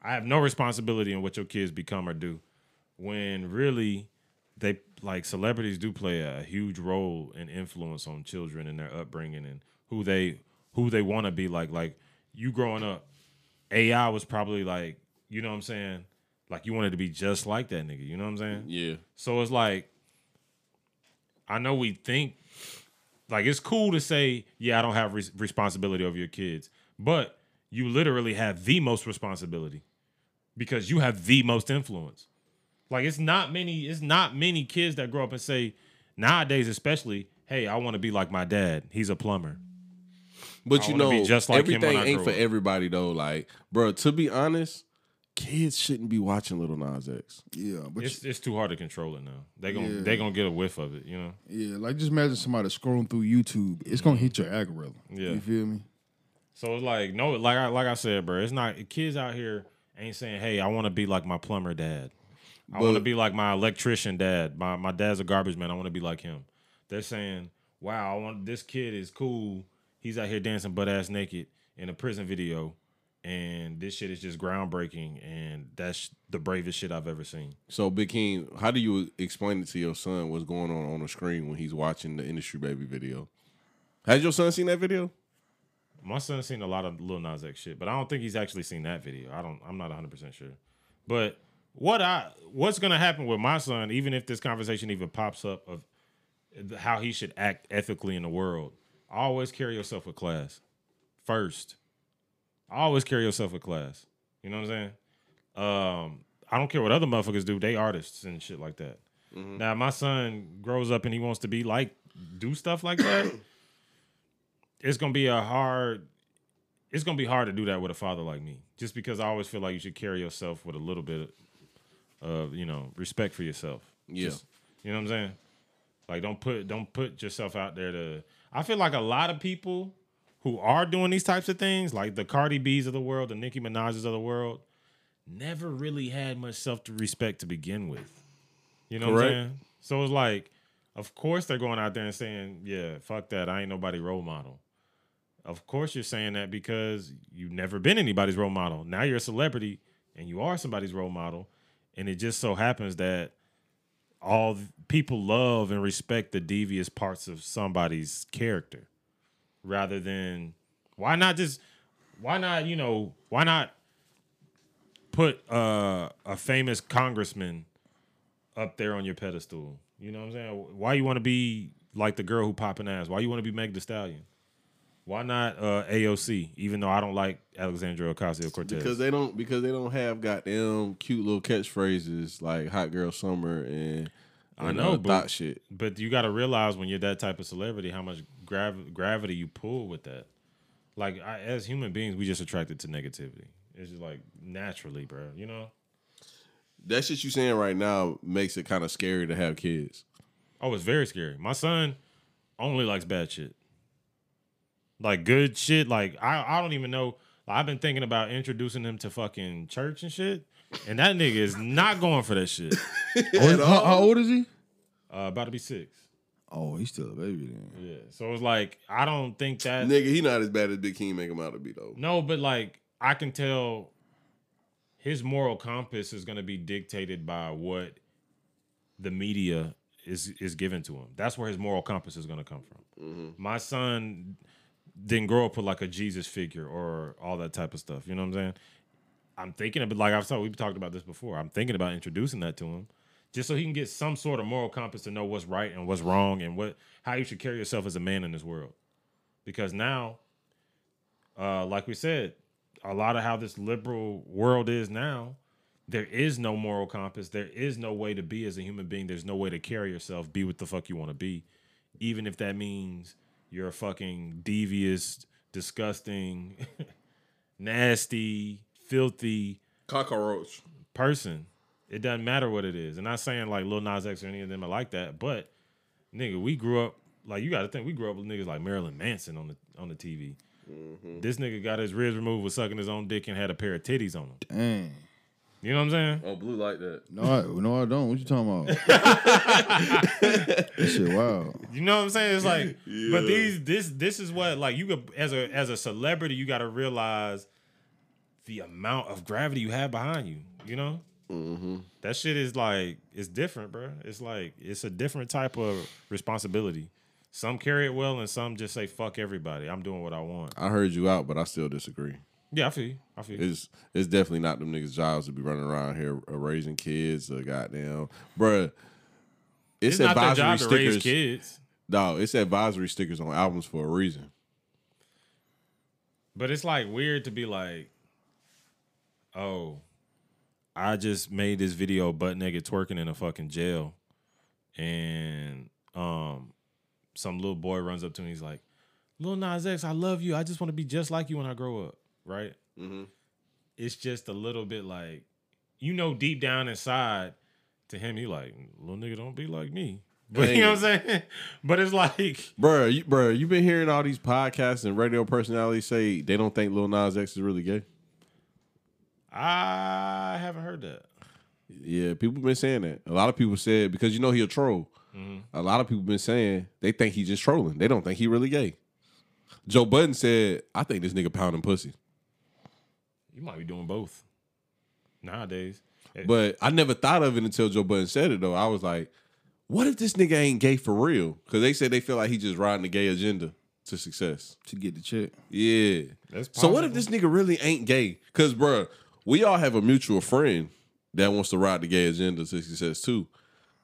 I have no responsibility in what your kids become or do. When really, they like celebrities do play a huge role and influence on children and their upbringing and who they who they want to be like. Like you growing up, A I was probably like, you know what I'm saying? Like you wanted to be just like that nigga, you know what I'm saying? Yeah. So it's like, I know we think, like it's cool to say, yeah, I don't have res- responsibility over your kids, but you literally have the most responsibility because you have the most influence. Like it's not many, it's not many kids that grow up and say, nowadays especially, hey, I want to be like my dad. He's a plumber. But I you know, be just like everything him ain't for up. Everybody though. Like, bro, to be honest, kids shouldn't be watching Lil Nas X. Yeah, but it's, you, it's too hard to control it now. They gonna yeah. they gonna get a whiff of it, you know. Yeah, like just imagine somebody scrolling through YouTube. It's gonna hit your algorithm. Yeah, you feel me? So it's like no, like I like I said, bro, it's not kids out here ain't saying, hey, I want to be like my plumber dad. I want to be like my electrician dad. My my dad's a garbage man. I want to be like him. They're saying, wow, I want this kid is cool. He's out here dancing butt-ass naked in a prison video, and this shit is just groundbreaking, and that's the bravest shit I've ever seen. So, Big King, how do you explain it to your son what's going on on the screen when he's watching the Industry Baby video? Has your son seen that video? My son's seen a lot of Lil Nas X shit, but I don't think he's actually seen that video. I don't. I'm not one hundred percent sure. But... What I what's gonna happen with my son, even if this conversation even pops up of how he should act ethically in the world? Always carry yourself with class first. Always carry yourself with class. You know what I'm saying? Um, I don't care what other motherfuckers do; they artists and shit like that. Mm-hmm. Now, my son grows up and he wants to be like do stuff like that. It's gonna be a hard. It's gonna be hard to do that with a father like me, just because I always feel like you should carry yourself with a little bit of, of you know, respect for yourself. Yeah. Just, you know what I'm saying? Like don't put don't put yourself out there to I feel like a lot of people who are doing these types of things, like the Cardi B's of the world, the Nicki Minaj's of the world, never really had much self to respect to begin with. You know Correct. What I'm saying? So it's like, of course they're going out there and saying, yeah, fuck that. I ain't nobody role model. Of course you're saying that because you've never been anybody's role model. Now you're a celebrity and you are somebody's role model. And it just so happens that all people love and respect the devious parts of somebody's character rather than why not just why not, you know, why not put uh, a famous congressman up there on your pedestal? You know what I'm saying? Why you want to be like the girl who popping ass? Why you want to be Meg Thee Stallion? Why not uh, A O C? Even though I don't like Alexandria Ocasio-Cortez, because they don't because they don't have goddamn cute little catchphrases like "Hot Girl Summer" and, and I know but, thought shit. But you got to realize when you're that type of celebrity, how much grav- gravity you pull with that. Like I, as human beings, we just attracted to negativity. It's just like naturally, bro. You know. That shit you saying right now makes it kind of scary to have kids. Oh, it's very scary. My son only likes bad shit. Like good shit. Like I, I don't even know. I've been thinking about introducing him to fucking church and shit, and that nigga is not going for that shit. how, how old is he? Uh, about to be six. Oh, he's still a baby then. Yeah. So it's like I don't think that nigga. He not as bad as Big King make him out to be though. No, but like I can tell. His moral compass is going to be dictated by what the media is is given to him. That's where his moral compass is going to come from. Mm-hmm. My son didn't grow up with like a Jesus figure or all that type of stuff. You know what I'm saying? I'm thinking of it, like I've thought we've talked about this before. I'm thinking about introducing that to him just so he can get some sort of moral compass to know what's right and what's wrong and what how you should carry yourself as a man in this world. Because now, uh, like we said, a lot of how this liberal world is now, there is no moral compass. There is no way to be as a human being. There's no way to carry yourself, be what the fuck you want to be, even if that means you're a fucking devious, disgusting, nasty, filthy cockroach person. It doesn't matter what it is. And not saying like Lil Nas X or any of them are like that, but nigga, we grew up like you got to think we grew up with niggas like Marilyn Manson on the on the T V. Mm-hmm. This nigga got his ribs removed, was sucking his own dick, and had a pair of titties on him. Dang. You know what I'm saying? Oh, blue like that. No, I, no, I don't. What you talking about? That shit, wow. You know what I'm saying? It's like, yeah. But these, this, this is what like you could as a as a celebrity, you got to realize the amount of gravity you have behind you. You know, mm-hmm. That shit is like it's different, bro. It's like it's a different type of responsibility. Some carry it well, and some just say, fuck everybody. I'm doing what I want. I heard you out, but I still disagree. Yeah, I feel you. I feel you. It's, it's definitely not them niggas' jobs to be running around here uh, raising kids or goddamn. Bruh, it's, it's advisory not their job stickers. To raise kids. No, it's advisory stickers on albums for a reason. But it's like weird to be like, oh, I just made this video butt naked twerking in a fucking jail. And, um, some little boy runs up to him. He's like, Lil Nas X, I love you. I just want to be just like you when I grow up. Right? Mm-hmm. It's just a little bit like, you know, deep down inside to him, he like, little nigga don't be like me. But dang. You know what I'm saying? But it's like. Bro, you, bro, you've been hearing all these podcasts and radio personalities say they don't think Lil Nas X is really gay. I haven't heard that. Yeah, people been saying that. A lot of people said, because you know he a troll. Mm-hmm. A lot of people been saying they think he's just trolling. They don't think he really gay. Joe Budden said, I think this nigga pounding pussy. You might be doing both nowadays. But I never thought of it until Joe Budden said it, though. I was like, what if this nigga ain't gay for real? Because they said they feel like he just riding the gay agenda to success. To get the check. Yeah. That's so what if this nigga really ain't gay? Because, bruh, we all have a mutual friend that wants to ride the gay agenda to success, too.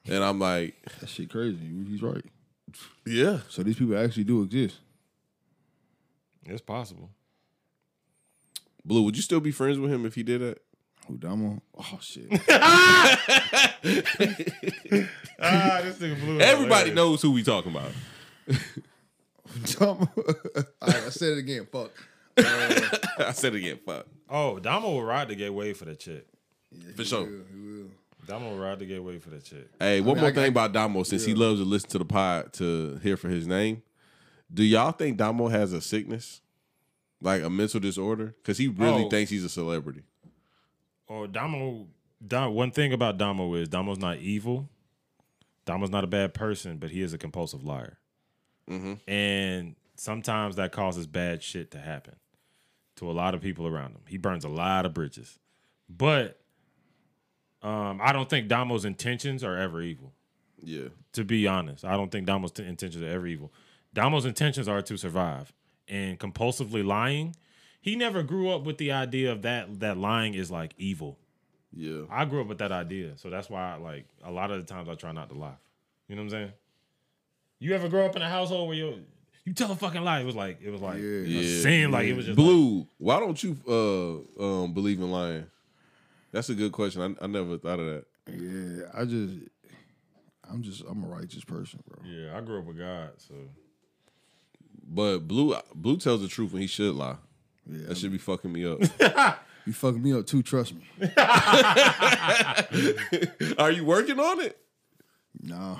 And I'm like, that shit crazy. He's right. Yeah. So these people actually do exist. It's possible. Blue, would you still be friends with him if he did that? Who, Damo? Oh, shit. ah, this nigga Blue. Everybody hilarious. Knows who we talking about. Damo. All right, I said it again. Fuck. Uh, I said it again. Fuck. Oh, Damo will ride the gateway for the chick. Yeah, for sure. Will, he will. Damo ride the gateway for that chick. Hey, one I mean, more I thing got, about Damo, since yeah. he loves to listen to the pod to hear for his name, do y'all think Damo has a sickness? Like a mental disorder? Because he really oh. thinks he's a celebrity. Oh, Damo, Damo, one thing about Damo is Damo's not evil. Damo's not a bad person, but he is a compulsive liar. Mm-hmm. And sometimes that causes bad shit to happen to a lot of people around him. He burns a lot of bridges. But um, I don't think Damo's intentions are ever evil. Yeah. To be honest, I don't think Damo's t- intentions are ever evil. Damo's intentions are to survive. And compulsively lying, he never grew up with the idea of that that lying is like evil. Yeah. I grew up with that idea. So that's why I, like, a lot of the times I try not to lie. You know what I'm saying? You ever grow up in a household where you you tell a fucking lie? It was like it was like yeah, a yeah, sin. Yeah. Like it was just Blue. Like, why don't you uh um believe in lying? That's a good question. I, I never thought of that. Yeah, I just I'm just I'm a righteous person, bro. Yeah, I grew up with God, so. But Blue Blue tells the truth when he should lie. Yeah, that should be fucking me up. You fucking me up too, trust me. Are you working on it? Nah.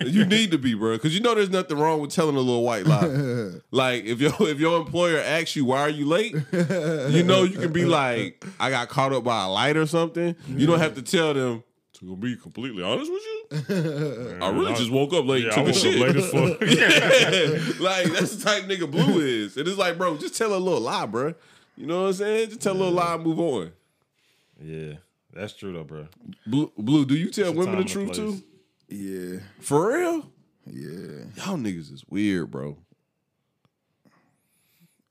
You need to be, bro, because you know there's nothing wrong with telling a little white lie. Like, if your if your employer asks you, why are you late? You know you can be like, I got caught up by a light or something. Yeah. You don't have to tell them, to be completely honest with you, Man, I really I, just woke up late yeah, and took a shit. Late as fuck. Yeah. Like, that's the type nigga Blue is. And it's like, bro, just tell a little lie, bro. You know what I'm saying? Just tell yeah. a little lie and move on. Yeah, that's true though, bro. Blue, Blue do you tell it's women the truth too? Yeah. For real? Yeah. Y'all niggas is weird, bro.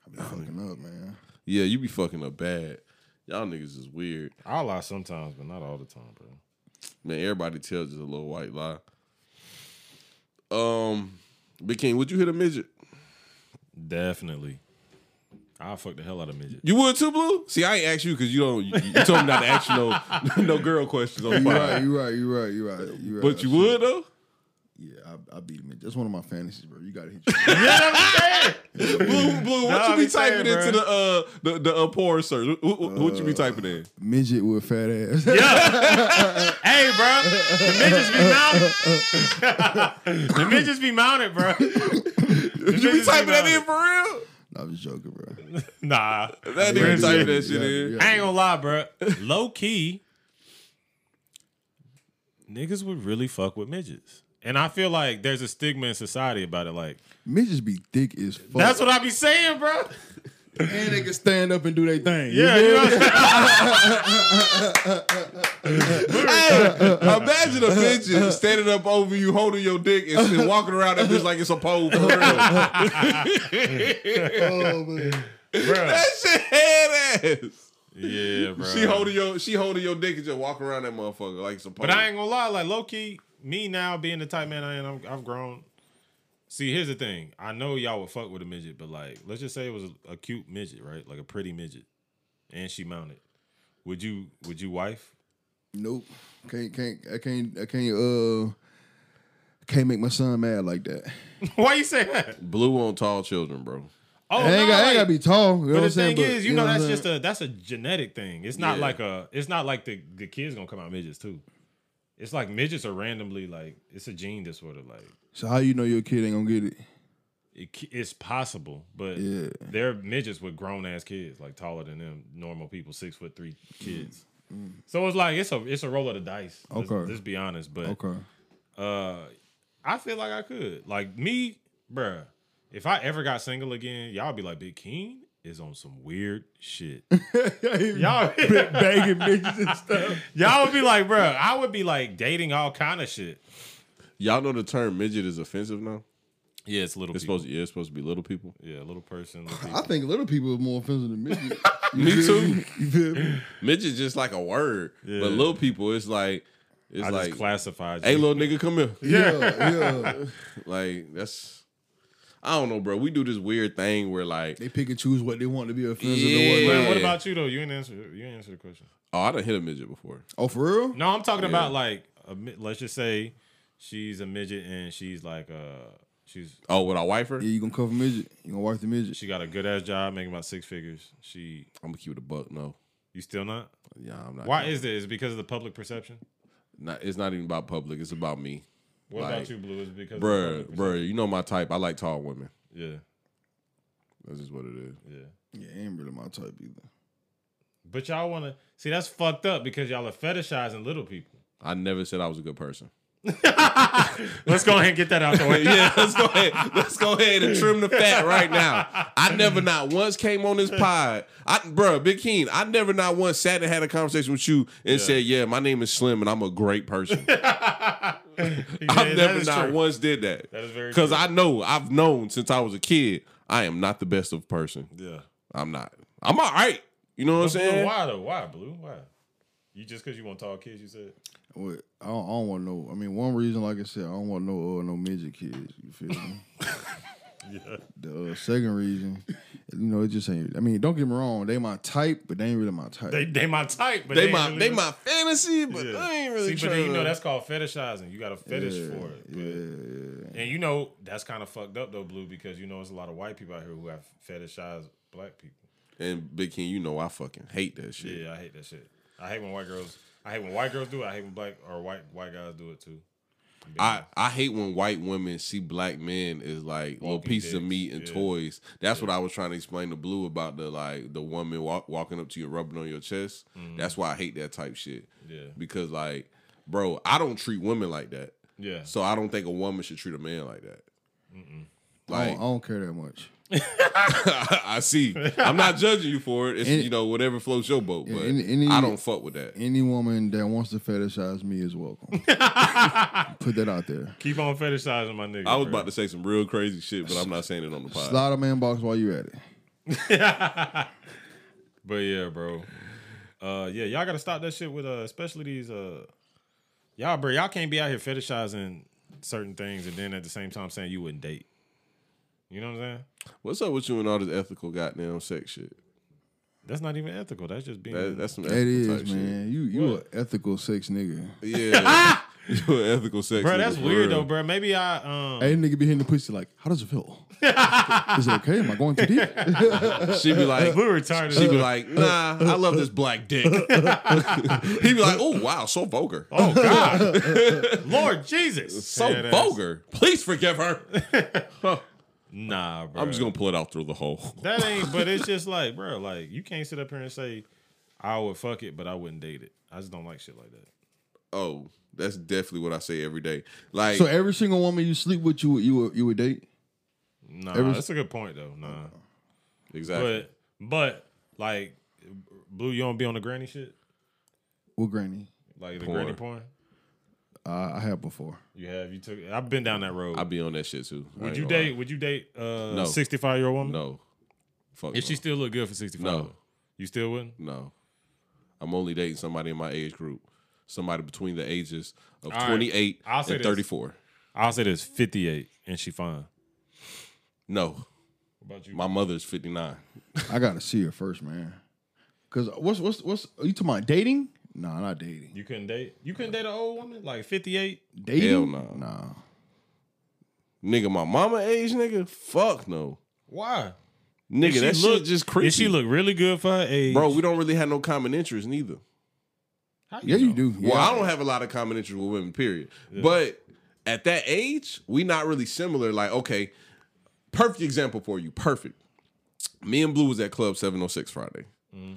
I be Y'all fucking niggas. up, man. Yeah, you be fucking up bad. Y'all niggas is weird. I lie sometimes, but not all the time, bro. Man, everybody tells just a little white lie. Um, Big King, would you hit a midget? Definitely. I'll fuck the hell out of midget. You would too, Blue? See, I ain't asked you because you don't. You, you told me not to ask you no, no girl questions on fire. You right, you right, you right, you right. You right. But you sure. would though. Yeah, I, I beat a midget. That's one of my fantasies, bro. You gotta hit. You yeah, Blue, Blue, what no, you be typing saying, into the uh the the uh, porn search? What, what, what uh, you be typing in? Midget with fat ass. Yeah. Hey, bro, the midgets be mounted. The midgets be mounted, bro. Did you be typing be that in for real? Nah, I'm just joking, bro. Nah. That nigga typing that shit yeah, in. Yeah, I ain't gonna lie, bro. Low key, niggas would really fuck with midgets. And I feel like there's a stigma in society about it. Like, midgets be thick as fuck. That's what I be saying, bro. And they can stand up and do their thing. Yeah, you know what I'm saying? Hey, imagine a bitch standing up over you, holding your dick, and, and walking around that bitch like it's a pole. For real. Oh, man. Bro. That shit head ass. Yeah, bro. She holding your she holding your dick and just walk around that motherfucker like it's a pole. But I ain't gonna lie, like low key, me now being the type man I am, I'm, I'm grown. See, here's the thing. I know y'all would fuck with a midget, but like, let's just say it was a, a cute midget, right? Like a pretty midget, and she mounted. Would you? Would you wife? Nope. Can't. Can't. I can't. I can't. Uh. Can't make my son mad like that. Why you say that? Blue on tall children, bro. Oh, I ain't no, gotta like, be tall. You know but the thing but, is, you, you know, know that's just a that's a genetic thing. It's not yeah. like a. It's not like the the kids gonna come out midgets too. It's like midgets are randomly like it's a gene disorder like. So how you know your kid ain't gonna get it? it it's possible, but yeah. they're midgets with grown ass kids like taller than them normal people, six foot three kids. Mm. Mm. So it's like it's a it's a roll of the dice. Okay, let's, let's be honest, but okay, uh, I feel like I could like me, bruh. If I ever got single again, y'all be like, Big King is on some weird shit. Y'all banging bitches and stuff. Y'all would be like, bro, I would be like dating all kind of shit. Y'all know the term midget is offensive now? Yeah, it's little it's people. Supposed to, yeah, it's supposed to be little people. Yeah, little person. Little I think little people is more offensive than midget. Me too. Midget's just like a word. Yeah. But little people, it's like, it's I like, just classified. Hey, you. Little nigga, come here. Yeah, yeah. Like, that's... I don't know, bro. We do this weird thing where like they pick and choose what they want to be offensive yeah. to what. Man, what about you though? You ain't answer. You ain't answer the question. Oh, I done hit a midget before. Oh, for real? No, I'm talking yeah. about like a, let's just say she's a midget and she's like uh she's oh, would I wife her? Yeah, you gonna cover midget? You gonna wife the midget? She got a good ass job, making about six figures. She I'm gonna keep it a buck. No, you still not? Yeah, I'm not. Why is this? Is it because of the public perception? Not. It's not even about public. It's about me. What like, about you, Blue? Is it because bruh, of bruh, you know my type. I like tall women. Yeah. That's just what it is. Yeah. Yeah, it ain't really my type either. But y'all want to... See, that's fucked up because y'all are fetishizing little people. I never said I was a good person. Let's go ahead and get that out the way. Yeah, let's go ahead. Let's go ahead and trim the fat right now. I never not once came on this pod. I, bro, Big Keen, I never not once sat and had a conversation with you and yeah. said, yeah, my name is Slim and I'm a great person. I've never not true. once did that. That is very true. Because I know, I've known since I was a kid, I am not the best of person. Yeah. I'm not. I'm all right. You know what I'm saying? Why though? Why, Blue? Why? You just because you want tall kids, you said? Well, I don't, I don't want no, I mean, one reason, like I said, I don't want no uh, no midget kids. You feel me? Yeah. The uh, second reason, you know, it just ain't, I mean, don't get me wrong, they my type, but they ain't really my type. They they my type, but they, they my really they really... my fantasy, but yeah. they ain't really. See, but then, you know, that's called fetishizing. You got a fetish yeah, for it. Yeah, yeah. And you know, that's kind of fucked up though, Blue, because you know, there's a lot of white people out here who have fetishized black people. And Big King, you know, I fucking hate that shit. Yeah, I hate that shit. I hate when white girls. I hate when white girls do it. I hate when black or white white guys do it too. I, I hate when white women see black men as like walking little pieces dicks. of meat and yeah. toys. That's yeah. what I was trying to explain to Blue about the like the woman walk, walking up to you, rubbing on your chest. Mm-hmm. That's why I hate that type shit. Yeah, because like, bro, I don't treat women like that. Yeah, so I don't think a woman should treat a man like that. Mm-mm. Like I don't, I don't care that much. I see. I'm not judging you for it. It's any, you know, whatever floats your boat. But any, any, I don't fuck with that. Any woman that wants to fetishize me is welcome. Put that out there. Keep on fetishizing my nigga. I was bro. about to say some real crazy shit, but I'm not saying it on the pod. Slide a man box while you at it. But yeah, bro. Uh, yeah, y'all gotta stop that shit with uh, especially these uh, y'all, bro. Y'all can't be out here fetishizing certain things and then at the same time saying you wouldn't date. You know what I'm saying? What's up with you and all this ethical goddamn sex shit? That's not even ethical. That's just being... That, that's some ethical that is, type man. Shit. You you an ethical sex nigga. Yeah. You an ethical sex bro, nigga. Bro, that's weird, real. though, bro. Maybe I... Um... Hey, nigga be hitting the pussy like, how does it feel? Is it okay? Am I going too deep? She be like... We're retarded. She be like, nah, I love this black dick. He be like, oh, wow, so vulgar. Oh, God. Lord Jesus. So yeah, vulgar. Please forgive her. Nah, bro. I'm just gonna pull it out through the hole. That ain't, but it's just like, bro, like you can't sit up here and say, I would fuck it, but I wouldn't date it. I just don't like shit like that. Oh, that's definitely what I say every day. Like, so every single woman you sleep with, you you would you would date? Nah, every... that's a good point though. Nah, exactly. But but like, Blue, you don't be on the granny shit. What granny? Like the porn. granny porn. Uh, I have before. You have. You took. I've been down that road. I'll be on that shit too. Would you date? Lie. Would you date uh, no. sixty-five year old woman? No. Fuck. If no. she still look good for sixty-five, no. You still wouldn't? No. I'm only dating somebody in my age group. Somebody between the ages of All twenty-eight right. and thirty-four. This. I'll say this: fifty-eight, and she fine. No. What about you? My mother's fifty-nine. I gotta see her first, man. Cause what's what's what's are you talking about dating? No, nah, not dating. You couldn't date? You couldn't date an old woman? Like fifty-eight? Dating? Hell no. Nah. nah. Nigga, my mama age, nigga? Fuck no. Why? Nigga, that look, shit just creepy. Did she look really good for her age? Bro, we don't really have no common interest neither. How you yeah, know? you do. Well, yeah. I don't have a lot of common interest with women, period. Yeah. But at that age, we not really similar. Like, okay, perfect example for you. Perfect. Me and Blue was at Club seven oh six Friday. Mm-hmm.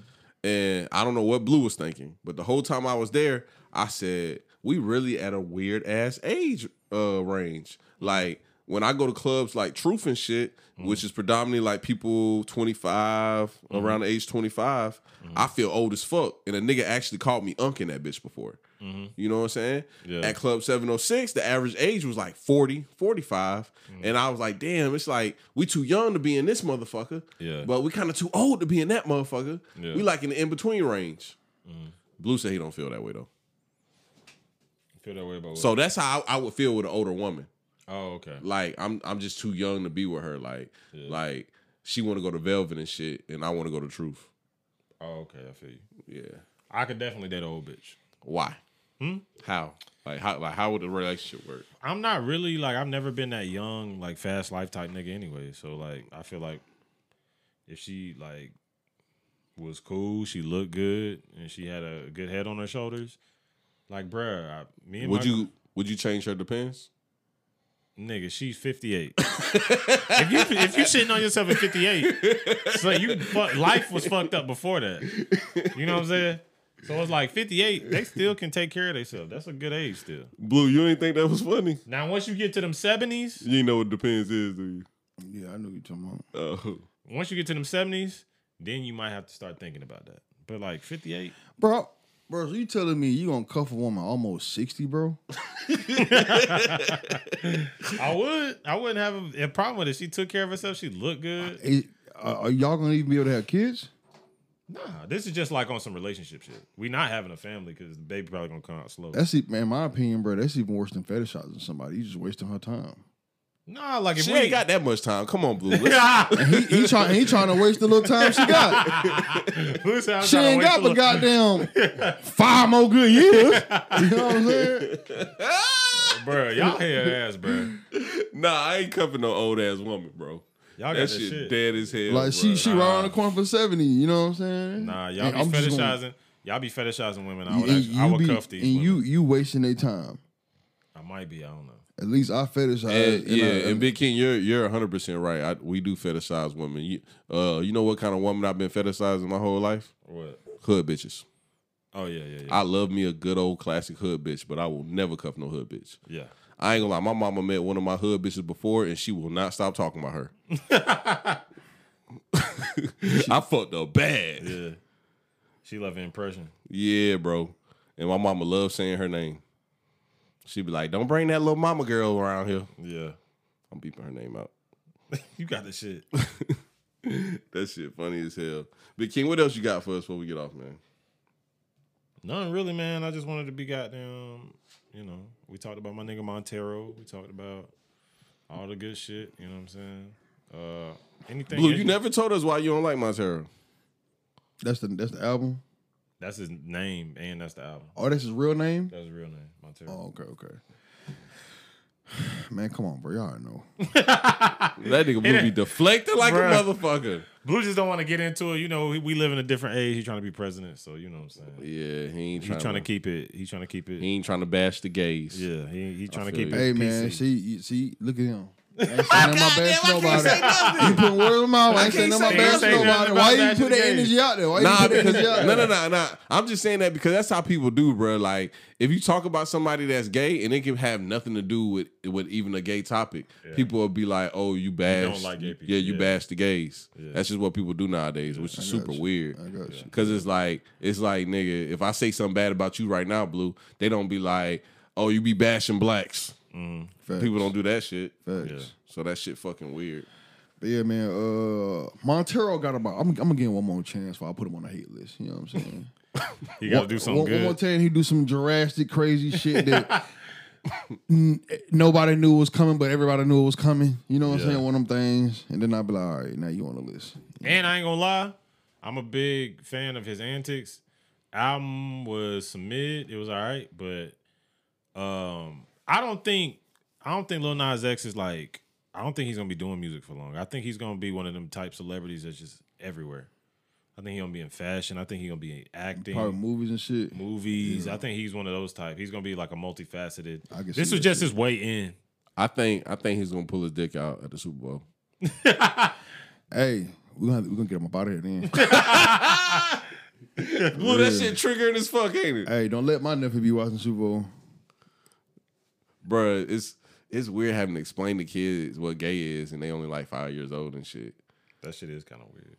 And I don't know what Blue was thinking, but the whole time I was there, I said, we really at a weird-ass age uh, range. Like, when I go to clubs like Truth and shit, mm-hmm. which is predominantly like people twenty-five, mm-hmm. around the age twenty-five, mm-hmm. I feel old as fuck. And a nigga actually called me unking that bitch before. Mm-hmm. You know what I'm saying? Yeah. At Club seven oh six, the average age was like forty, forty-five. Mm-hmm. And I was like, damn, it's like we too young to be in this motherfucker. Yeah. But we kind of too old to be in that motherfucker. Yeah. We like in the in-between range. Mm-hmm. Blue said he don't feel that way, though. Feel that way about what? So that's how I, I would feel with an older woman. Oh, okay. Like, I'm I'm just too young to be with her. Like, yeah. like she want to go to Velvet and shit, and I want to go to Truth. Oh, okay. I feel you. Yeah. I could definitely date an old bitch. Why? Hmm? How? Like how? Like how would the relationship work? I'm not really like I've never been that young, like fast life type nigga anyway. So like I feel like if she like was cool, she looked good, and she had a good head on her shoulders, like bruh, I, me and would my, you would you change her depends? Nigga, she's fifty-eight. if you if you shitting on yourself at fifty-eight, it's like you fuck, life was fucked up before that. You know what I'm saying? So it's like fifty-eight. They still can take care of themselves. That's a good age still. Blue, you ain't think that was funny? Now, once you get to them seventies. You know what depends is, do you? Yeah, I know what you're talking about. Uh, once you get to them seventies, then you might have to start thinking about that. But like fifty-eight. Bro, bro, so you telling me you gonna cuff a woman almost sixty, bro? I would. I wouldn't have a, a problem with it. She took care of herself. She looked good. It, uh, are y'all gonna even be able to have kids? Nah, this is just like on some relationship shit. We not having a family because the baby probably gonna come out slow. That's it, man. My opinion, bro. That's even worse than fetishizing somebody. You just wasting her time. Nah, like if she we ain't got that much time. Come on, Blue. he he trying he trying to waste the little time she got. Blue she ain't to got but goddamn five more good years. You know what I'm saying, bro? Y'all hair ass, bro. Nah, I ain't cuffing no old ass woman, bro. Y'all got that, that shit, shit dead as hell. Like bro. she she nah. right on the corner for seventy. You know what I'm saying? Nah, y'all and be I'm fetishizing. Gonna... Y'all be fetishizing women. I would and, actually, I would be, cuff these. And women. you you wasting their time. I might be. I don't know. At least I fetishize. And, yeah, I, and Big King, you're you're one hundred percent right. I, we do fetishize women. You, uh, you know what kind of woman I've been fetishizing my whole life? What? Hood bitches. Oh, yeah, yeah, yeah. I love me a good old classic hood bitch, but I will never cuff no hood bitch. Yeah. I ain't gonna lie. My mama met one of my hood bitches before, and she will not stop talking about her. I fucked up bad. Yeah. She left an impression. Yeah, bro. And my mama loves saying her name. She be like, don't bring that little mama girl around here. Yeah. I'm beeping her name out. You got the shit. That shit funny as hell. But King, what else you got for us before we get off, man? Nothing really, man. I just wanted to be goddamn, you know, we talked about my nigga Montero. We talked about all the good shit. You know what I'm saying? Uh, anything. Blue, you never told us why you don't like Montero. That's the that's the album? That's his name, and that's the album. Oh, that's his real name? That's his real name, Montero. Oh, okay, okay. Man, come on, bro. Y'all know. That nigga Blue be deflected like bro. a motherfucker. Blue just don't want to get into it. You know, we live in a different age. He's trying to be president, so you know what I'm saying. Yeah, he ain't trying, he trying to, to keep it. He's trying to keep it. He ain't trying to bash the gays. Yeah, he he trying to keep you. it. Hey, man, see, see, look at him. I ain't saying nothing about bashing nobody. You put words in my mouth. I ain't saying nothing about bashing nobody. Why you put that energy out there? Why you nah, put that energy out there? No, no, no, no. I'm just saying that because that's how people do, bro. Like, if you talk about somebody that's gay and it can have nothing to do with, with even a gay topic, yeah. people will be like, oh, you bash. You don't like gay people. Yeah, you yeah. bash the gays. Yeah. That's just what people do nowadays, yeah. which is super you. weird. I got you. Because it's like, it's like, nigga, if I say something bad about you right now, Blue, they don't be like, oh, you be bashing blacks. Mm. People don't do that shit. Facts. Yeah. So that shit fucking weird. But yeah, man. Uh, Montero got about. I'm, I'm gonna give him one more chance before I put him on the hate list. You know what I'm saying? He gotta one, do something one, good. One more time, he do some drastic, crazy shit that n- nobody knew was coming, but everybody knew it was coming. You know what yeah. I'm saying? One of them things, and then I'd be like, all right, now you on the list. You and know? I ain't gonna lie, I'm a big fan of his antics. Album was some mid. It was all right, but um. I don't think I don't think Lil Nas X is like I don't think he's gonna be doing music for long. I think he's gonna be one of them type celebrities that's just everywhere. I think he's gonna be in fashion. I think he's gonna be acting, probably movies and shit. Movies. Yeah. I think he's one of those type. He's gonna be like a multifaceted. I can this was just shit. his way in. I think I think he's gonna pull his dick out at the Super Bowl. Hey, we're gonna we're gonna get him up out of here then. Well, yeah. That shit triggering as fuck, ain't it? Hey, don't let my nephew be watching Super Bowl. Bruh, it's it's weird having to explain to kids what gay is and they only like five years old and shit. That shit is kind of weird.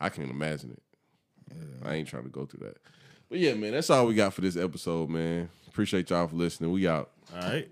I can't imagine it. Yeah. I ain't trying to go through that. But yeah, man, that's all we got for this episode, man. Appreciate y'all for listening. We out. All right.